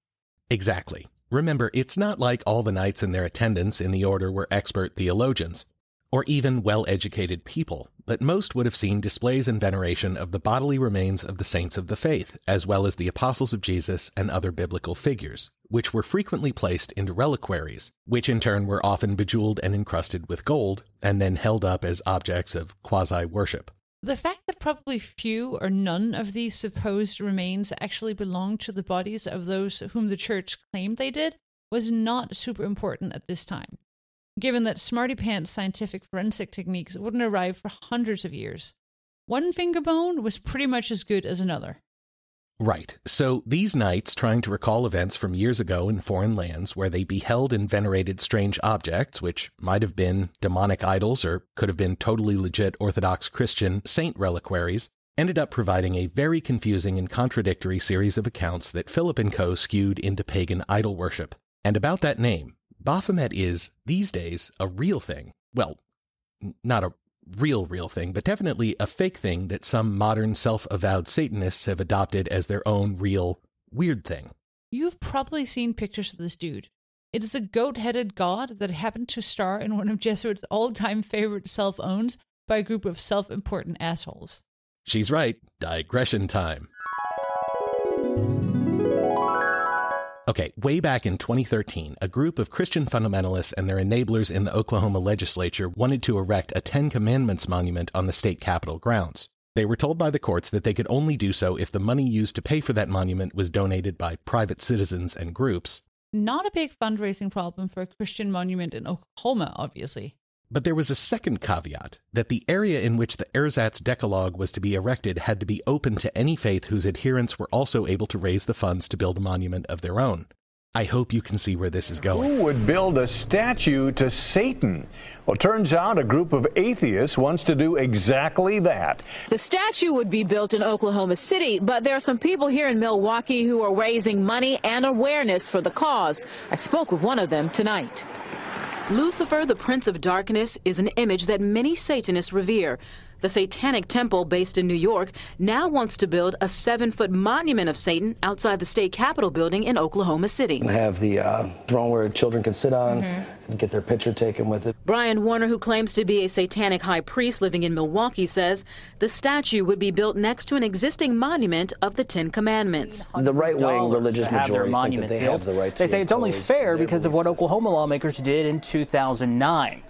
Exactly. Remember, it's not like all the knights and their attendants in the order were expert theologians, or even well-educated people, but most would have seen displays and veneration of the bodily remains of the saints of the faith, as well as the apostles of Jesus and other biblical figures, which were frequently placed into reliquaries, which in turn were often bejeweled and encrusted with gold, and then held up as objects of quasi-worship. The fact that probably few or none of these supposed remains actually belonged to the bodies of those whom the church claimed they did was not super important at this time, given that smarty-pants scientific forensic techniques wouldn't arrive for hundreds of years. One finger bone was pretty much as good as another. Right. So these knights, trying to recall events from years ago in foreign lands where they beheld and venerated strange objects, which might have been demonic idols or could have been totally legit Orthodox Christian saint reliquaries, ended up providing a very confusing and contradictory series of accounts that Philip and co. skewed into pagan idol worship. And about that name, Baphomet is, these days, a real thing. Well, not a real, real thing, but definitely a fake thing that some modern self-avowed Satanists have adopted as their own real, weird thing. You've probably seen pictures of this dude. It is a goat-headed god that happened to star in one of Jesuit's all-time favorite self-owns by a group of self-important assholes. She's right. Digression time. Okay, way back in twenty thirteen, a group of Christian fundamentalists and their enablers in the Oklahoma legislature wanted to erect a Ten Commandments monument on the state capitol grounds. They were told by the courts that they could only do so if the money used to pay for that monument was donated by private citizens and groups. Not a big fundraising problem for a Christian monument in Oklahoma, obviously. But there was a second caveat, that the area in which the ersatz Decalogue was to be erected had to be open to any faith whose adherents were also able to raise the funds to build a monument of their own. I hope you can see where this is going. Who would build a statue to Satan? Well, turns out a group of atheists wants to do exactly that. The statue would be built in Oklahoma City, but there are some people here in Milwaukee who are raising money and awareness for the cause. I spoke with one of them tonight. Lucifer, the Prince of Darkness, is an image that many Satanists revere. The Satanic Temple, based in New York, now wants to build a seven-foot monument of Satan outside the state capitol building in Oklahoma City. We have the uh, throne where children can sit on mm-hmm. and get their picture taken with it. Brian Warner, who claims to be a Satanic high priest living in Milwaukee, says the statue would be built next to an existing monument of the Ten Commandments. The right-wing religious majority think that they built. have the right to. They say it's only fair because of what Oklahoma lawmakers did in two thousand nine.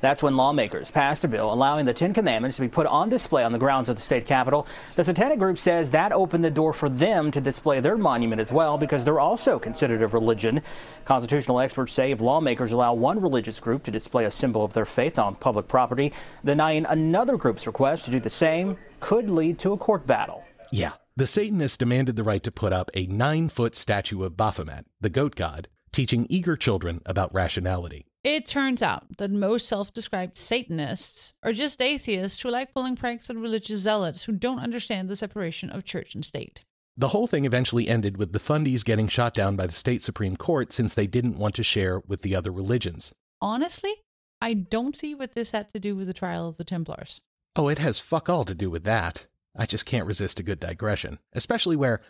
That's when lawmakers passed a bill allowing the Ten Commandments to be put on display on the grounds of the state capitol. The Satanic Group says that opened the door for them to display their monument as well, because they're also considered a religion. Constitutional experts say if lawmakers allow one religious group to display a symbol of their faith on public property, denying another group's request to do the same could lead to a court battle. Yeah. The Satanists demanded the right to put up a nine-foot statue of Baphomet, the goat god, teaching eager children about rationality. It turns out that most self-described Satanists are just atheists who like pulling pranks on religious zealots who don't understand the separation of church and state. The whole thing eventually ended with the fundies getting shot down by the state Supreme Court since they didn't want to share with the other religions. Honestly, I don't see what this had to do with the trial of the Templars. Oh, it has fuck all to do with that. I just can't resist a good digression, especially where,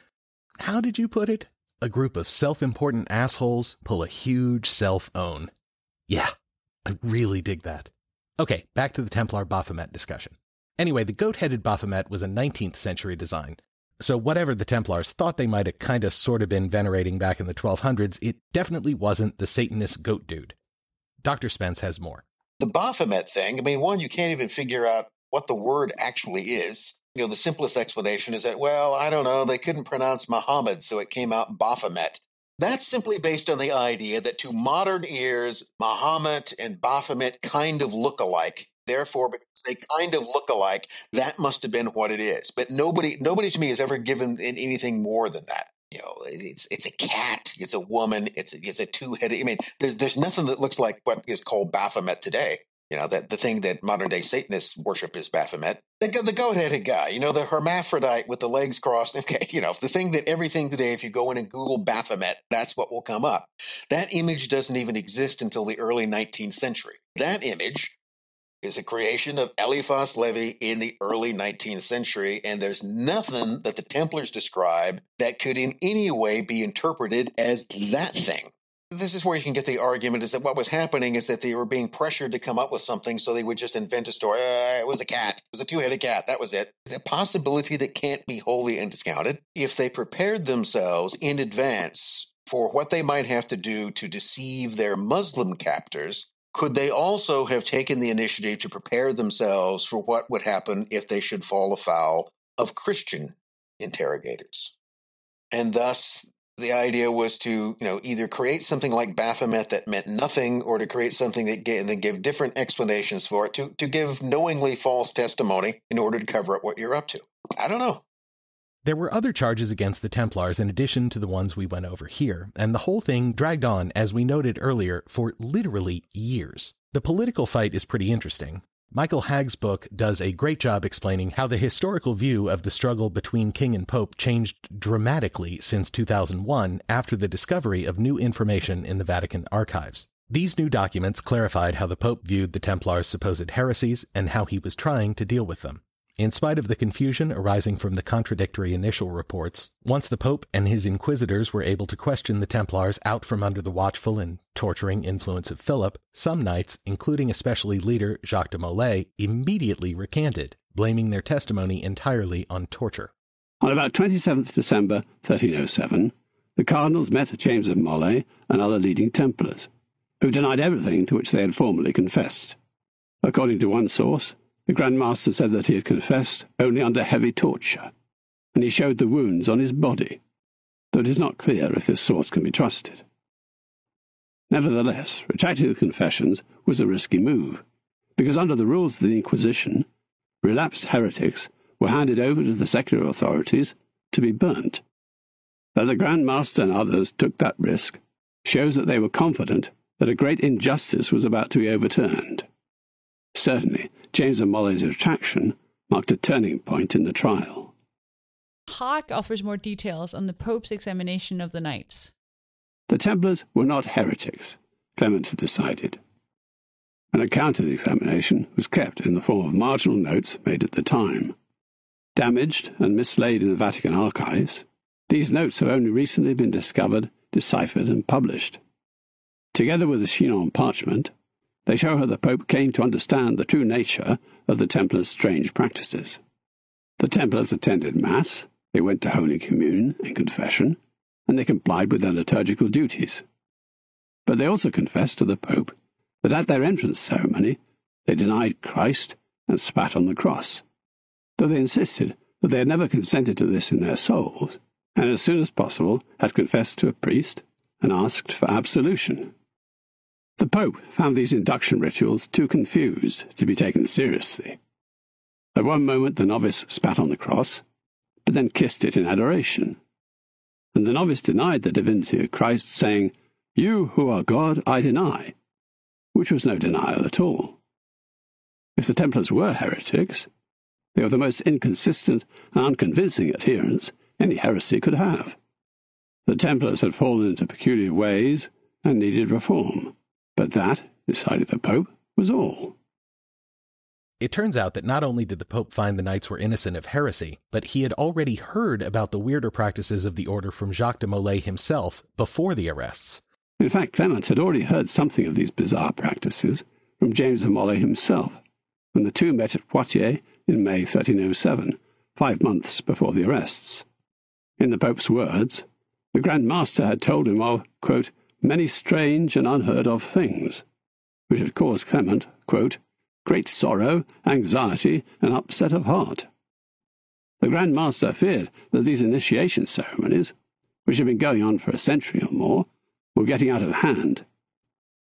how did you put it? A group of self-important assholes pull a huge self-own. Yeah, I really dig that. Okay, back to the Templar Baphomet discussion. Anyway, the goat-headed Baphomet was a nineteenth century design, so whatever the Templars thought they might have kinda sorta been venerating back in the twelve hundreds, it definitely wasn't the Satanist goat dude. Doctor Spence has more. The Baphomet thing, I mean, one, you can't even figure out what the word actually is. You know, the simplest explanation is that, well, I don't know, they couldn't pronounce Muhammad, so it came out Baphomet. That's simply based on the idea that to modern ears, Muhammad and Baphomet kind of look alike. Therefore, because they kind of look alike, that must have been what it is. But nobody, nobody to me has ever given anything more than that. You know, it's it's a cat, it's a woman, it's a, it's a two-headed. I mean, there's there's nothing that looks like what is called Baphomet today. You know, that the thing that modern-day Satanists worship is Baphomet. The, the goat-headed guy, you know, the hermaphrodite with the legs crossed. Okay, you know, the thing that everything today, if you go in and Google Baphomet, that's what will come up. That image doesn't even exist until the early nineteenth century. That image is a creation of Eliphas Levi in the early nineteenth century, and there's nothing that the Templars describe that could in any way be interpreted as that thing. This is where you can get the argument is that what was happening is that they were being pressured to come up with something, so they would just invent a story. Uh, it was a cat. It was a two-headed cat. That was it. A possibility that can't be wholly undiscounted. If they prepared themselves in advance for what they might have to do to deceive their Muslim captors, could they also have taken the initiative to prepare themselves for what would happen if they should fall afoul of Christian interrogators? And thus, the idea was to, you know, either create something like Baphomet that meant nothing, or to create something that gave, and then give different explanations for it, to, to give knowingly false testimony in order to cover up what you're up to. I don't know. There were other charges against the Templars in addition to the ones we went over here, and the whole thing dragged on, as we noted earlier, for literally years. The political fight is pretty interesting. Michael Hagg's book does a great job explaining how the historical view of the struggle between king and pope changed dramatically since two thousand one after the discovery of new information in the Vatican archives. These new documents clarified how the pope viewed the Templars' supposed heresies and how he was trying to deal with them. In spite of the confusion arising from the contradictory initial reports, once the pope and his inquisitors were able to question the Templars out from under the watchful and torturing influence of Philip, some knights, including especially leader Jacques de Molay, immediately recanted, blaming their testimony entirely on torture. On about twenty-seventh of December, thirteen oh seven, the cardinals met James of Molay and other leading Templars, who denied everything to which they had formerly confessed. According to one source, the Grand Master said that he had confessed only under heavy torture, and he showed the wounds on his body, though it is not clear if this source can be trusted. Nevertheless, retracting the confessions was a risky move, because under the rules of the Inquisition, relapsed heretics were handed over to the secular authorities to be burnt. That the Grand Master and others took that risk shows that they were confident that a great injustice was about to be overturned. Certainly, James of Mollay's retraction marked a turning point in the trial. Haag offers more details on the Pope's examination of the knights. The Templars were not heretics, Clement had decided. An account of the examination was kept in the form of marginal notes made at the time. Damaged and mislaid in the Vatican archives, these notes have only recently been discovered, deciphered, and published. Together with the Chinon parchment, they show how the Pope came to understand the true nature of the Templars' strange practices. The Templars attended Mass, they went to Holy Communion and confession, and they complied with their liturgical duties. But they also confessed to the Pope that at their entrance ceremony they denied Christ and spat on the cross, though they insisted that they had never consented to this in their souls, and as soon as possible had confessed to a priest and asked for absolution. The Pope found these induction rituals too confused to be taken seriously. At one moment the novice spat on the cross, but then kissed it in adoration. And the novice denied the divinity of Christ, saying, "You who are God, I deny," which was no denial at all. If the Templars were heretics, they were the most inconsistent and unconvincing adherents any heresy could have. The Templars had fallen into peculiar ways and needed reform, but that, decided the Pope, was all. It turns out that not only did the Pope find the Knights were innocent of heresy, but he had already heard about the weirder practices of the order from Jacques de Molay himself before the arrests. In fact, Clement had already heard something of these bizarre practices from James de Molay himself, when the two met at Poitiers in May thirteen oh seven, five months before the arrests. In the Pope's words, the Grand Master had told him of, quote, "many strange and unheard-of things," which had caused Clement, quote, "great sorrow, anxiety, and upset of heart." The Grand Master feared that these initiation ceremonies, which had been going on for a century or more, were getting out of hand,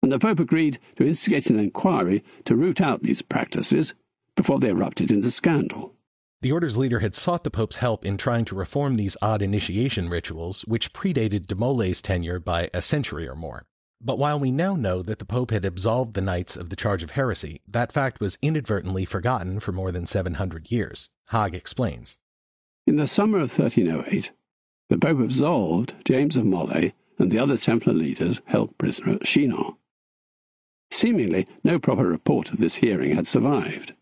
and the Pope agreed to instigate an inquiry to root out these practices before they erupted into scandal. The order's leader had sought the Pope's help in trying to reform these odd initiation rituals, which predated de Molay's tenure by a century or more. But while we now know that the Pope had absolved the Knights of the charge of heresy, that fact was inadvertently forgotten for more than seven hundred years, Haag explains. In the summer of thirteen oh eight, the Pope absolved James of Molay and the other Templar leaders held prisoner at Chinon. Seemingly, no proper report of this hearing had survived.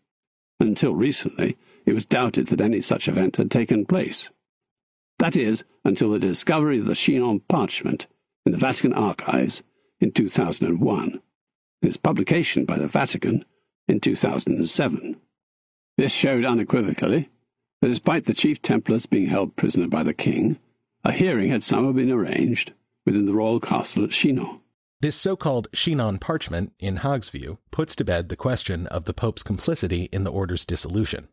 Until recently, it was doubted that any such event had taken place. That is, until the discovery of the Chinon parchment in the Vatican archives in two thousand one, and its publication by the Vatican in two thousand seven. This showed unequivocally that despite the chief Templars being held prisoner by the king, a hearing had somehow been arranged within the royal castle at Chinon. This so-called Chinon parchment, in Haag's view, puts to bed the question of the Pope's complicity in the order's dissolution.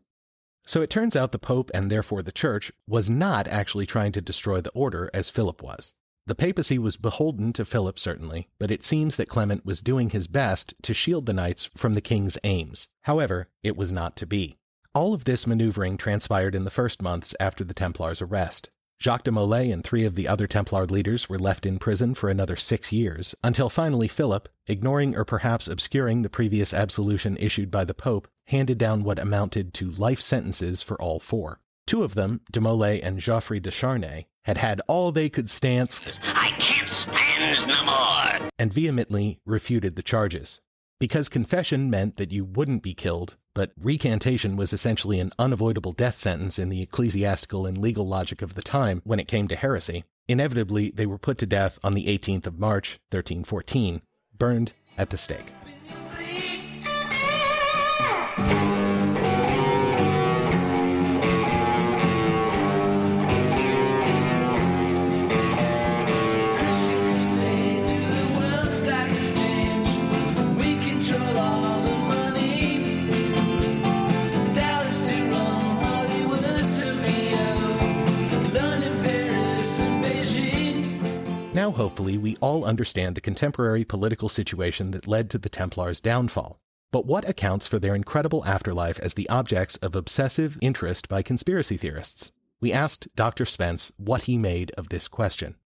So it turns out the Pope, and therefore the Church, was not actually trying to destroy the order as Philip was. The papacy was beholden to Philip, certainly, but it seems that Clement was doing his best to shield the Knights from the king's aims. However, it was not to be. All of this maneuvering transpired in the first months after the Templars' arrest. Jacques de Molay and three of the other Templar leaders were left in prison for another six years, until finally Philip, ignoring or perhaps obscuring the previous absolution issued by the Pope, handed down what amounted to life sentences for all four. Two of them, de Molay and Geoffrey de Charnay, had had all they could stance, "I can't stand no more," and vehemently refuted the charges. Because confession meant that you wouldn't be killed, but recantation was essentially an unavoidable death sentence in the ecclesiastical and legal logic of the time when it came to heresy, inevitably they were put to death on the eighteenth of March, thirteen fourteen, burned at the stake. Now, hopefully, we all understand the contemporary political situation that led to the Templars' downfall. But what accounts for their incredible afterlife as the objects of obsessive interest by conspiracy theorists? We asked Doctor Spence what he made of this question.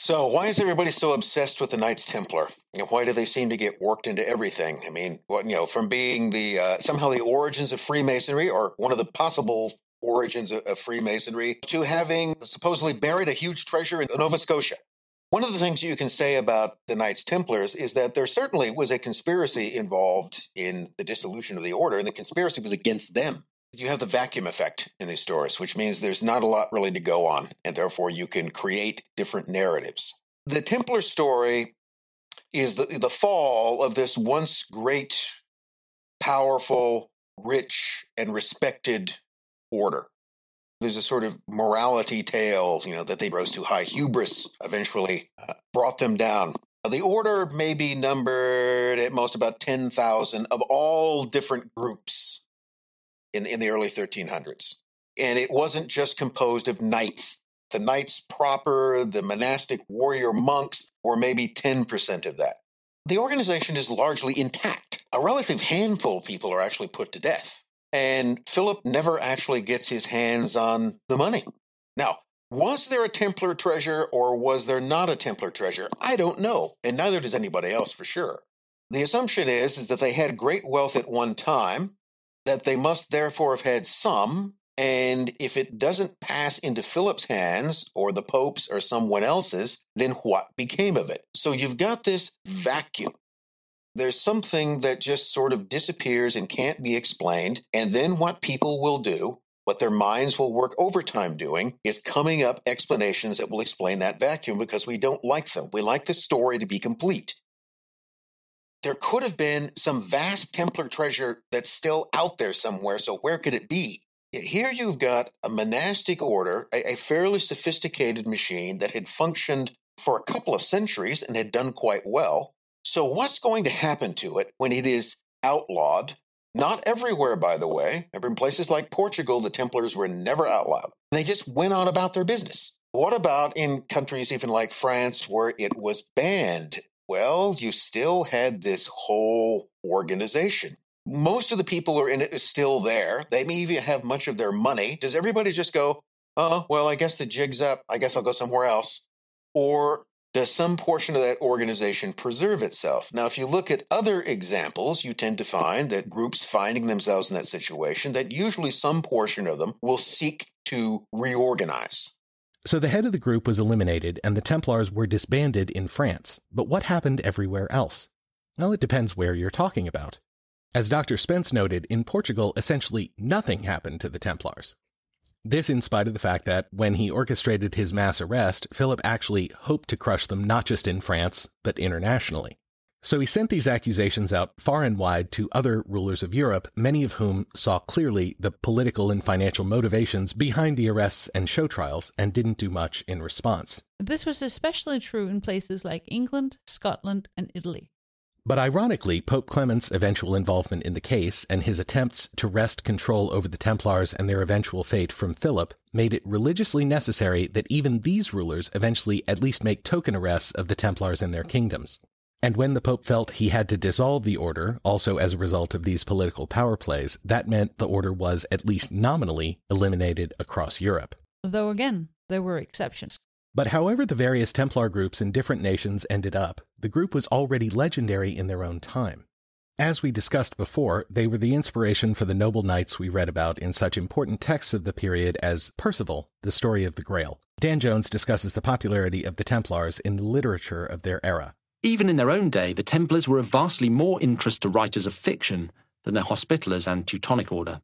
So, why is everybody so obsessed with the Knights Templar? You know, why do they seem to get worked into everything? I mean, what, you know, from being the uh, somehow the origins of Freemasonry, or one of the possible origins of, of Freemasonry, to having supposedly buried a huge treasure in Nova Scotia. One of the things you can say about the Knights Templars is that there certainly was a conspiracy involved in the dissolution of the order, and the conspiracy was against them. You have the vacuum effect in these stories, which means there's not a lot really to go on, and therefore you can create different narratives. The Templar story is the, the fall of this once great, powerful, rich, and respected order. There's a sort of morality tale, you know, that they rose to high hubris, eventually uh, brought them down. The order may be numbered at most about ten thousand of all different groups in, in the early thirteen hundreds. And it wasn't just composed of knights. The knights proper, the monastic warrior monks, were maybe ten percent of that. The organization is largely intact. A relative handful of people are actually put to death. And Philip never actually gets his hands on the money. Now, was there a Templar treasure or was there not a Templar treasure? I don't know, and neither does anybody else for sure. The assumption is, is that they had great wealth at one time, that they must therefore have had some, and if it doesn't pass into Philip's hands or the Pope's or someone else's, then what became of it? So you've got this vacuum. There's something that just sort of disappears and can't be explained. And then what people will do, what their minds will work overtime doing, is coming up explanations that will explain that vacuum because we don't like them. We like the story to be complete. There could have been some vast Templar treasure that's still out there somewhere, so where could it be? Here you've got a monastic order, a, a fairly sophisticated machine that had functioned for a couple of centuries and had done quite well. So what's going to happen to it when it is outlawed? Not everywhere, by the way. In places like Portugal, the Templars were never outlawed. They just went on about their business. What about in countries even like France where it was banned? Well, you still had this whole organization. Most of the people who are in it is still there. They may even have much of their money. Does everybody just go, oh, well, I guess the jig's up. I guess I'll go somewhere else. Or does some portion of that organization preserve itself? Now, if you look at other examples, you tend to find that groups finding themselves in that situation, that usually some portion of them will seek to reorganize. So the head of the group was eliminated and the Templars were disbanded in France. But what happened everywhere else? Well, it depends where you're talking about. As Doctor Spence noted, in Portugal, essentially nothing happened to the Templars. This in spite of the fact that, when he orchestrated his mass arrest, Philip actually hoped to crush them not just in France, but internationally. So he sent these accusations out far and wide to other rulers of Europe, many of whom saw clearly the political and financial motivations behind the arrests and show trials and didn't do much in response. This was especially true in places like England, Scotland, and Italy. But ironically, Pope Clement's eventual involvement in the case and his attempts to wrest control over the Templars and their eventual fate from Philip made it religiously necessary that even these rulers eventually at least make token arrests of the Templars in their kingdoms. And when the Pope felt he had to dissolve the order, also as a result of these political power plays, that meant the order was at least nominally eliminated across Europe. Though again, there were exceptions. But however the various Templar groups in different nations ended up, the group was already legendary in their own time. As we discussed before, they were the inspiration for the noble knights we read about in such important texts of the period as Percival, the Story of the Grail. Dan Jones discusses the popularity of the Templars in the literature of their era. Even in their own day, the Templars were of vastly more interest to writers of fiction than their Hospitallers and Teutonic order.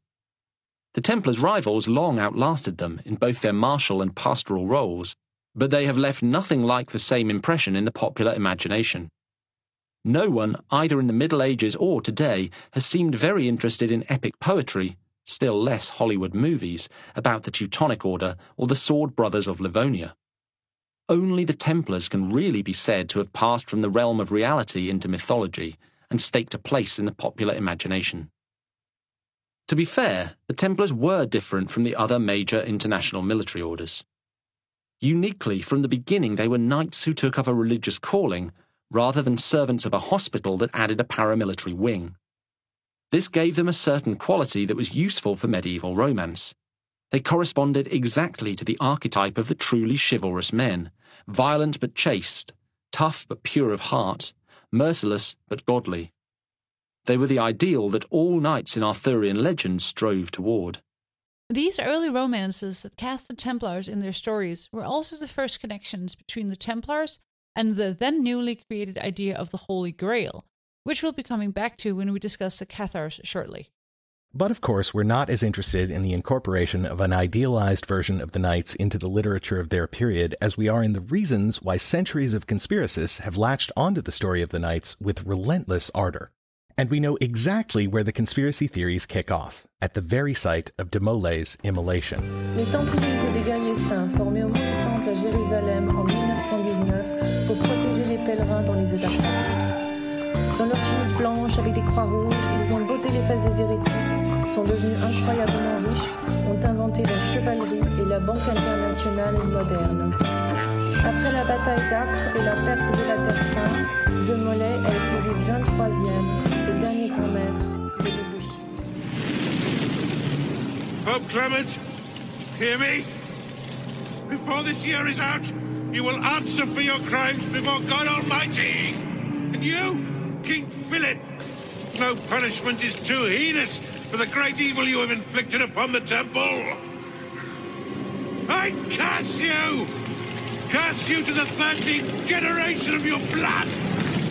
The Templars' rivals long outlasted them in both their martial and pastoral roles, but they have left nothing like the same impression in the popular imagination. No one, either in the Middle Ages or today, has seemed very interested in epic poetry, still less Hollywood movies, about the Teutonic Order or the Sword Brothers of Livonia. Only the Templars can really be said to have passed from the realm of reality into mythology and staked a place in the popular imagination. To be fair, the Templars were different from the other major international military orders. Uniquely, from the beginning, they were knights who took up a religious calling, rather than servants of a hospital that added a paramilitary wing. This gave them a certain quality that was useful for medieval romance. They corresponded exactly to the archetype of the truly chivalrous men, violent but chaste, tough but pure of heart, merciless but godly. They were the ideal that all knights in Arthurian legend strove toward. These early romances that cast the Templars in their stories were also the first connections between the Templars and the then newly created idea of the Holy Grail, which we'll be coming back to when we discuss the Cathars shortly. But of course, we're not as interested in the incorporation of an idealized version of the knights into the literature of their period as we are in the reasons why centuries of conspiracists have latched onto the story of the knights with relentless ardor. And we know exactly where the conspiracy theories kick off, at the very site of de Molay's immolation. Les Templiers étaient des guerriers saints formés au Mont du Temple à Jérusalem en mille neuf cent dix-neuf pour protéger les pèlerins dans les étapes catholiques. Dans leur tunique blanche avec des croix rouges, ils ont botté les faces des hérétiques, sont devenus incroyablement riches, ont inventé la chevalerie et la banque internationale moderne. Après la bataille d'Acre et la perte de la Terre Sainte, De Molay a été élu vingt-troisième et dernier grand maître de l'Église. Pope Clement, hear me? Before this year is out, you will answer for your crimes before God Almighty. And you, King Philip, no punishment is too heinous for the great evil you have inflicted upon the temple. I curse you! Curse you to the thirteenth generation of your blood!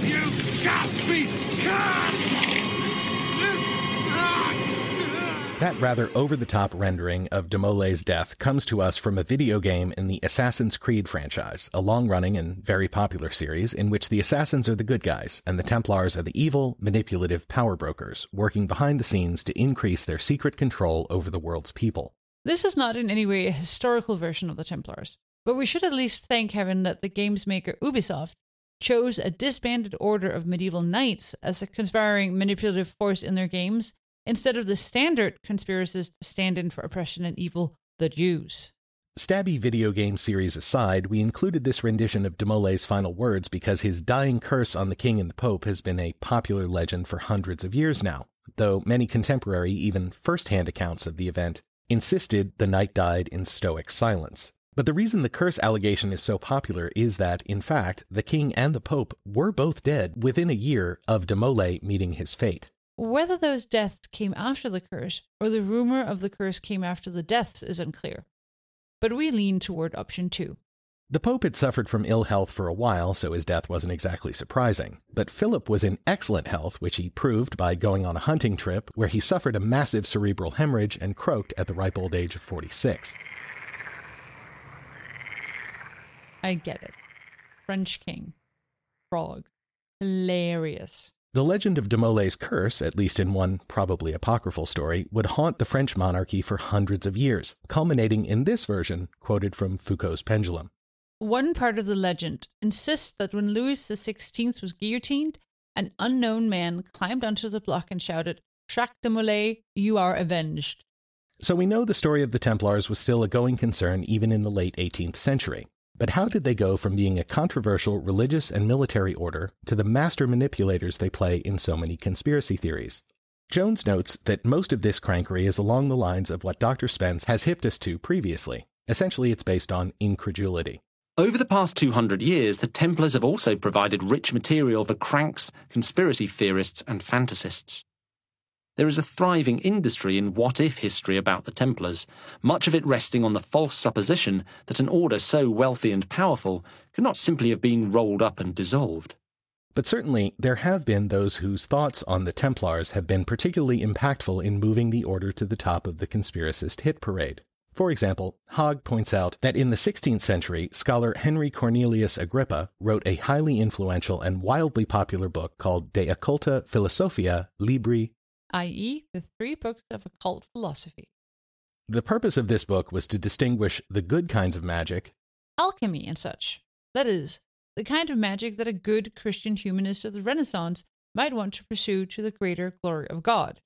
You shall be cursed! That rather over-the-top rendering of De Molay's death comes to us from a video game in the Assassin's Creed franchise, a long-running and very popular series in which the assassins are the good guys and the Templars are the evil, manipulative power brokers, working behind the scenes to increase their secret control over the world's people. This is not in any way a historical version of the Templars, but we should at least thank heaven that the game's maker Ubisoft chose a disbanded order of medieval knights as a conspiring, manipulative force in their games, instead of the standard conspiracist stand-in for oppression and evil, the Jews. Stabby video game series aside, we included this rendition of De Molay's final words because his dying curse on the king and the pope has been a popular legend for hundreds of years now, though many contemporary, even first-hand accounts of the event insisted the knight died in stoic silence. But the reason the curse allegation is so popular is that, in fact, the king and the pope were both dead within a year of De Molay meeting his fate. Whether those deaths came after the curse or the rumor of the curse came after the deaths is unclear, but we lean toward option two. The Pope had suffered from ill health for a while, so his death wasn't exactly surprising, but Philip was in excellent health, which he proved by going on a hunting trip where he suffered a massive cerebral hemorrhage and croaked at the ripe old age of forty-six. I get it. French king. Frog. Hilarious. The legend of De Molay's curse, at least in one probably apocryphal story, would haunt the French monarchy for hundreds of years, culminating in this version, quoted from Foucault's Pendulum. One part of the legend insists that when Louis the sixteenth was guillotined, an unknown man climbed onto the block and shouted, "Jacques de Molay, you are avenged." So we know the story of the Templars was still a going concern even in the late eighteenth century. But how did they go from being a controversial religious and military order to the master manipulators they play in so many conspiracy theories? Jones notes that most of this crankery is along the lines of what Doctor Spence has hipped us to previously. Essentially, it's based on incredulity. Over the past two hundred years, the Templars have also provided rich material for cranks, conspiracy theorists, and fantasists. There is a thriving industry in what-if history about the Templars, much of it resting on the false supposition that an order so wealthy and powerful could not simply have been rolled up and dissolved. But certainly, there have been those whose thoughts on the Templars have been particularly impactful in moving the order to the top of the conspiracist hit parade. For example, Hogg points out that in the sixteenth century, scholar Henry Cornelius Agrippa wrote a highly influential and wildly popular book called De Occulta Philosophia Libri, that is, the three books of occult philosophy. The purpose of this book was to distinguish the good kinds of magic, alchemy and such, that is, the kind of magic that a good Christian humanist of the Renaissance might want to pursue to the greater glory of God,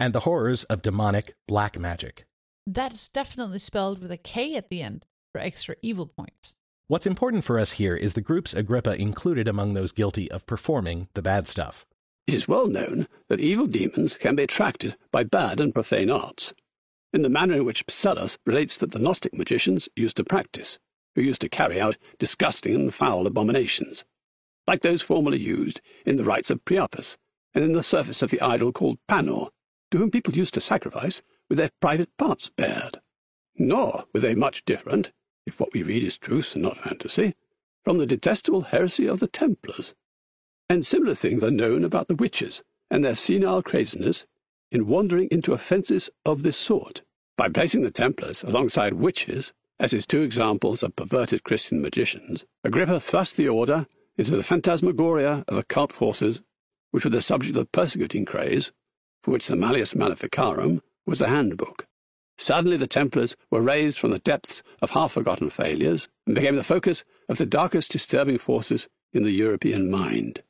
and the horrors of demonic black magic. That's definitely spelled with a K at the end for extra evil points. What's important for us here is the groups Agrippa included among those guilty of performing the bad stuff. It is well known that evil demons can be attracted by bad and profane arts, in the manner in which Psellus relates that the Gnostic magicians used to practice, who used to carry out disgusting and foul abominations, like those formerly used in the rites of Priapus and in the service of the idol called Panor, to whom people used to sacrifice with their private parts bared. Nor were they much different, if what we read is truth and not fantasy, from the detestable heresy of the Templars. And similar things are known about the witches and their senile craziness in wandering into offences of this sort. By placing the Templars alongside witches, as his two examples of perverted Christian magicians, Agrippa thrust the order into the phantasmagoria of occult forces which were the subject of persecuting craze, for which the Malleus Maleficarum was a handbook. Suddenly the Templars were raised from the depths of half-forgotten failures and became the focus of the darkest disturbing forces in the European mind,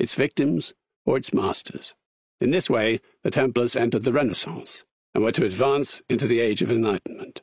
its victims or its masters. In this way, the Templars entered the Renaissance and were to advance into the Age of Enlightenment.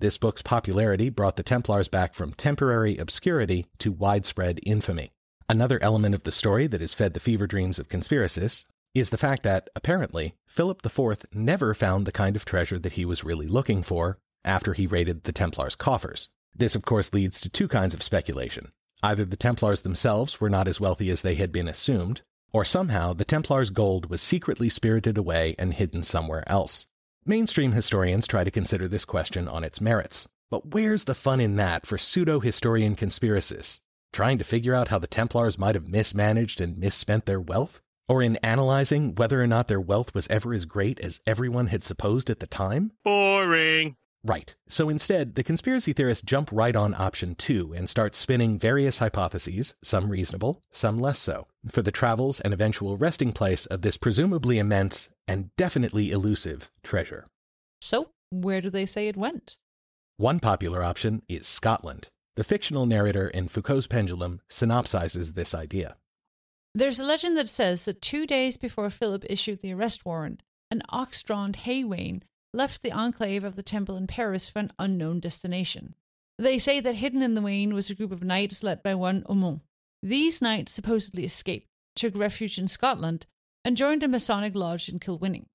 This book's popularity brought the Templars back from temporary obscurity to widespread infamy. Another element of the story that has fed the fever dreams of conspiracists is the fact that, apparently, Philip the Fourth never found the kind of treasure that he was really looking for after he raided the Templars' coffers. This, of course, leads to two kinds of speculation. Either the Templars themselves were not as wealthy as they had been assumed, or somehow the Templars' gold was secretly spirited away and hidden somewhere else. Mainstream historians try to consider this question on its merits, but where's the fun in that for pseudo-historian conspiracists? Trying to figure out how the Templars might have mismanaged and misspent their wealth? Or in analyzing whether or not their wealth was ever as great as everyone had supposed at the time? Boring! Right. So instead, the conspiracy theorists jump right on option two and start spinning various hypotheses, some reasonable, some less so, for the travels and eventual resting place of this presumably immense and definitely elusive treasure. So, where do they say it went? One popular option is Scotland. The fictional narrator in Foucault's Pendulum synopsizes this idea. There's a legend that says that two days before Philip issued the arrest warrant, an ox-drawn Haywain left the enclave of the temple in Paris for an unknown destination. They say that hidden in the wain was a group of knights led by one Aumont. These knights supposedly escaped, took refuge in Scotland, and joined a Masonic lodge in Kilwinning.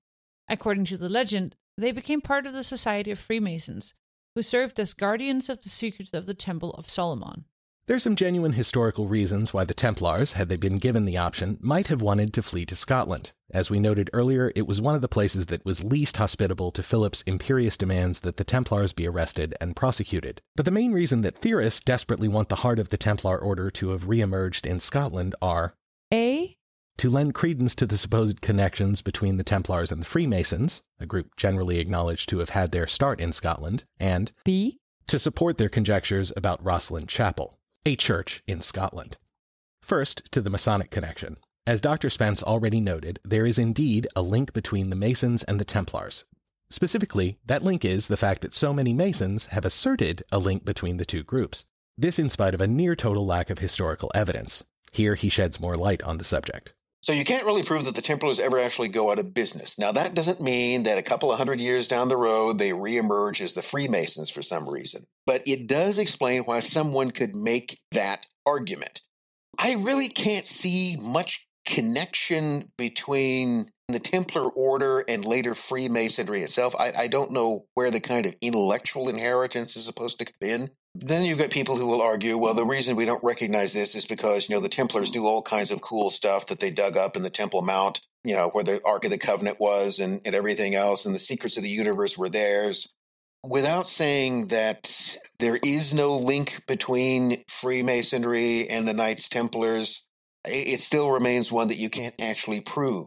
According to the legend, they became part of the Society of Freemasons, who served as guardians of the secrets of the Temple of Solomon. There's some genuine historical reasons why the Templars, had they been given the option, might have wanted to flee to Scotland. As we noted earlier, it was one of the places that was least hospitable to Philip's imperious demands that the Templars be arrested and prosecuted. But the main reason that theorists desperately want the heart of the Templar order to have re-emerged in Scotland are A. To lend credence to the supposed connections between the Templars and the Freemasons, a group generally acknowledged to have had their start in Scotland, and B. To support their conjectures about Rosslyn Chapel, a church in Scotland. First, to the Masonic connection. As Doctor Spence already noted, there is indeed a link between the Masons and the Templars. Specifically, that link is the fact that so many Masons have asserted a link between the two groups, this in spite of a near-total lack of historical evidence. Here he sheds more light on the subject. So you can't really prove that the Templars ever actually go out of business. Now, that doesn't mean that a couple of hundred years down the road, they reemerge as the Freemasons for some reason. But it does explain why someone could make that argument. I really can't see much connection between the Templar order and later Freemasonry itself. I, I don't know where the kind of intellectual inheritance is supposed to come in. Then you've got people who will argue, well, the reason we don't recognize this is because, you know, the Templars do all kinds of cool stuff that they dug up in the Temple Mount, you know, where the Ark of the Covenant was and, and everything else, and the secrets of the universe were theirs. Without saying that there is no link between Freemasonry and the Knights Templars, it still remains one that you can't actually prove.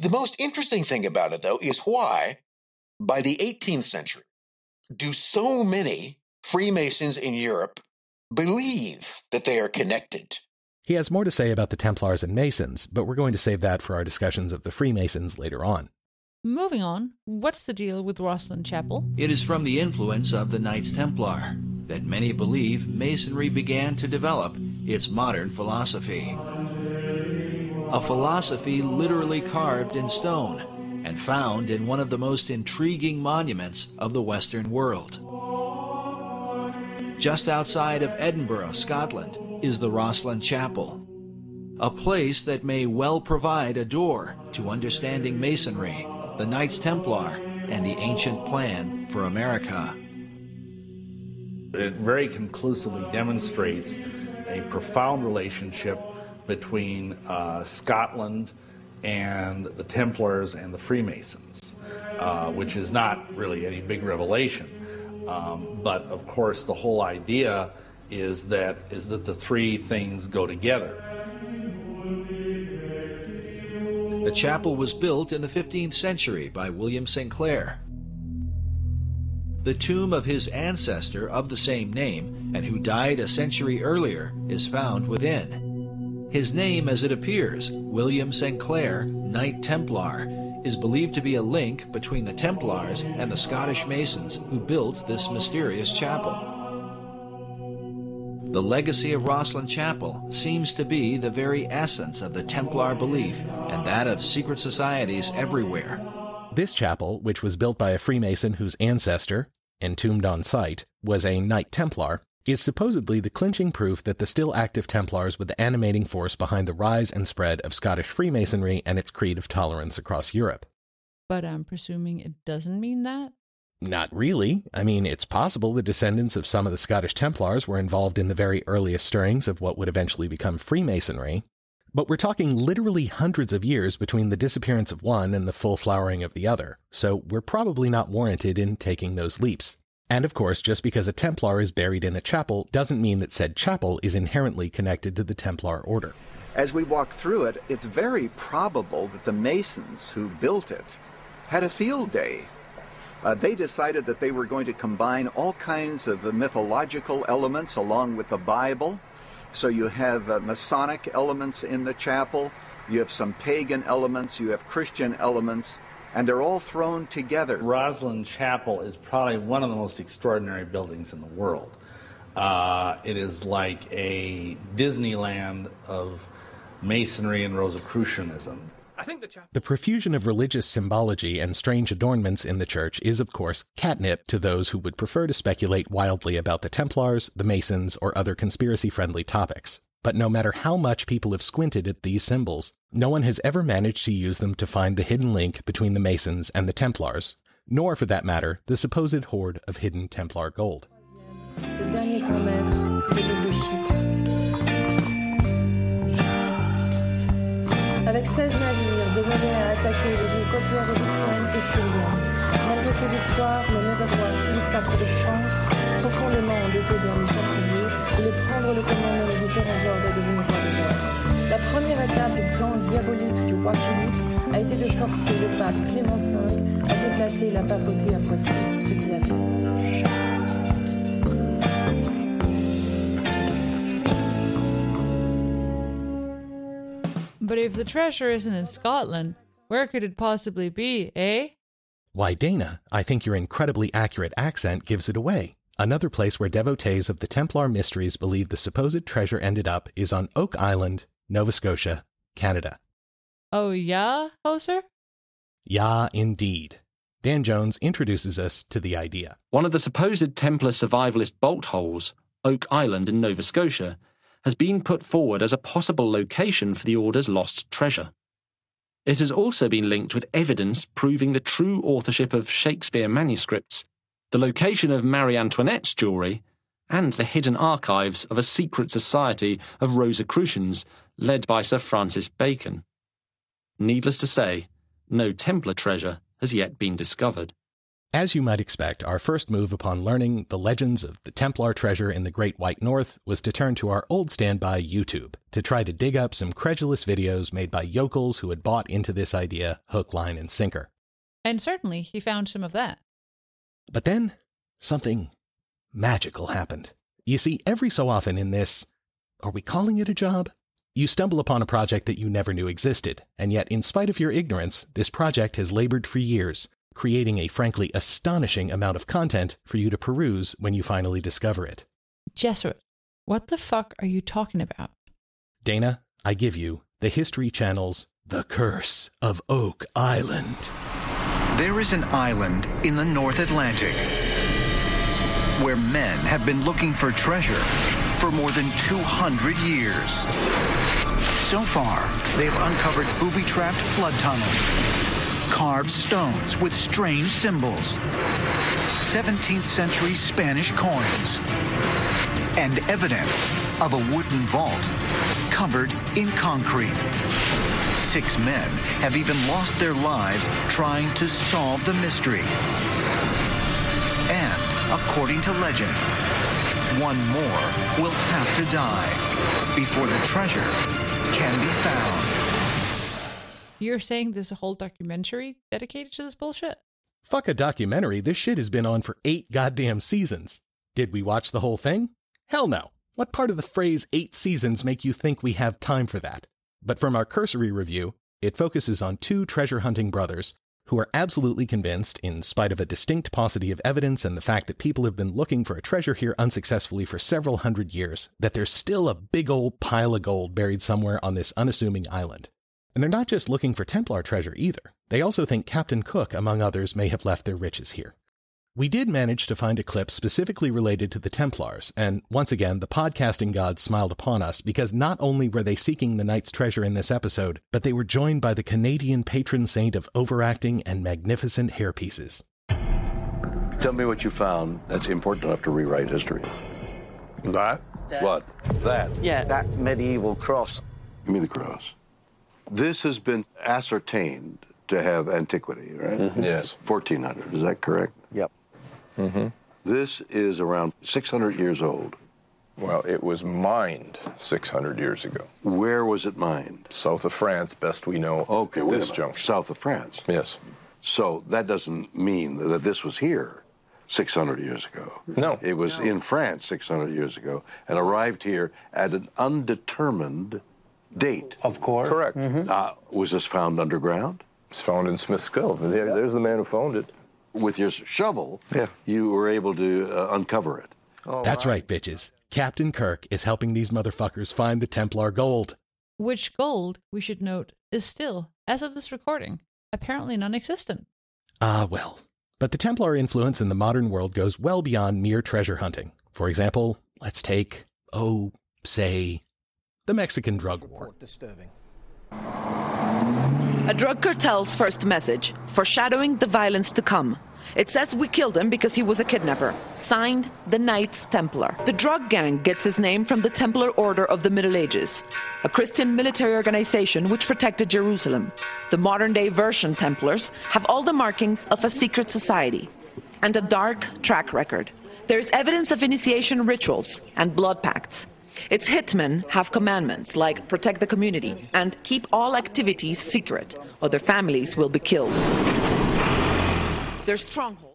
The most interesting thing about it, though, is why, by the eighteenth century, do so many Freemasons in Europe believe that they are connected. He has more to say about the Templars and Masons, but we're going to save that for our discussions of the Freemasons later on. Moving on, what's the deal with Rosslyn Chapel? It is from the influence of the Knights Templar that many believe Masonry began to develop its modern philosophy. A philosophy literally carved in stone and found in one of the most intriguing monuments of the Western world. Just outside of Edinburgh, Scotland, is the Rosslyn Chapel, a place that may well provide a door to understanding Masonry, the Knights Templar, and the ancient plan for America. It very conclusively demonstrates a profound relationship between uh, Scotland and the Templars and the Freemasons, uh, which is not really any big revelation. Um, but of course, the whole idea is that is that the three things go together. The chapel was built in the fifteenth century by William Sinclair. The tomb of his ancestor of the same name, and who died a century earlier, is found within. His name, as it appears, William Sinclair, Knight Templar, is believed to be a link between the Templars and the Scottish Masons who built this mysterious chapel. The legacy of Rosslyn Chapel seems to be the very essence of the Templar belief and that of secret societies everywhere. This chapel, which was built by a Freemason whose ancestor, entombed on site, was a Knight Templar, is supposedly the clinching proof that the still active Templars were the animating force behind the rise and spread of Scottish Freemasonry and its creed of tolerance across Europe. But I'm presuming it doesn't mean that? Not really. I mean, it's possible the descendants of some of the Scottish Templars were involved in the very earliest stirrings of what would eventually become Freemasonry. But we're talking literally hundreds of years between the disappearance of one and the full flowering of the other, so we're probably not warranted in taking those leaps. And of course, just because a Templar is buried in a chapel doesn't mean that said chapel is inherently connected to the Templar order. As we walk through it, it's very probable that the Masons who built it had a field day. Uh, they decided that they were going to combine all kinds of uh, mythological elements along with the Bible. So you have uh, Masonic elements in the chapel, you have some pagan elements, you have Christian elements, and they're all thrown together. Rosslyn Chapel is probably one of the most extraordinary buildings in the world. Uh, it is like a Disneyland of Masonry and Rosicrucianism. I think the, chap- the profusion of religious symbology and strange adornments in the church is, of course, catnip to those who would prefer to speculate wildly about the Templars, the Masons, or other conspiracy-friendly topics. But no matter how much people have squinted at these symbols, no one has ever managed to use them to find the hidden link between the Masons and the Templars, nor, for that matter, the supposed hoard of hidden Templar gold. Avec seize navires demandés à attaquer les villes côtières égyptiennes et syriennes. Malgré ces victoires, le nouveau roi Philippe quatre de France, profondément endetté dans le pays, voulait prendre le commandement des différents ordres de l'Union européenne. La première étape du plan diabolique du roi Philippe a été de forcer le pape Clément cinq à déplacer la papauté à Poitiers, ce qu'il a fait. But if the treasure isn't in Scotland, where could it possibly be, eh? Why, Dana, I think your incredibly accurate accent gives it away. Another place where devotees of the Templar mysteries believe the supposed treasure ended up is on Oak Island, Nova Scotia, Canada. Oh, yeah, Hoser? Yeah, indeed. Dan Jones introduces us to the idea. One of the supposed Templar survivalist bolt holes, Oak Island in Nova Scotia, has been put forward as a possible location for the Order's lost treasure. It has also been linked with evidence proving the true authorship of Shakespeare manuscripts, the location of Marie Antoinette's jewellery, and the hidden archives of a secret society of Rosicrucians led by Sir Francis Bacon. Needless to say, no Templar treasure has yet been discovered. As you might expect, our first move upon learning the legends of the Templar treasure in the Great White North was to turn to our old standby YouTube to try to dig up some credulous videos made by yokels who had bought into this idea hook, line, and sinker. And certainly he found some of that. But then, something magical happened. You see, every so often in this, are we calling it a job? You stumble upon a project that you never knew existed, and yet in spite of your ignorance, this project has labored for years, creating a frankly astonishing amount of content for you to peruse when you finally discover it. Jesuit, what the fuck are you talking about? Dana, I give you the History Channel's The Curse of Oak Island. There is an island in the North Atlantic where men have been looking for treasure for more than two hundred years. So far, they have uncovered booby-trapped flood tunnels, carved stones with strange symbols, seventeenth century Spanish coins, and evidence of a wooden vault covered in concrete. Six men have even lost their lives trying to solve the mystery. And, according to legend, one more will have to die before the treasure can be found. You're saying there's a whole documentary dedicated to this bullshit? Fuck a documentary. This shit has been on for eight goddamn seasons. Did we watch the whole thing? Hell no. What part of the phrase eight seasons make you think we have time for that? But from our cursory review, it focuses on two treasure-hunting brothers who are absolutely convinced, in spite of a distinct paucity of evidence and the fact that people have been looking for a treasure here unsuccessfully for several hundred years, that there's still a big old pile of gold buried somewhere on this unassuming island. And they're not just looking for Templar treasure either. They also think Captain Cook, among others, may have left their riches here. We did manage to find a clip specifically related to the Templars, and once again, the podcasting gods smiled upon us because not only were they seeking the Knight's treasure in this episode, but they were joined by the Canadian patron saint of overacting and magnificent hairpieces. Tell me what you found that's important enough to rewrite history. That? that. What? That. Yeah. That medieval cross. Give me the cross. This has been ascertained to have antiquity, right? Mm-hmm. Yes. fourteen hundred, is that correct? Yep. Mm-hmm. This is around six hundred years old. Well, it was mined six hundred years ago. Where was it mined? South of France, best we know. Okay, at this junction. South of France? Yes. So that doesn't mean that this was here six hundred years ago. No. It was no. in France six hundred years ago and arrived here at an undetermined date. Of course. Correct. Mm-hmm. Uh, was this found underground? It's found in Smith's Cove. There, yeah. There's the man who found it. With your shovel, yeah. you were able to uh, uncover it. Oh, That's wow. right, bitches. Captain Kirk is helping these motherfuckers find the Templar gold. Which gold, we should note, is still, as of this recording, apparently non-existent. Ah, well. But the Templar influence in the modern world goes well beyond mere treasure hunting. For example, let's take, oh, say, the Mexican drug war. Disturbing. A drug cartel's first message, foreshadowing the violence to come. It says we killed him because he was a kidnapper. Signed, the Knights Templar. The drug gang gets its name from the Templar Order of the Middle Ages, a Christian military organization which protected Jerusalem. The modern-day version Templars have all the markings of a secret society and a dark track record. There is evidence of initiation rituals and blood pacts. Its hitmen have commandments like protect the community and keep all activities secret, or their families will be killed. Their stronghold.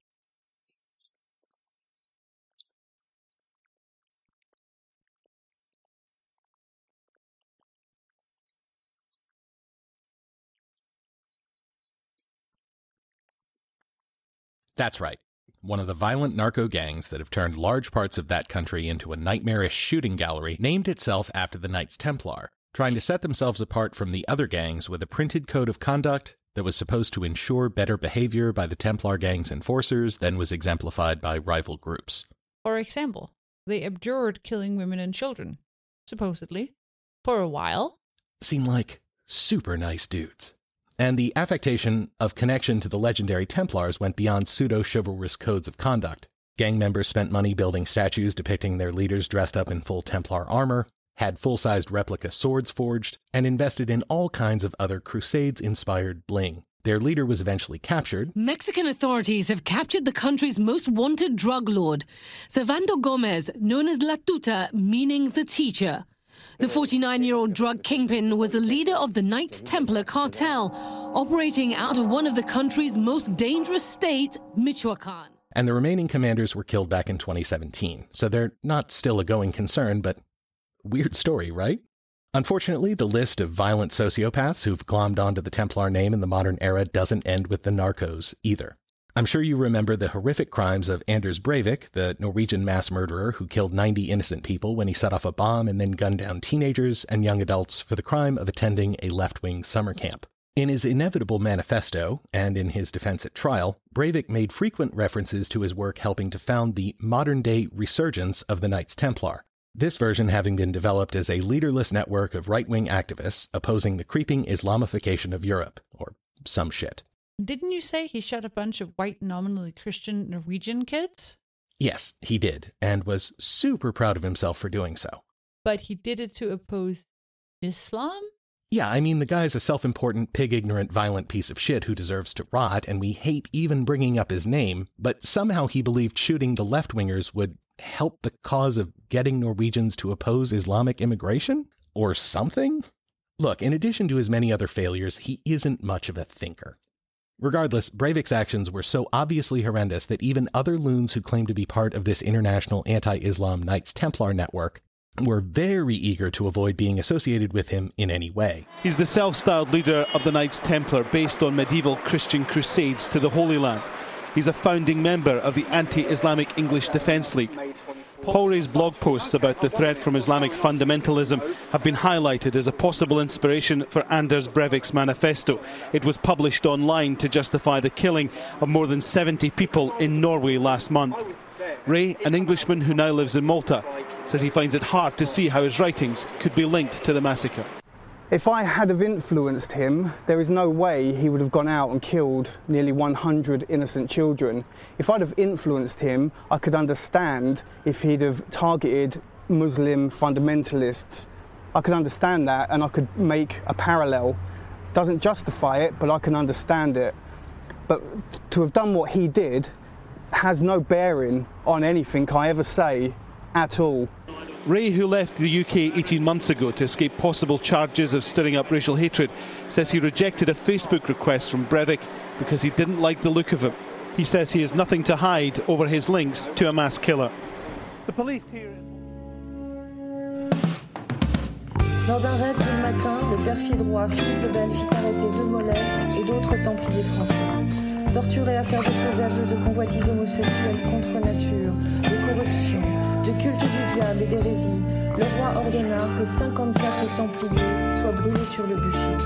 That's right. One of the violent narco gangs that have turned large parts of that country into a nightmarish shooting gallery named itself after the Knights Templar, trying to set themselves apart from the other gangs with a printed code of conduct that was supposed to ensure better behavior by the Templar gang's enforcers than was exemplified by rival groups. For example, they abjured killing women and children, supposedly, for a while. Seem like super nice dudes. And the affectation of connection to the legendary Templars went beyond pseudo-chivalrous codes of conduct. Gang members spent money building statues depicting their leaders dressed up in full Templar armor, had full-sized replica swords forged, and invested in all kinds of other Crusades-inspired bling. Their leader was eventually captured. Mexican authorities have captured the country's most wanted drug lord, Servando Gomez, known as La Tuta, meaning the teacher. The forty-nine-year-old drug kingpin was a leader of the Knights Templar cartel, operating out of one of the country's most dangerous states, Michoacan. And the remaining commanders were killed back in twenty seventeen, so they're not still a going concern, but weird story, right? Unfortunately, the list of violent sociopaths who've glommed onto the Templar name in the modern era doesn't end with the narcos either. I'm sure you remember the horrific crimes of Anders Breivik, the Norwegian mass murderer who killed ninety innocent people when he set off a bomb and then gunned down teenagers and young adults for the crime of attending a left-wing summer camp. In his inevitable manifesto, and in his defense at trial, Breivik made frequent references to his work helping to found the modern-day resurgence of the Knights Templar, this version having been developed as a leaderless network of right-wing activists opposing the creeping Islamification of Europe, or some shit. Didn't you say he shot a bunch of white, nominally Christian Norwegian kids? Yes, he did, and was super proud of himself for doing so. But he did it to oppose Islam? Yeah, I mean, the guy's a self-important, pig-ignorant, violent piece of shit who deserves to rot, and we hate even bringing up his name, but somehow he believed shooting the left-wingers would help the cause of getting Norwegians to oppose Islamic immigration? Or something? Look, in addition to his many other failures, he isn't much of a thinker. Regardless, Breivik's actions were so obviously horrendous that even other loons who claimed to be part of this international anti-Islam Knights Templar network were very eager to avoid being associated with him in any way. He's the self-styled leader of the Knights Templar, based on medieval Christian crusades to the Holy Land. He's a founding member of the Anti-Islamic English Defence League. Paul Ray's blog posts about the threat from Islamic fundamentalism have been highlighted as a possible inspiration for Anders Breivik's manifesto. It was published online to justify the killing of more than seventy people in Norway last month. Ray, an Englishman who now lives in Malta, says he finds it hard to see how his writings could be linked to the massacre. If I had have influenced him, there is no way he would have gone out and killed nearly one hundred innocent children. If I'd have influenced him, I could understand if he'd have targeted Muslim fundamentalists. I could understand that, and I could make a parallel. Doesn't justify it, but I can understand it. But to have done what he did has no bearing on anything I ever say at all. Ray, who left the U K eighteen months ago to escape possible charges of stirring up racial hatred, says he rejected a Facebook request from Breivik because he didn't like the look of him. He says he has nothing to hide over his links to a mass killer. The police here. Lors d'un raid le matin, le père Fidroy, Philippe Lebel, fit arrêter deux Mollets et d'autres Templiers français. Torturés à faire de faux aveux de convoitises homosexuelles contre nature, de corruption, de culte du diable et d'hérésie, le roi ordonna que cinquante-quatre Templiers soient brûlés sur le bûcher.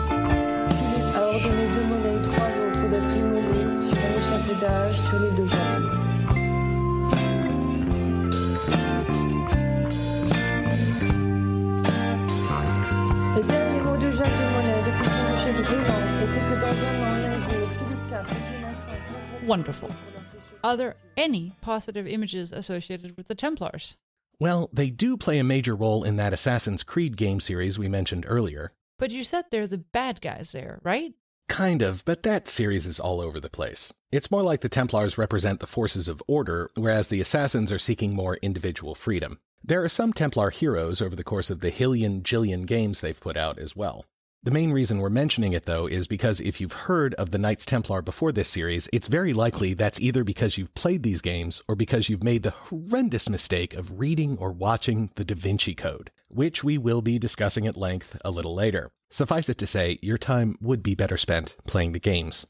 Philippe a ordonné deux Mollets et trois autres d'être immolés sur un échafaudage sur l'île de Javel. Les derniers mots de Jacques de Mollet depuis son bûcher brûlant étaient que dans un an et un jour, Philippe quatre. Wonderful. Are there any positive images associated with the Templars? Well, they do play a major role in that Assassin's Creed game series we mentioned earlier. But you said they're the bad guys there, right? Kind of, but that series is all over the place. It's more like the Templars represent the forces of order, whereas the Assassins are seeking more individual freedom. There are some Templar heroes over the course of the Hillion Jillion games they've put out as well. The main reason we're mentioning it, though, is because if you've heard of the Knights Templar before this series, it's very likely that's either because you've played these games or because you've made the horrendous mistake of reading or watching The Da Vinci Code, which we will be discussing at length a little later. Suffice it to say, your time would be better spent playing the games,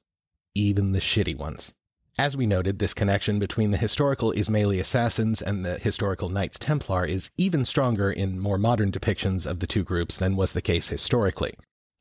even the shitty ones. As we noted, this connection between the historical Ismaili Assassins and the historical Knights Templar is even stronger in more modern depictions of the two groups than was the case historically.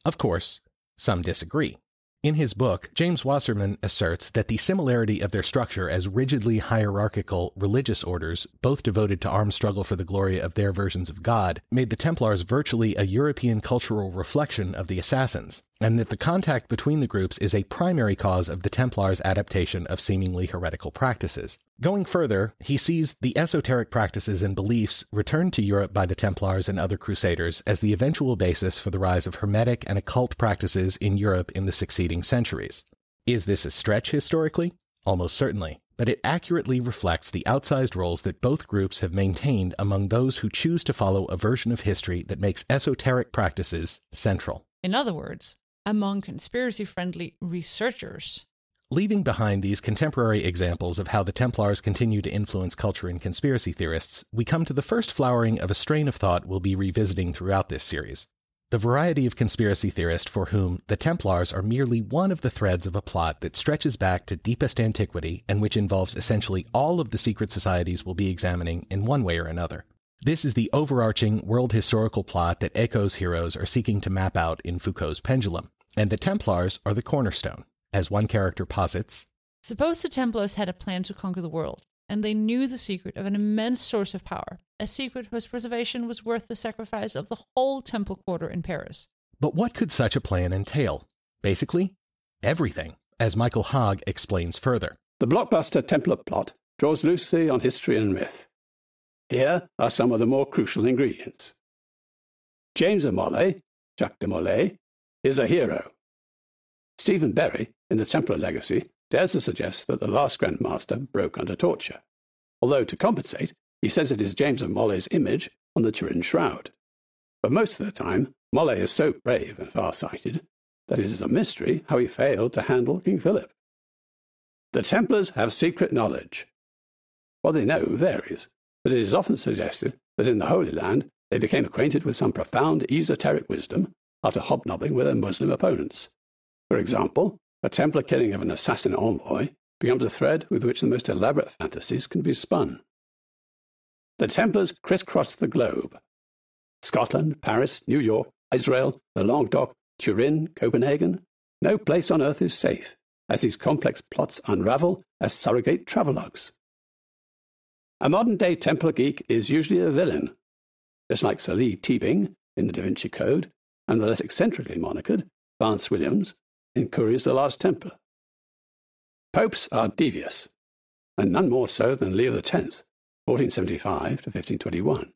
Of course, some disagree. In his book, James Wasserman asserts that the similarity of their structure as rigidly hierarchical religious orders, both devoted to armed struggle for the glory of their versions of God, made the Templars virtually a European cultural reflection of the Assassins, and that the contact between the groups is a primary cause of the Templars' adaptation of seemingly heretical practices. Going further, he sees the esoteric practices and beliefs returned to Europe by the Templars and other Crusaders as the eventual basis for the rise of Hermetic and occult practices in Europe in the succeeding centuries. Is this a stretch historically? Almost certainly, but it accurately reflects the outsized roles that both groups have maintained among those who choose to follow a version of history that makes esoteric practices central. In other words, among conspiracy-friendly researchers. Leaving behind these contemporary examples of how the Templars continue to influence culture and conspiracy theorists, we come to the first flowering of a strain of thought we'll be revisiting throughout this series. The variety of conspiracy theorists for whom the Templars are merely one of the threads of a plot that stretches back to deepest antiquity and which involves essentially all of the secret societies we'll be examining in one way or another. This is the overarching world historical plot that Eco's heroes are seeking to map out in Foucault's Pendulum, and the Templars are the cornerstone. As one character posits, suppose the Templars had a plan to conquer the world, and they knew the secret of an immense source of power, a secret whose preservation was worth the sacrifice of the whole Temple quarter in Paris. But what could such a plan entail? Basically, everything, as Michael Hogg explains further. The blockbuster Templar plot draws loosely on history and myth. Here are some of the more crucial ingredients. James de Molay, Jacques de Molay, is a hero. Stephen Berry, in the Templar legacy, dares to suggest that the last Grand Master broke under torture, although to compensate, he says it is James of Mollay's image on the Turin Shroud. But most of the time, Molay is so brave and far-sighted that it is a mystery how he failed to handle King Philip. The Templars have secret knowledge. What they know varies, but it is often suggested that in the Holy Land They became acquainted with some profound esoteric wisdom after hobnobbing with their Muslim opponents. For example, a Templar killing of an assassin envoy becomes a thread with which the most elaborate fantasies can be spun. The Templars crisscrossed the globe. Scotland, Paris, New York, Israel, the Languedoc, Turin, Copenhagen. No place on earth is safe, as these complex plots unravel as surrogate travelogues. A modern-day Templar geek is usually a villain, just like Sir Lee Teabing in The Da Vinci Code and the less eccentrically monikered Vance Williams in Curious the Last Templar. Popes are devious, and none more so than Leo X, fourteen seventy-five to fifteen twenty-one,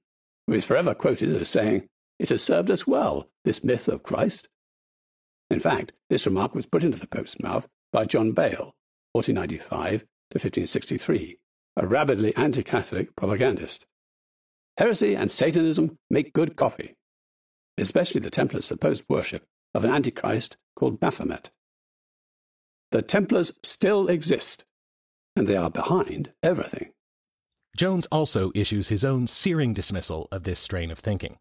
who is forever quoted as saying, "It has served us well, this myth of Christ." In fact, this remark was put into the Pope's mouth by John Bale, fourteen ninety-five to fifteen sixty-three, a rabidly anti-Catholic propagandist. Heresy and Satanism make good copy, especially the Templars' supposed worship of an antichrist called Baphomet. The Templars still exist, and they are behind everything. Jones also issues his own searing dismissal of this strain of thinking.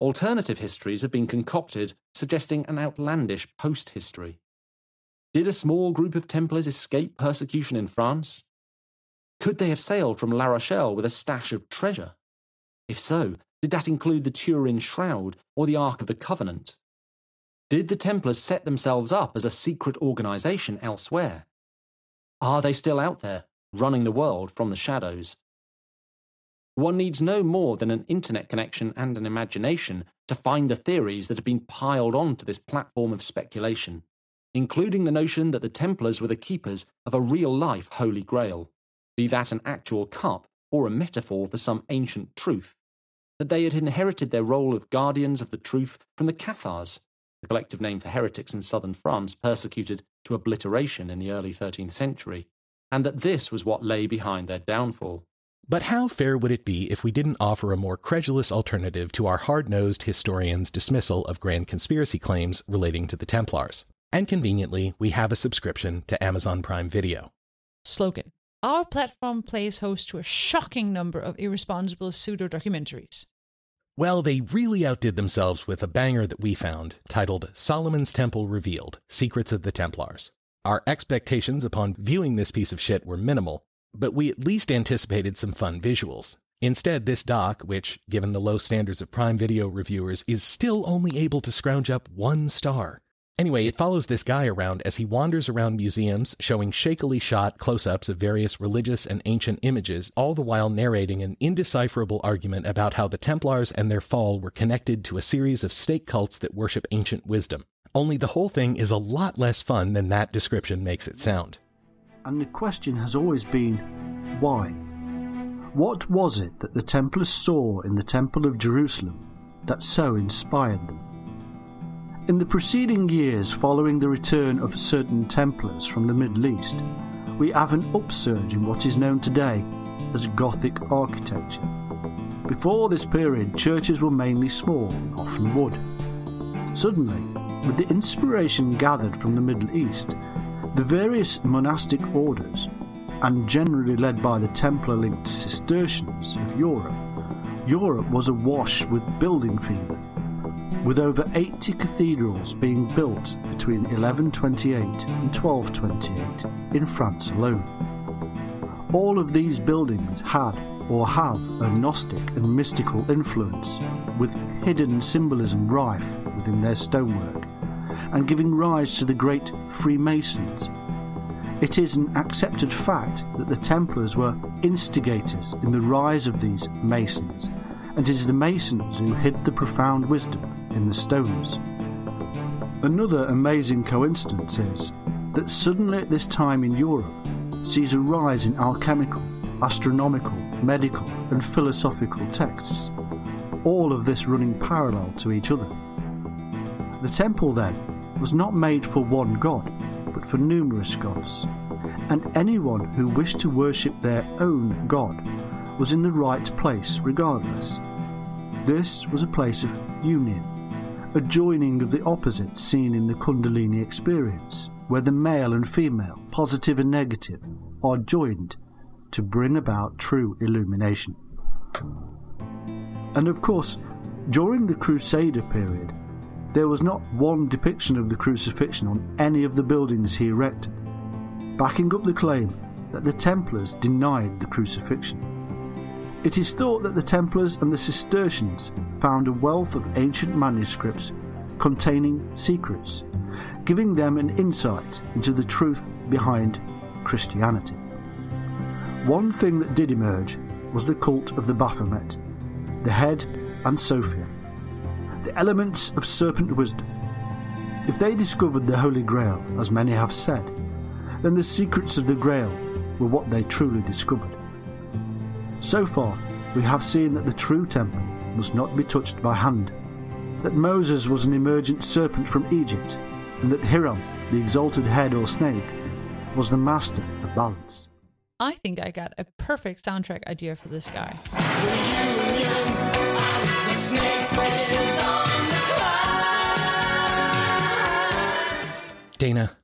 Alternative histories have been concocted, suggesting an outlandish post-history. Did a small group of Templars escape persecution in France? Could they have sailed from La Rochelle with a stash of treasure? If so, did that include the Turin Shroud or the Ark of the Covenant? Did the Templars set themselves up as a secret organisation elsewhere? Are they still out there, running the world from the shadows? One needs no more than an internet connection and an imagination to find the theories that have been piled onto this platform of speculation, including the notion that the Templars were the keepers of a real-life Holy Grail, be that an actual cup or a metaphor for some ancient truth, that they had inherited their role of guardians of the truth from the Cathars, the collective name for heretics in southern France persecuted to obliteration in the early thirteenth century, and that this was what lay behind their downfall. But how fair would it be if we didn't offer a more credulous alternative to our hard-nosed historians' dismissal of grand conspiracy claims relating to the Templars? And conveniently, we have a subscription to Amazon Prime Video. Slogan: our platform plays host to a shocking number of irresponsible pseudo-documentaries. Well, they really outdid themselves with a banger that we found, titled Solomon's Temple Revealed: Secrets of the Templars. Our expectations upon viewing this piece of shit were minimal, but we at least anticipated some fun visuals. Instead, this doc, which, given the low standards of Prime Video reviewers, is still only able to scrounge up one star. Anyway, it follows this guy around as he wanders around museums, showing shakily shot close-ups of various religious and ancient images, all the while narrating an indecipherable argument about how the Templars and their fall were connected to a series of state cults that worship ancient wisdom. Only the whole thing is a lot less fun than that description makes it sound. And the question has always been, why? What was it that the Templars saw in the Temple of Jerusalem that so inspired them? In the preceding years following the return of certain Templars from the Middle East, we have an upsurge in what is known today as Gothic architecture. Before this period, churches were mainly small and often wood. Suddenly, with the inspiration gathered from the Middle East, the various monastic orders, and generally led by the Templar-linked Cistercians of Europe, Europe was awash with building fever, with over eighty cathedrals being built between eleven twenty-eight and twelve twenty-eight in France alone. All of these buildings had or have a Gnostic and mystical influence, with hidden symbolism rife within their stonework, and giving rise to the great Freemasons. It is an accepted fact that the Templars were instigators in the rise of these Masons, and it is the Masons who hid the profound wisdom in the stones. Another amazing coincidence is that suddenly at this time in Europe sees a rise in alchemical, astronomical, medical and philosophical texts, all of this running parallel to each other. The temple then was not made for one god, but for numerous gods, and anyone who wished to worship their own god was in the right place regardless. This was a place of union, a joining of the opposites seen in the Kundalini experience, where the male and female, positive and negative, are joined to bring about true illumination. And of course, During the Crusader period, there was not one depiction of the crucifixion on any of the buildings he erected, backing up the claim that the Templars denied the crucifixion. It is thought that the Templars and the Cistercians found a wealth of ancient manuscripts containing secrets, giving them an insight into the truth behind Christianity. One thing that did emerge was the cult of the Baphomet, the head and Sophia, the elements of serpent wisdom. If they discovered the Holy Grail, as many have said, then the secrets of the Grail were what they truly discovered. So far, we have seen that the true temple must not be touched by hand, that Moses was an emergent serpent from Egypt, and that Hiram, the exalted head or snake, was the master of balance. I think I got a perfect soundtrack idea for this guy. Dana,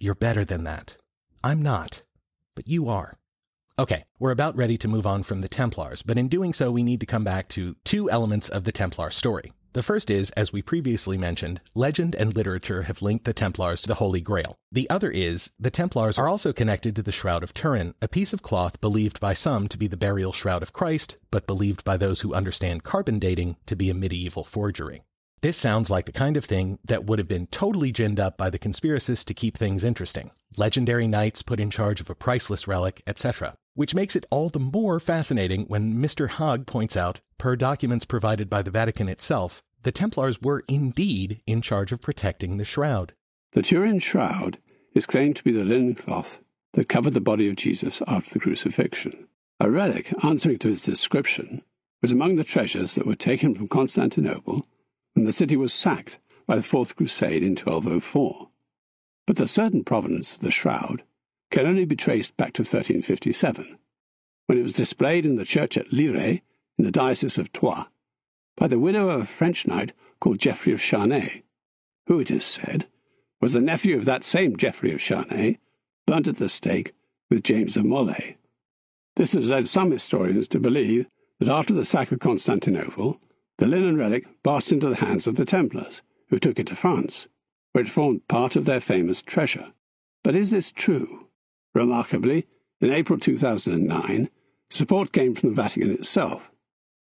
you're better than that. I'm not, but you are. Okay, we're about ready to move on from the Templars, but in doing so, we need to come back to two elements of the Templar story. The first is, as we previously mentioned, legend and literature have linked the Templars to the Holy Grail. The other is, the Templars are also connected to the Shroud of Turin, a piece of cloth believed by some to be the burial shroud of Christ, but believed by those who understand carbon dating to be a medieval forgery. This sounds like the kind of thing that would have been totally ginned up by the conspiracists to keep things interesting. Legendary knights put in charge of a priceless relic, et cetera. Which makes it all the more fascinating when Mister Haag points out, per documents provided by the Vatican itself, the Templars were indeed in charge of protecting the shroud. The Turin shroud is claimed to be the linen cloth that covered the body of Jesus after the crucifixion. A relic answering to its description was among the treasures that were taken from Constantinople when the city was sacked by the Fourth Crusade in twelve oh four. But the certain provenance of the shroud can only be traced back to thirteen fifty-seven, when it was displayed in the church at Liray in the diocese of Troyes, by the widow of a French knight called Geoffrey of Charnay, who, it is said, was the nephew of that same Geoffrey of Charnay, burnt at the stake with James of Molay. This has led some historians to believe that after the sack of Constantinople, the linen relic passed into the hands of the Templars, who took it to France, where it formed part of their famous treasure. But is this true? Remarkably, in April two thousand nine, support came from the Vatican itself,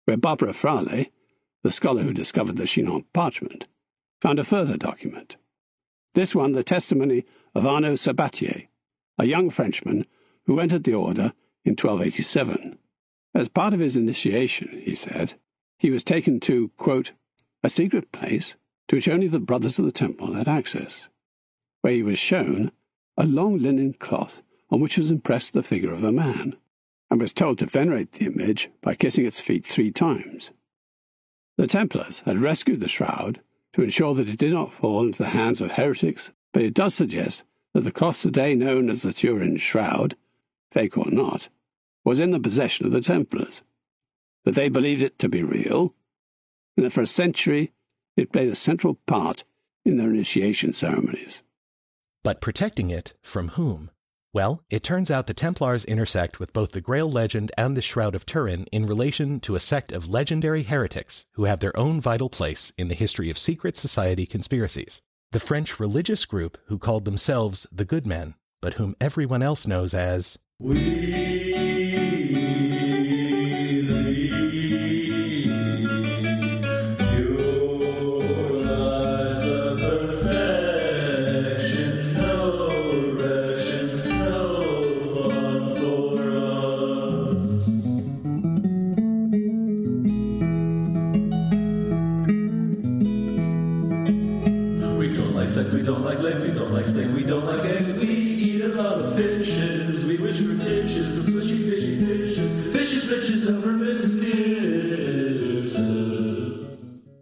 where Barbara Frale, the scholar who discovered the Chinon parchment, found a further document. This one, the testimony of Arnaud Sabatier, a young Frenchman who entered the order in twelve eighty-seven. As part of his initiation, he said, he was taken to, quote, a secret place to which only the brothers of the temple had access, where he was shown a long linen cloth on which was impressed the figure of a man, and was told to venerate the image by kissing its feet three times. The Templars had rescued the shroud to ensure that it did not fall into the hands of heretics, but it does suggest that the cloth today known as the Turin Shroud, fake or not, was in the possession of the Templars, that they believed it to be real, and that for a century it played a central part in their initiation ceremonies. But protecting it from whom? Well, it turns out the Templars intersect with both the Grail legend and the Shroud of Turin in relation to a sect of legendary heretics who have their own vital place in the history of secret society conspiracies. The French religious group who called themselves the Good Men, but whom everyone else knows as We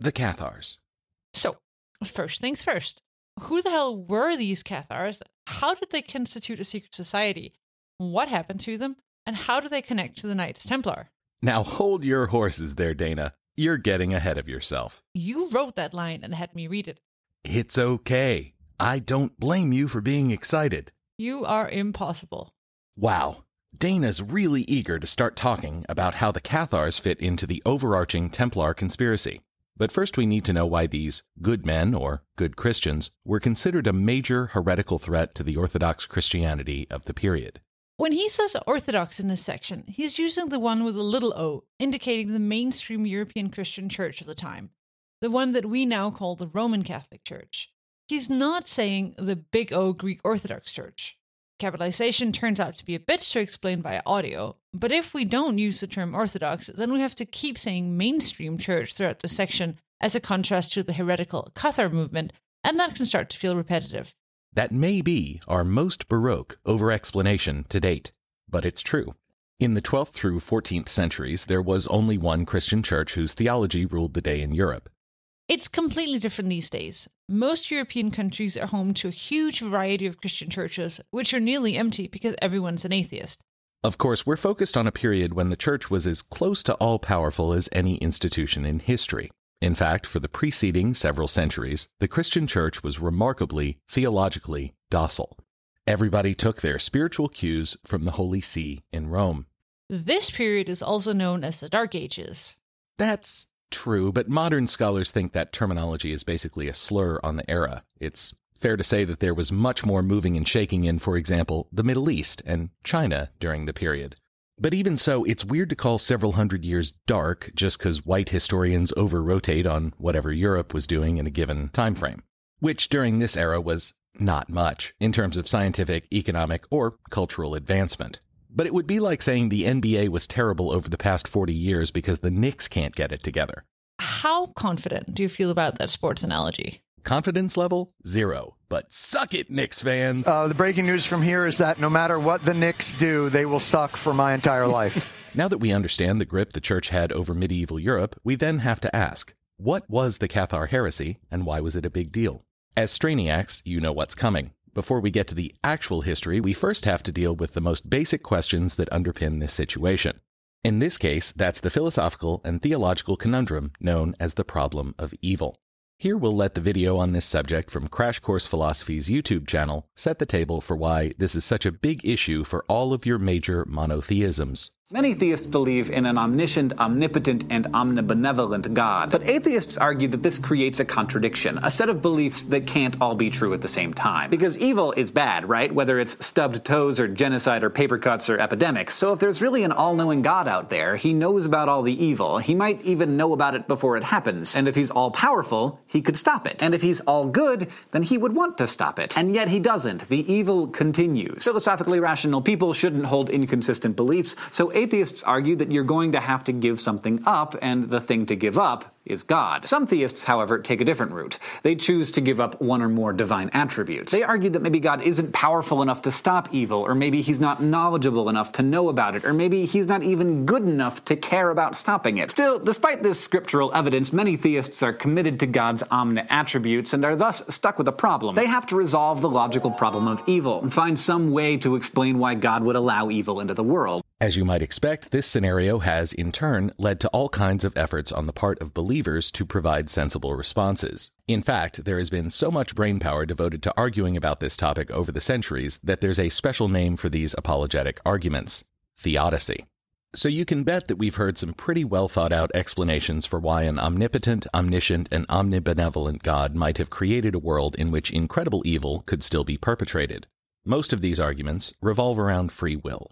The Cathars. So, first things first, who the hell were these Cathars? How did they constitute a secret society? What happened to them? And how do they connect to the Knights Templar? Now hold your horses there, Dana. You're getting ahead of yourself. You wrote that line and had me read it. It's okay. I don't blame you for being excited. You are impossible. Wow. Dana's really eager to start talking about how the Cathars fit into the overarching Templar conspiracy. But first we need to know why these good men, or good Christians, were considered a major heretical threat to the Orthodox Christianity of the period. When he says Orthodox in this section, he's using the one with a little o, indicating the mainstream European Christian church of the time, the one that we now call the Roman Catholic Church. He's not saying the big O Greek Orthodox Church. Capitalization turns out to be a bitch to explain by audio, but if we don't use the term Orthodox, then we have to keep saying mainstream church throughout the section as a contrast to the heretical Cathar movement, and that can start to feel repetitive. That may be our most Baroque over-explanation to date, but it's true. In the twelfth through fourteenth centuries, there was only one Christian church whose theology ruled the day in Europe. It's completely different these days. Most European countries are home to a huge variety of Christian churches, which are nearly empty because everyone's an atheist. Of course, we're focused on a period when the church was as close to all-powerful as any institution in history. In fact, for the preceding several centuries, the Christian church was remarkably, theologically docile. Everybody took their spiritual cues from the Holy See in Rome. This period is also known as the Dark Ages. That's true, but modern scholars think that terminology is basically a slur on the era. It's fair to say that there was much more moving and shaking in, for example, the Middle East and China during the period. But even so, it's weird to call several hundred years dark just because white historians over-rotate on whatever Europe was doing in a given time frame, which during this era was not much in terms of scientific, economic, or cultural advancement. But it would be like saying the N B A was terrible over the past forty years because the Knicks can't get it together. How confident do you feel about that sports analogy? Confidence level, zero. But suck it, Knicks fans. Uh, the breaking news from here is that no matter what the Knicks do, they will suck for my entire life. Now that we understand the grip the church had over medieval Europe, we then have to ask, what was the Cathar heresy, and why was it a big deal? As Straniacs, you know what's coming. Before we get to the actual history, we first have to deal with the most basic questions that underpin this situation. In this case, that's the philosophical and theological conundrum known as the problem of evil. Here we'll let the video on this subject from Crash Course Philosophy's YouTube channel set the table for why this is such a big issue for all of your major monotheisms. Many theists believe in an omniscient, omnipotent, and omnibenevolent God, but atheists argue that this creates a contradiction, a set of beliefs that can't all be true at the same time. Because evil is bad, right? Whether it's stubbed toes or genocide or paper cuts or epidemics. So if there's really an all-knowing God out there, he knows about all the evil. He might even know about it before it happens. And if he's all-powerful, he could stop it. And if he's all-good, then he would want to stop it. And yet he doesn't. The evil continues. Philosophically rational people shouldn't hold inconsistent beliefs, so atheists argue that you're going to have to give something up, and the thing to give up is God. Some theists, however, take a different route. They choose to give up one or more divine attributes. They argue that maybe God isn't powerful enough to stop evil, or maybe he's not knowledgeable enough to know about it, or maybe he's not even good enough to care about stopping it. Still, despite this scriptural evidence, many theists are committed to God's omni-attributes and are thus stuck with a problem. They have to resolve the logical problem of evil and find some way to explain why God would allow evil into the world. As you might expect, this scenario has, in turn, led to all kinds of efforts on the part of believers to provide sensible responses. In fact, there has been so much brainpower devoted to arguing about this topic over the centuries that there's a special name for these apologetic arguments: theodicy. So you can bet that we've heard some pretty well-thought-out explanations for why an omnipotent, omniscient, and omnibenevolent God might have created a world in which incredible evil could still be perpetrated. Most of these arguments revolve around free will.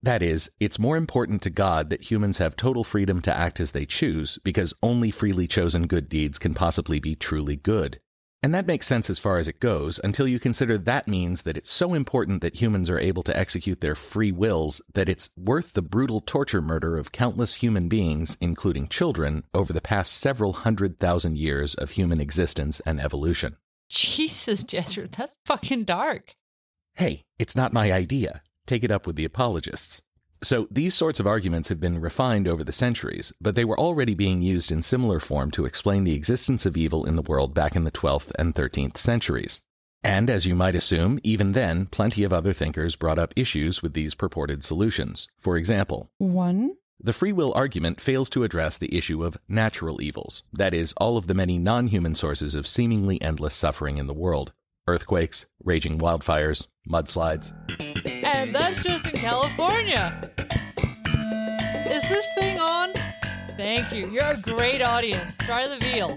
That is, it's more important to God that humans have total freedom to act as they choose, because only freely chosen good deeds can possibly be truly good. And that makes sense as far as it goes, until you consider that means that it's so important that humans are able to execute their free wills that it's worth the brutal torture murder of countless human beings, including children, over the past several hundred thousand years of human existence and evolution. Jesus, Jesser, that's fucking dark. Hey, it's not my idea. Take it up with the apologists. So these sorts of arguments have been refined over the centuries, but they were already being used in similar form to explain the existence of evil in the world back in the twelfth and thirteenth centuries. And as you might assume, even then, plenty of other thinkers brought up issues with these purported solutions. For example, one, the free will argument fails to address the issue of natural evils, that is, all of the many non-human sources of seemingly endless suffering in the world. Earthquakes, raging wildfires, mudslides. And that's just in California. Is this thing on? Thank you. You're a great audience. Try the veal.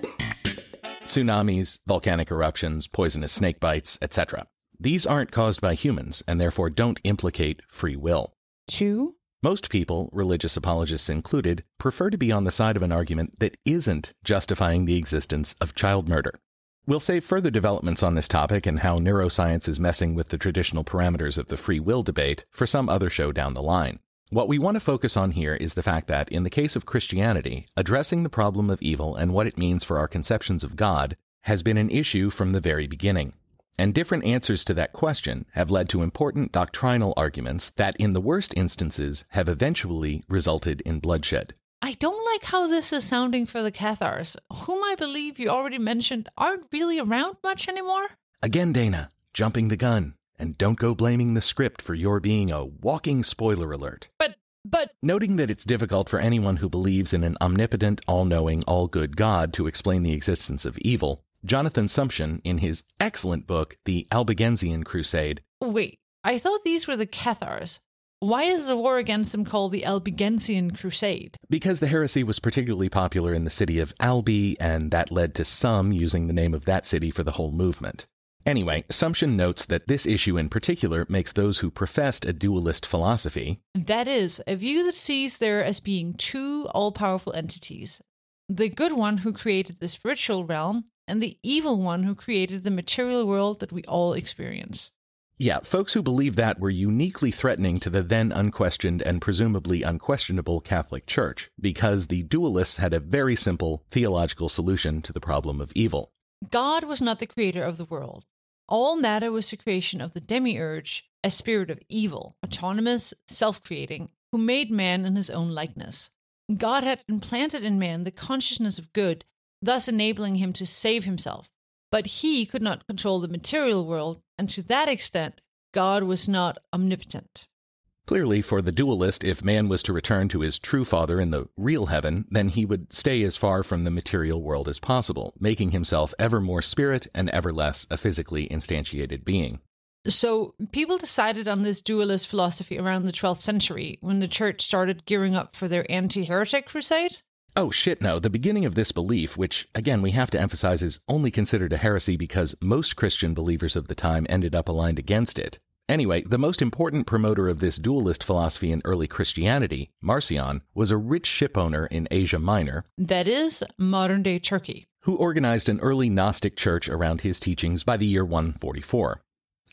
Tsunamis, volcanic eruptions, poisonous snake bites, et cetera. These aren't caused by humans and therefore don't implicate free will. Two. Most people, religious apologists included, prefer to be on the side of an argument that isn't justifying the existence of child murder. We'll save further developments on this topic and how neuroscience is messing with the traditional parameters of the free will debate for some other show down the line. What we want to focus on here is the fact that, in the case of Christianity, addressing the problem of evil and what it means for our conceptions of God has been an issue from the very beginning. And different answers to that question have led to important doctrinal arguments that, in the worst instances, have eventually resulted in bloodshed. I don't like how this is sounding for the Cathars, whom I believe you already mentioned aren't really around much anymore. Again, Dana, jumping the gun. And don't go blaming the script for your being a walking spoiler alert. But, but... Noting that it's difficult for anyone who believes in an omnipotent, all-knowing, all-good God to explain the existence of evil, Jonathan Sumption, in his excellent book, The Albigensian Crusade... Wait, I thought these were the Cathars. Why is the war against them called the Albigensian Crusade? Because the heresy was particularly popular in the city of Albi, and that led to some using the name of that city for the whole movement. Anyway, Sumption notes that this issue in particular makes those who professed a dualist philosophy, that is, a view that sees there as being two all-powerful entities, the good one who created the spiritual realm and the evil one who created the material world that we all experience. Yeah, folks who believe that were uniquely threatening to the then unquestioned and presumably unquestionable Catholic Church, because the dualists had a very simple theological solution to the problem of evil. God was not the creator of the world. All matter was the creation of the demiurge, a spirit of evil, autonomous, self-creating, who made man in his own likeness. God had implanted in man the consciousness of good, thus enabling him to save himself. But he could not control the material world, and to that extent, God was not omnipotent. Clearly, for the dualist, if man was to return to his true father in the real heaven, then he would stay as far from the material world as possible, making himself ever more spirit and ever less a physically instantiated being. So, people decided on this dualist philosophy around the twelfth century, when the church started gearing up for their anti-heretic crusade? Oh shit no, the beginning of this belief, which again we have to emphasize is only considered a heresy because most Christian believers of the time ended up aligned against it. Anyway, the most important promoter of this dualist philosophy in early Christianity, Marcion, was a rich shipowner in Asia Minor, that is, modern-day Turkey, who organized an early Gnostic church around his teachings by the year one forty-four.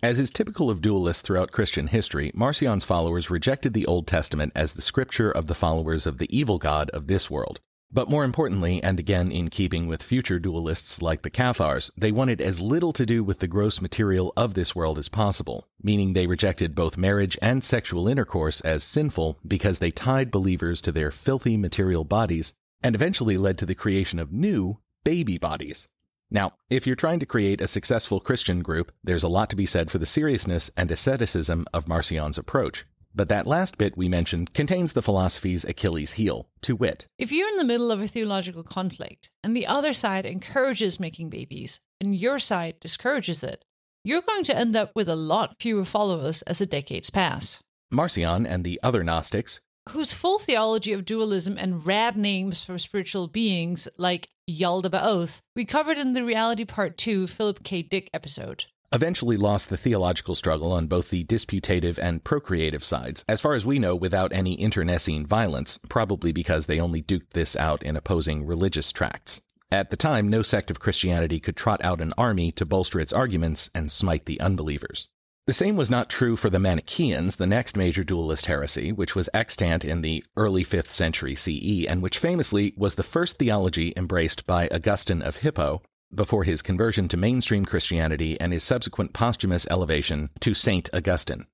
As is typical of dualists throughout Christian history, Marcion's followers rejected the Old Testament as the scripture of the followers of the evil god of this world. But more importantly, and again in keeping with future dualists like the Cathars, they wanted as little to do with the gross material of this world as possible, meaning they rejected both marriage and sexual intercourse as sinful because they tied believers to their filthy material bodies and eventually led to the creation of new baby bodies. Now, if you're trying to create a successful Christian group, there's a lot to be said for the seriousness and asceticism of Marcion's approach. But that last bit we mentioned contains the philosophy's Achilles' heel, to wit. If you're in the middle of a theological conflict, and the other side encourages making babies, and your side discourages it, you're going to end up with a lot fewer followers as the decades pass. Marcion and the other Gnostics, whose full theology of dualism and rad names for spiritual beings, like Yaldabaoth, we covered in the Reality Part two Philip K. Dick episode, eventually lost the theological struggle on both the disputative and procreative sides, as far as we know without any internecine violence, probably because they only duked this out in opposing religious tracts. At the time, no sect of Christianity could trot out an army to bolster its arguments and smite the unbelievers. The same was not true for the Manichaeans, the next major dualist heresy, which was extant in the early fifth century C E, and which famously was the first theology embraced by Augustine of Hippo, before his conversion to mainstream Christianity and his subsequent posthumous elevation to Saint Augustine.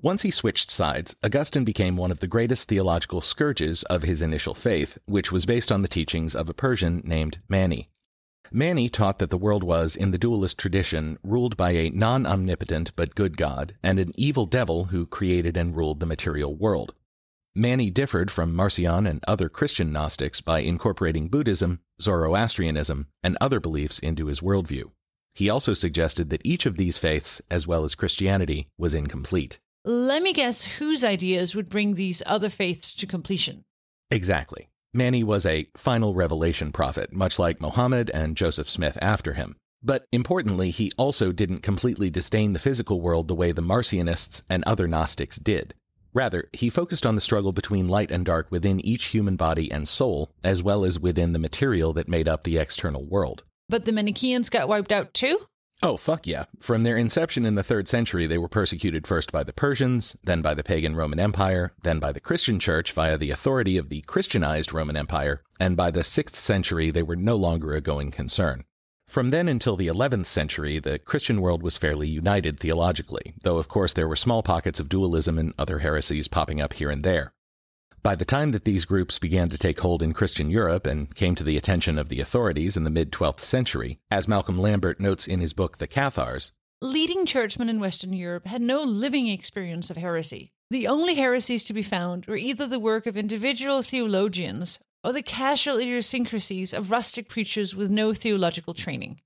Once he switched sides, Augustine became one of the greatest theological scourges of his initial faith, which was based on the teachings of a Persian named Mani. Mani taught that the world was, in the dualist tradition, ruled by a non-omnipotent but good God and an evil devil who created and ruled the material world. Mani differed from Marcion and other Christian Gnostics by incorporating Buddhism, Zoroastrianism, and other beliefs into his worldview. He also suggested that each of these faiths, as well as Christianity, was incomplete. Let me guess whose ideas would bring these other faiths to completion. Exactly. Mani was a final revelation prophet, much like Muhammad and Joseph Smith after him. But importantly, he also didn't completely disdain the physical world the way the Marcionists and other Gnostics did. Rather, he focused on the struggle between light and dark within each human body and soul, as well as within the material that made up the external world. But the Manichaeans got wiped out too? Oh, fuck yeah. From their inception in the third century, they were persecuted first by the Persians, then by the pagan Roman Empire, then by the Christian Church via the authority of the Christianized Roman Empire, and by the sixth century, they were no longer a going concern. From then until the eleventh century, the Christian world was fairly united theologically, though of course there were small pockets of dualism and other heresies popping up here and there. By the time that these groups began to take hold in Christian Europe and came to the attention of the authorities in the mid-twelfth century, as Malcolm Lambert notes in his book The Cathars, leading churchmen in Western Europe had no living experience of heresy. The only heresies to be found were either the work of individual theologians or the casual idiosyncrasies of rustic preachers with no theological training.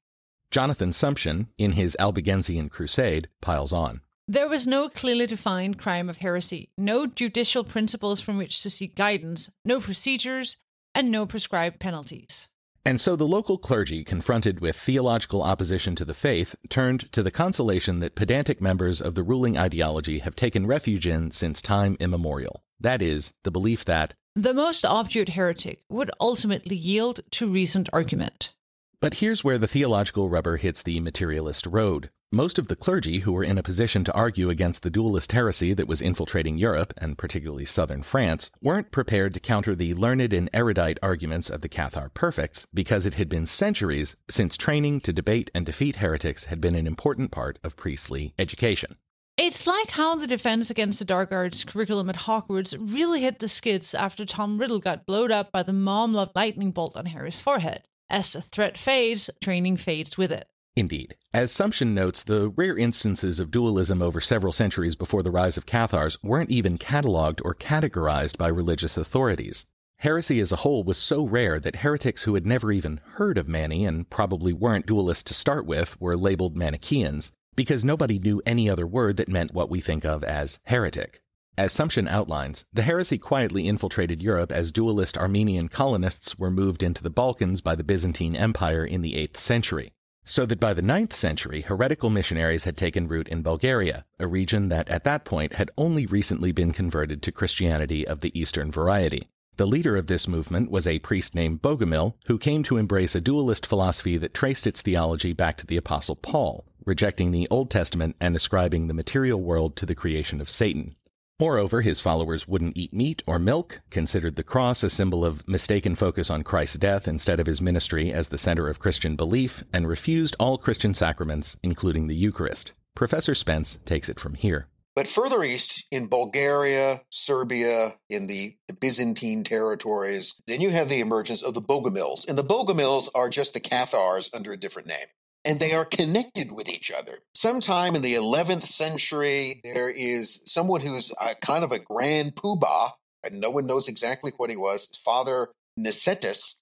Jonathan Sumption, in his Albigensian Crusade, piles on. There was no clearly defined crime of heresy, no judicial principles from which to seek guidance, no procedures, and no prescribed penalties. And so the local clergy, confronted with theological opposition to the faith, turned to the consolation that pedantic members of the ruling ideology have taken refuge in since time immemorial. That is, the belief that the most obdurate heretic would ultimately yield to reasoned argument. But here's where the theological rubber hits the materialist road. Most of the clergy who were in a position to argue against the dualist heresy that was infiltrating Europe, and particularly southern France, weren't prepared to counter the learned and erudite arguments of the Cathar Perfects, because it had been centuries since training to debate and defeat heretics had been an important part of priestly education. It's like how the Defense Against the Dark Arts curriculum at Hogwarts really hit the skids after Tom Riddle got blowed up by the mom-love lightning bolt on Harry's forehead. As the threat fades, training fades with it. Indeed. As Sumption notes, the rare instances of dualism over several centuries before the rise of Cathars weren't even catalogued or categorized by religious authorities. Heresy as a whole was so rare that heretics who had never even heard of Mani and probably weren't dualists to start with were labeled Manichaeans, because nobody knew any other word that meant what we think of as heretic. As Sumption outlines, the heresy quietly infiltrated Europe as dualist Armenian colonists were moved into the Balkans by the Byzantine Empire in the eighth century, so that by the ninth century, heretical missionaries had taken root in Bulgaria, a region that at that point had only recently been converted to Christianity of the Eastern variety. The leader of this movement was a priest named Bogomil, who came to embrace a dualist philosophy that traced its theology back to the Apostle Paul, rejecting the Old Testament and ascribing the material world to the creation of Satan. Moreover, his followers wouldn't eat meat or milk, considered the cross a symbol of mistaken focus on Christ's death instead of his ministry as the center of Christian belief, and refused all Christian sacraments, including the Eucharist. Professor Spence takes it from here. But further east, in Bulgaria, Serbia, in the, the Byzantine territories, then you have the emergence of the Bogomils. And the Bogomils are just the Cathars under a different name. And they are connected with each other. Sometime in the eleventh century, there is someone who's a, kind of a grand poobah, and no one knows exactly what he was, Father Nicetas,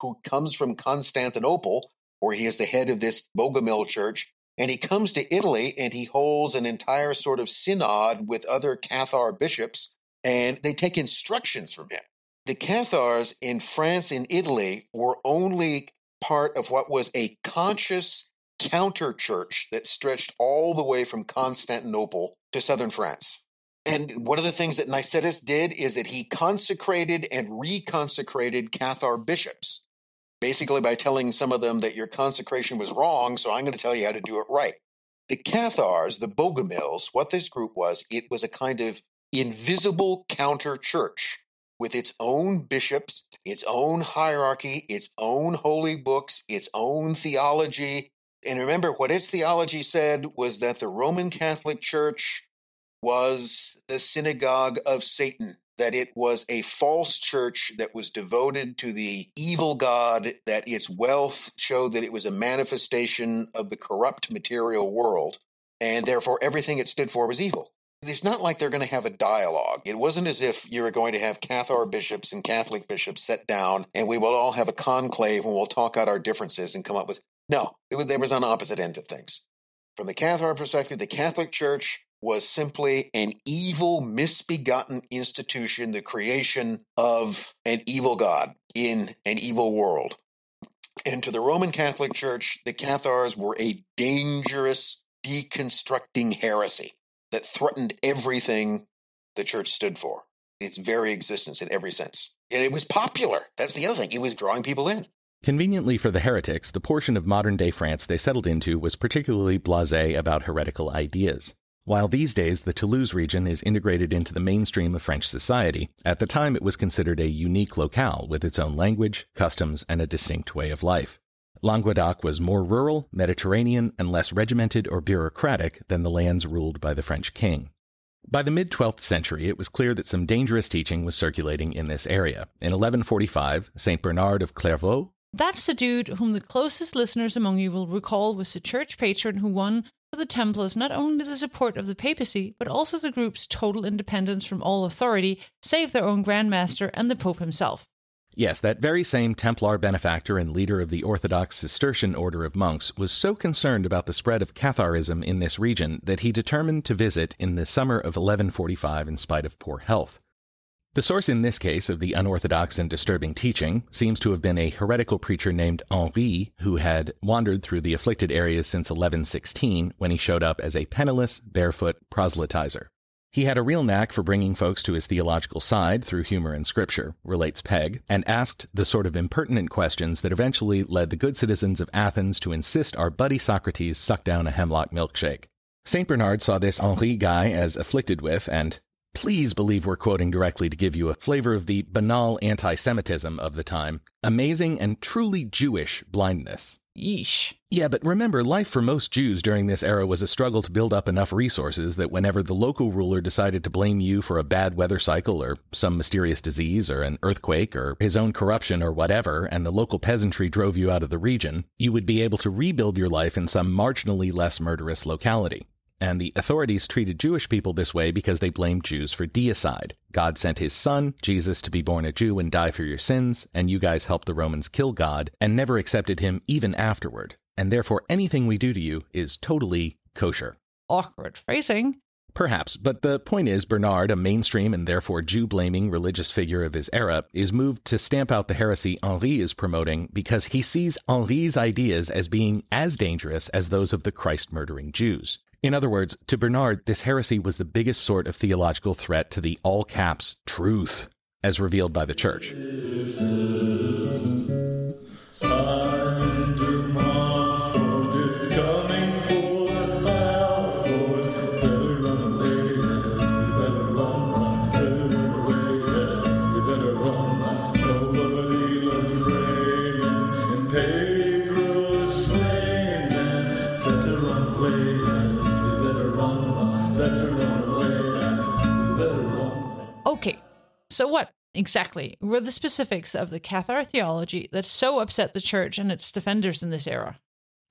who comes from Constantinople, where he is the head of this Bogomil church, and he comes to Italy, and he holds an entire sort of synod with other Cathar bishops, and they take instructions from him. The Cathars in France and Italy were only part of what was a conscious counter-church that stretched all the way from Constantinople to southern France. And one of the things that Nicetas did is that he consecrated and reconsecrated Cathar bishops, basically by telling some of them that your consecration was wrong, so I'm going to tell you how to do it right. The Cathars, the Bogomils, what this group was, it was a kind of invisible counter-church with its own bishops, its own hierarchy, its own holy books, its own theology. And remember, what its theology said was that the Roman Catholic Church was the synagogue of Satan, that it was a false church that was devoted to the evil god, that its wealth showed that it was a manifestation of the corrupt material world, and therefore everything it stood for was evil. It's not like they're going to have a dialogue. It wasn't as if you were going to have Cathar bishops and Catholic bishops sit down and we will all have a conclave and we'll talk out our differences and come up with... No, it was, there was an opposite end to things. From the Cathar perspective, the Catholic Church was simply an evil, misbegotten institution, the creation of an evil God in an evil world. And to the Roman Catholic Church, the Cathars were a dangerous, deconstructing heresy that threatened everything the church stood for, its very existence in every sense. And it was popular. That's the other thing. It was drawing people in. Conveniently for the heretics, the portion of modern-day France they settled into was particularly blasé about heretical ideas. While these days the Toulouse region is integrated into the mainstream of French society, at the time it was considered a unique locale with its own language, customs, and a distinct way of life. Languedoc was more rural, Mediterranean, and less regimented or bureaucratic than the lands ruled by the French king. By the mid-twelfth century, it was clear that some dangerous teaching was circulating in this area. In eleven forty-five, Saint Bernard of Clairvaux. That's the dude whom the closest listeners among you will recall was the church patron who won for the Templars not only the support of the papacy, but also the group's total independence from all authority, save their own Grand Master and the Pope himself. Yes, that very same Templar benefactor and leader of the Orthodox Cistercian order of monks was so concerned about the spread of Catharism in this region that he determined to visit in the summer of eleven forty-five in spite of poor health. The source in this case of the unorthodox and disturbing teaching seems to have been a heretical preacher named Henri, who had wandered through the afflicted areas since eleven sixteen when he showed up as a penniless, barefoot proselytizer. He had a real knack for bringing folks to his theological side through humor and scripture, relates Pegg, and asked the sort of impertinent questions that eventually led the good citizens of Athens to insist our buddy Socrates suck down a hemlock milkshake. Saint Bernard saw this Henri guy as afflicted with, and please believe we're quoting directly to give you a flavor of the banal anti-Semitism of the time, amazing and truly Jewish blindness. Yeesh. Yeah, but remember, life for most Jews during this era was a struggle to build up enough resources that whenever the local ruler decided to blame you for a bad weather cycle or some mysterious disease or an earthquake or his own corruption or whatever, and the local peasantry drove you out of the region, you would be able to rebuild your life in some marginally less murderous locality. And the authorities treated Jewish people this way because they blamed Jews for deicide. God sent his son, Jesus, to be born a Jew and die for your sins, and you guys helped the Romans kill God and never accepted him even afterward. And therefore, anything we do to you is totally kosher. Awkward phrasing. Perhaps, but the point is Bernard, a mainstream and therefore Jew-blaming religious figure of his era, is moved to stamp out the heresy Henri is promoting because he sees Henri's ideas as being as dangerous as those of the Christ-murdering Jews. In other words, to Bernard, this heresy was the biggest sort of theological threat to the all-caps truth, as revealed by the church. So what, exactly, were the specifics of the Cathar theology that so upset the church and its defenders in this era?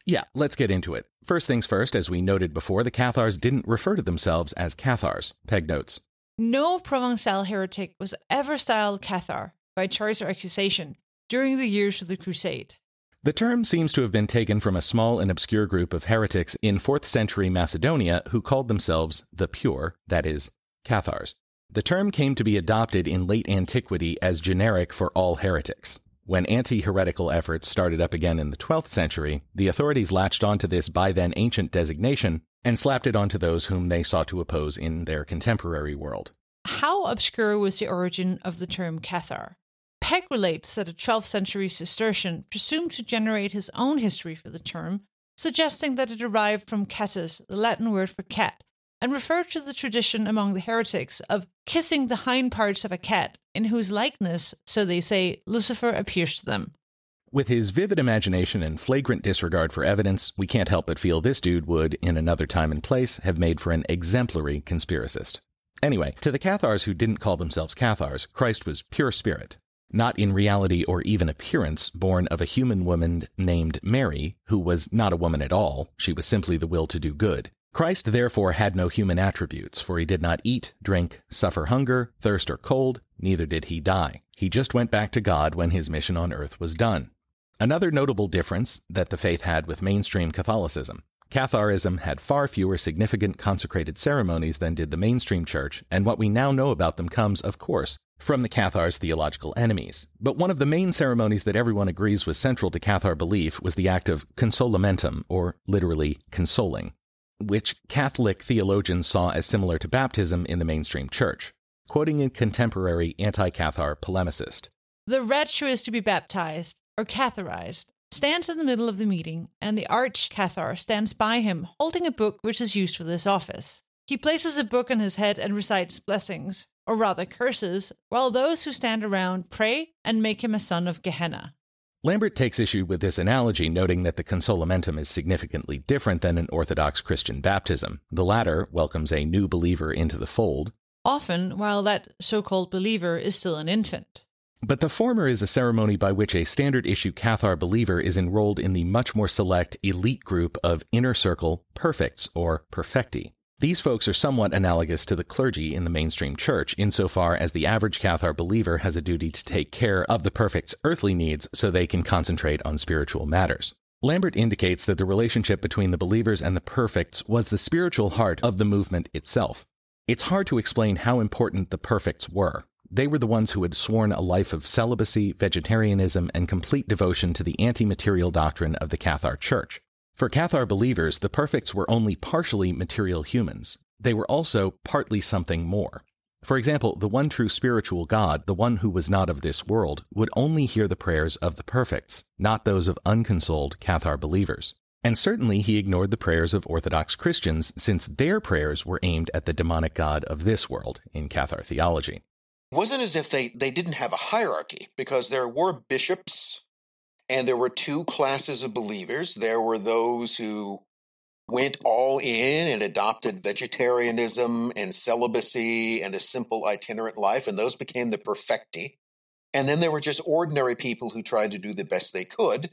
Yeah, let's get into it. First things first, as we noted before, the Cathars didn't refer to themselves as Cathars. Peg notes. No Provençal heretic was ever styled Cathar, by choice or accusation, during the years of the Crusade. The term seems to have been taken from a small and obscure group of heretics in fourth century Macedonia who called themselves the Pure, that is, Cathars. The term came to be adopted in late antiquity as generic for all heretics. When anti-heretical efforts started up again in the twelfth century, the authorities latched onto this by-then ancient designation and slapped it onto those whom they sought to oppose in their contemporary world. How obscure was the origin of the term Cathar? Pegg relates that a twelfth century Cistercian presumed to generate his own history for the term, suggesting that it derived from catus, the Latin word for cat, and referred to the tradition among the heretics of kissing the hind parts of a cat, in whose likeness, so they say, Lucifer appears to them. With his vivid imagination and flagrant disregard for evidence, we can't help but feel this dude would, in another time and place, have made for an exemplary conspiracist. Anyway, to the Cathars who didn't call themselves Cathars, Christ was pure spirit, not in reality or even appearance, born of a human woman named Mary, who was not a woman at all, she was simply the will to do good. Christ therefore had no human attributes, for he did not eat, drink, suffer hunger, thirst, or cold, neither did he die. He just went back to God when his mission on earth was done. Another notable difference that the faith had with mainstream Catholicism. Catharism had far fewer significant consecrated ceremonies than did the mainstream church, and what we now know about them comes, of course, from the Cathars' theological enemies. But one of the main ceremonies that everyone agrees was central to Cathar belief was the act of consolamentum, or literally consoling, which Catholic theologians saw as similar to baptism in the mainstream church. Quoting a contemporary anti-Cathar polemicist, "The wretch who is to be baptized, or Catharized, stands in the middle of the meeting, and the arch-Cathar stands by him, holding a book which is used for this office. He places the book on his head and recites blessings, or rather curses, while those who stand around pray and make him a son of Gehenna." Lambert takes issue with this analogy, noting that the consolamentum is significantly different than an Orthodox Christian baptism. The latter welcomes a new believer into the fold, often while that so-called believer is still an infant. But the former is a ceremony by which a standard-issue Cathar believer is enrolled in the much more select elite group of inner circle perfects, or perfecti. These folks are somewhat analogous to the clergy in the mainstream church, insofar as the average Cathar believer has a duty to take care of the perfect's earthly needs so they can concentrate on spiritual matters. Lambert indicates that the relationship between the believers and the perfects was the spiritual heart of the movement itself. It's hard to explain how important the perfects were. They were the ones who had sworn a life of celibacy, vegetarianism, and complete devotion to the anti-material doctrine of the Cathar Church. For Cathar believers, the perfects were only partially material humans. They were also partly something more. For example, the one true spiritual God, the one who was not of this world, would only hear the prayers of the perfects, not those of unconsoled Cathar believers. And certainly he ignored the prayers of Orthodox Christians, since their prayers were aimed at the demonic god of this world in Cathar theology. It wasn't as if they, they didn't have a hierarchy, because there were bishops and there were two classes of believers. There were those who went all in and adopted vegetarianism and celibacy and a simple itinerant life, and those became the perfecti. And then there were just ordinary people who tried to do the best they could,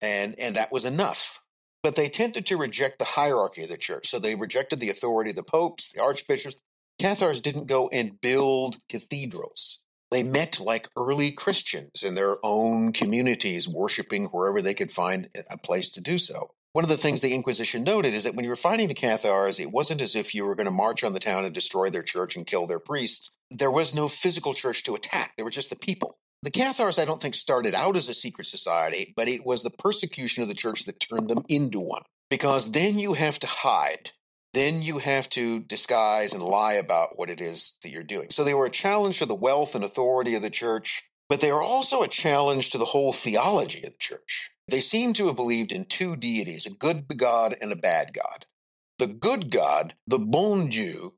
and, and that was enough. But they tended to reject the hierarchy of the church, so they rejected the authority of the popes, the archbishops. Cathars didn't go and build cathedrals. They met like early Christians in their own communities, worshiping wherever they could find a place to do so. One of the things the Inquisition noted is that when you were fighting the Cathars, it wasn't as if you were going to march on the town and destroy their church and kill their priests. There was no physical church to attack. They were just the people. The Cathars, I don't think, started out as a secret society, but it was the persecution of the church that turned them into one. Because then you have to hide. Then you have to disguise and lie about what it is that you're doing. So they were a challenge to the wealth and authority of the church, but they are also a challenge to the whole theology of the church. They seem to have believed in two deities, a good God and a bad God. The good God, the bon Dieu,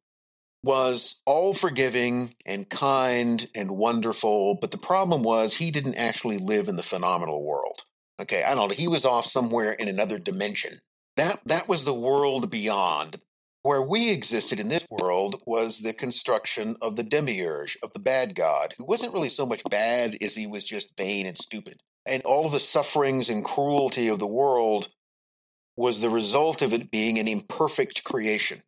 was all-forgiving and kind and wonderful, but the problem was he didn't actually live in the phenomenal world. Okay, I don't know, he was off somewhere in another dimension. That, that was the world beyond. Where we existed in this world was the construction of the demiurge, of the bad god, who wasn't really so much bad as he was just vain and stupid. And all of the sufferings and cruelty of the world was the result of it being an imperfect creation.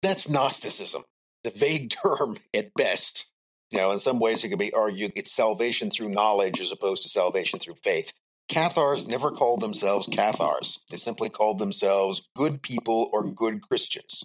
That's Gnosticism. It's a vague term at best. You know, in some ways it could be argued it's salvation through knowledge as opposed to salvation through faith. Cathars never called themselves Cathars. They simply called themselves good people or good Christians.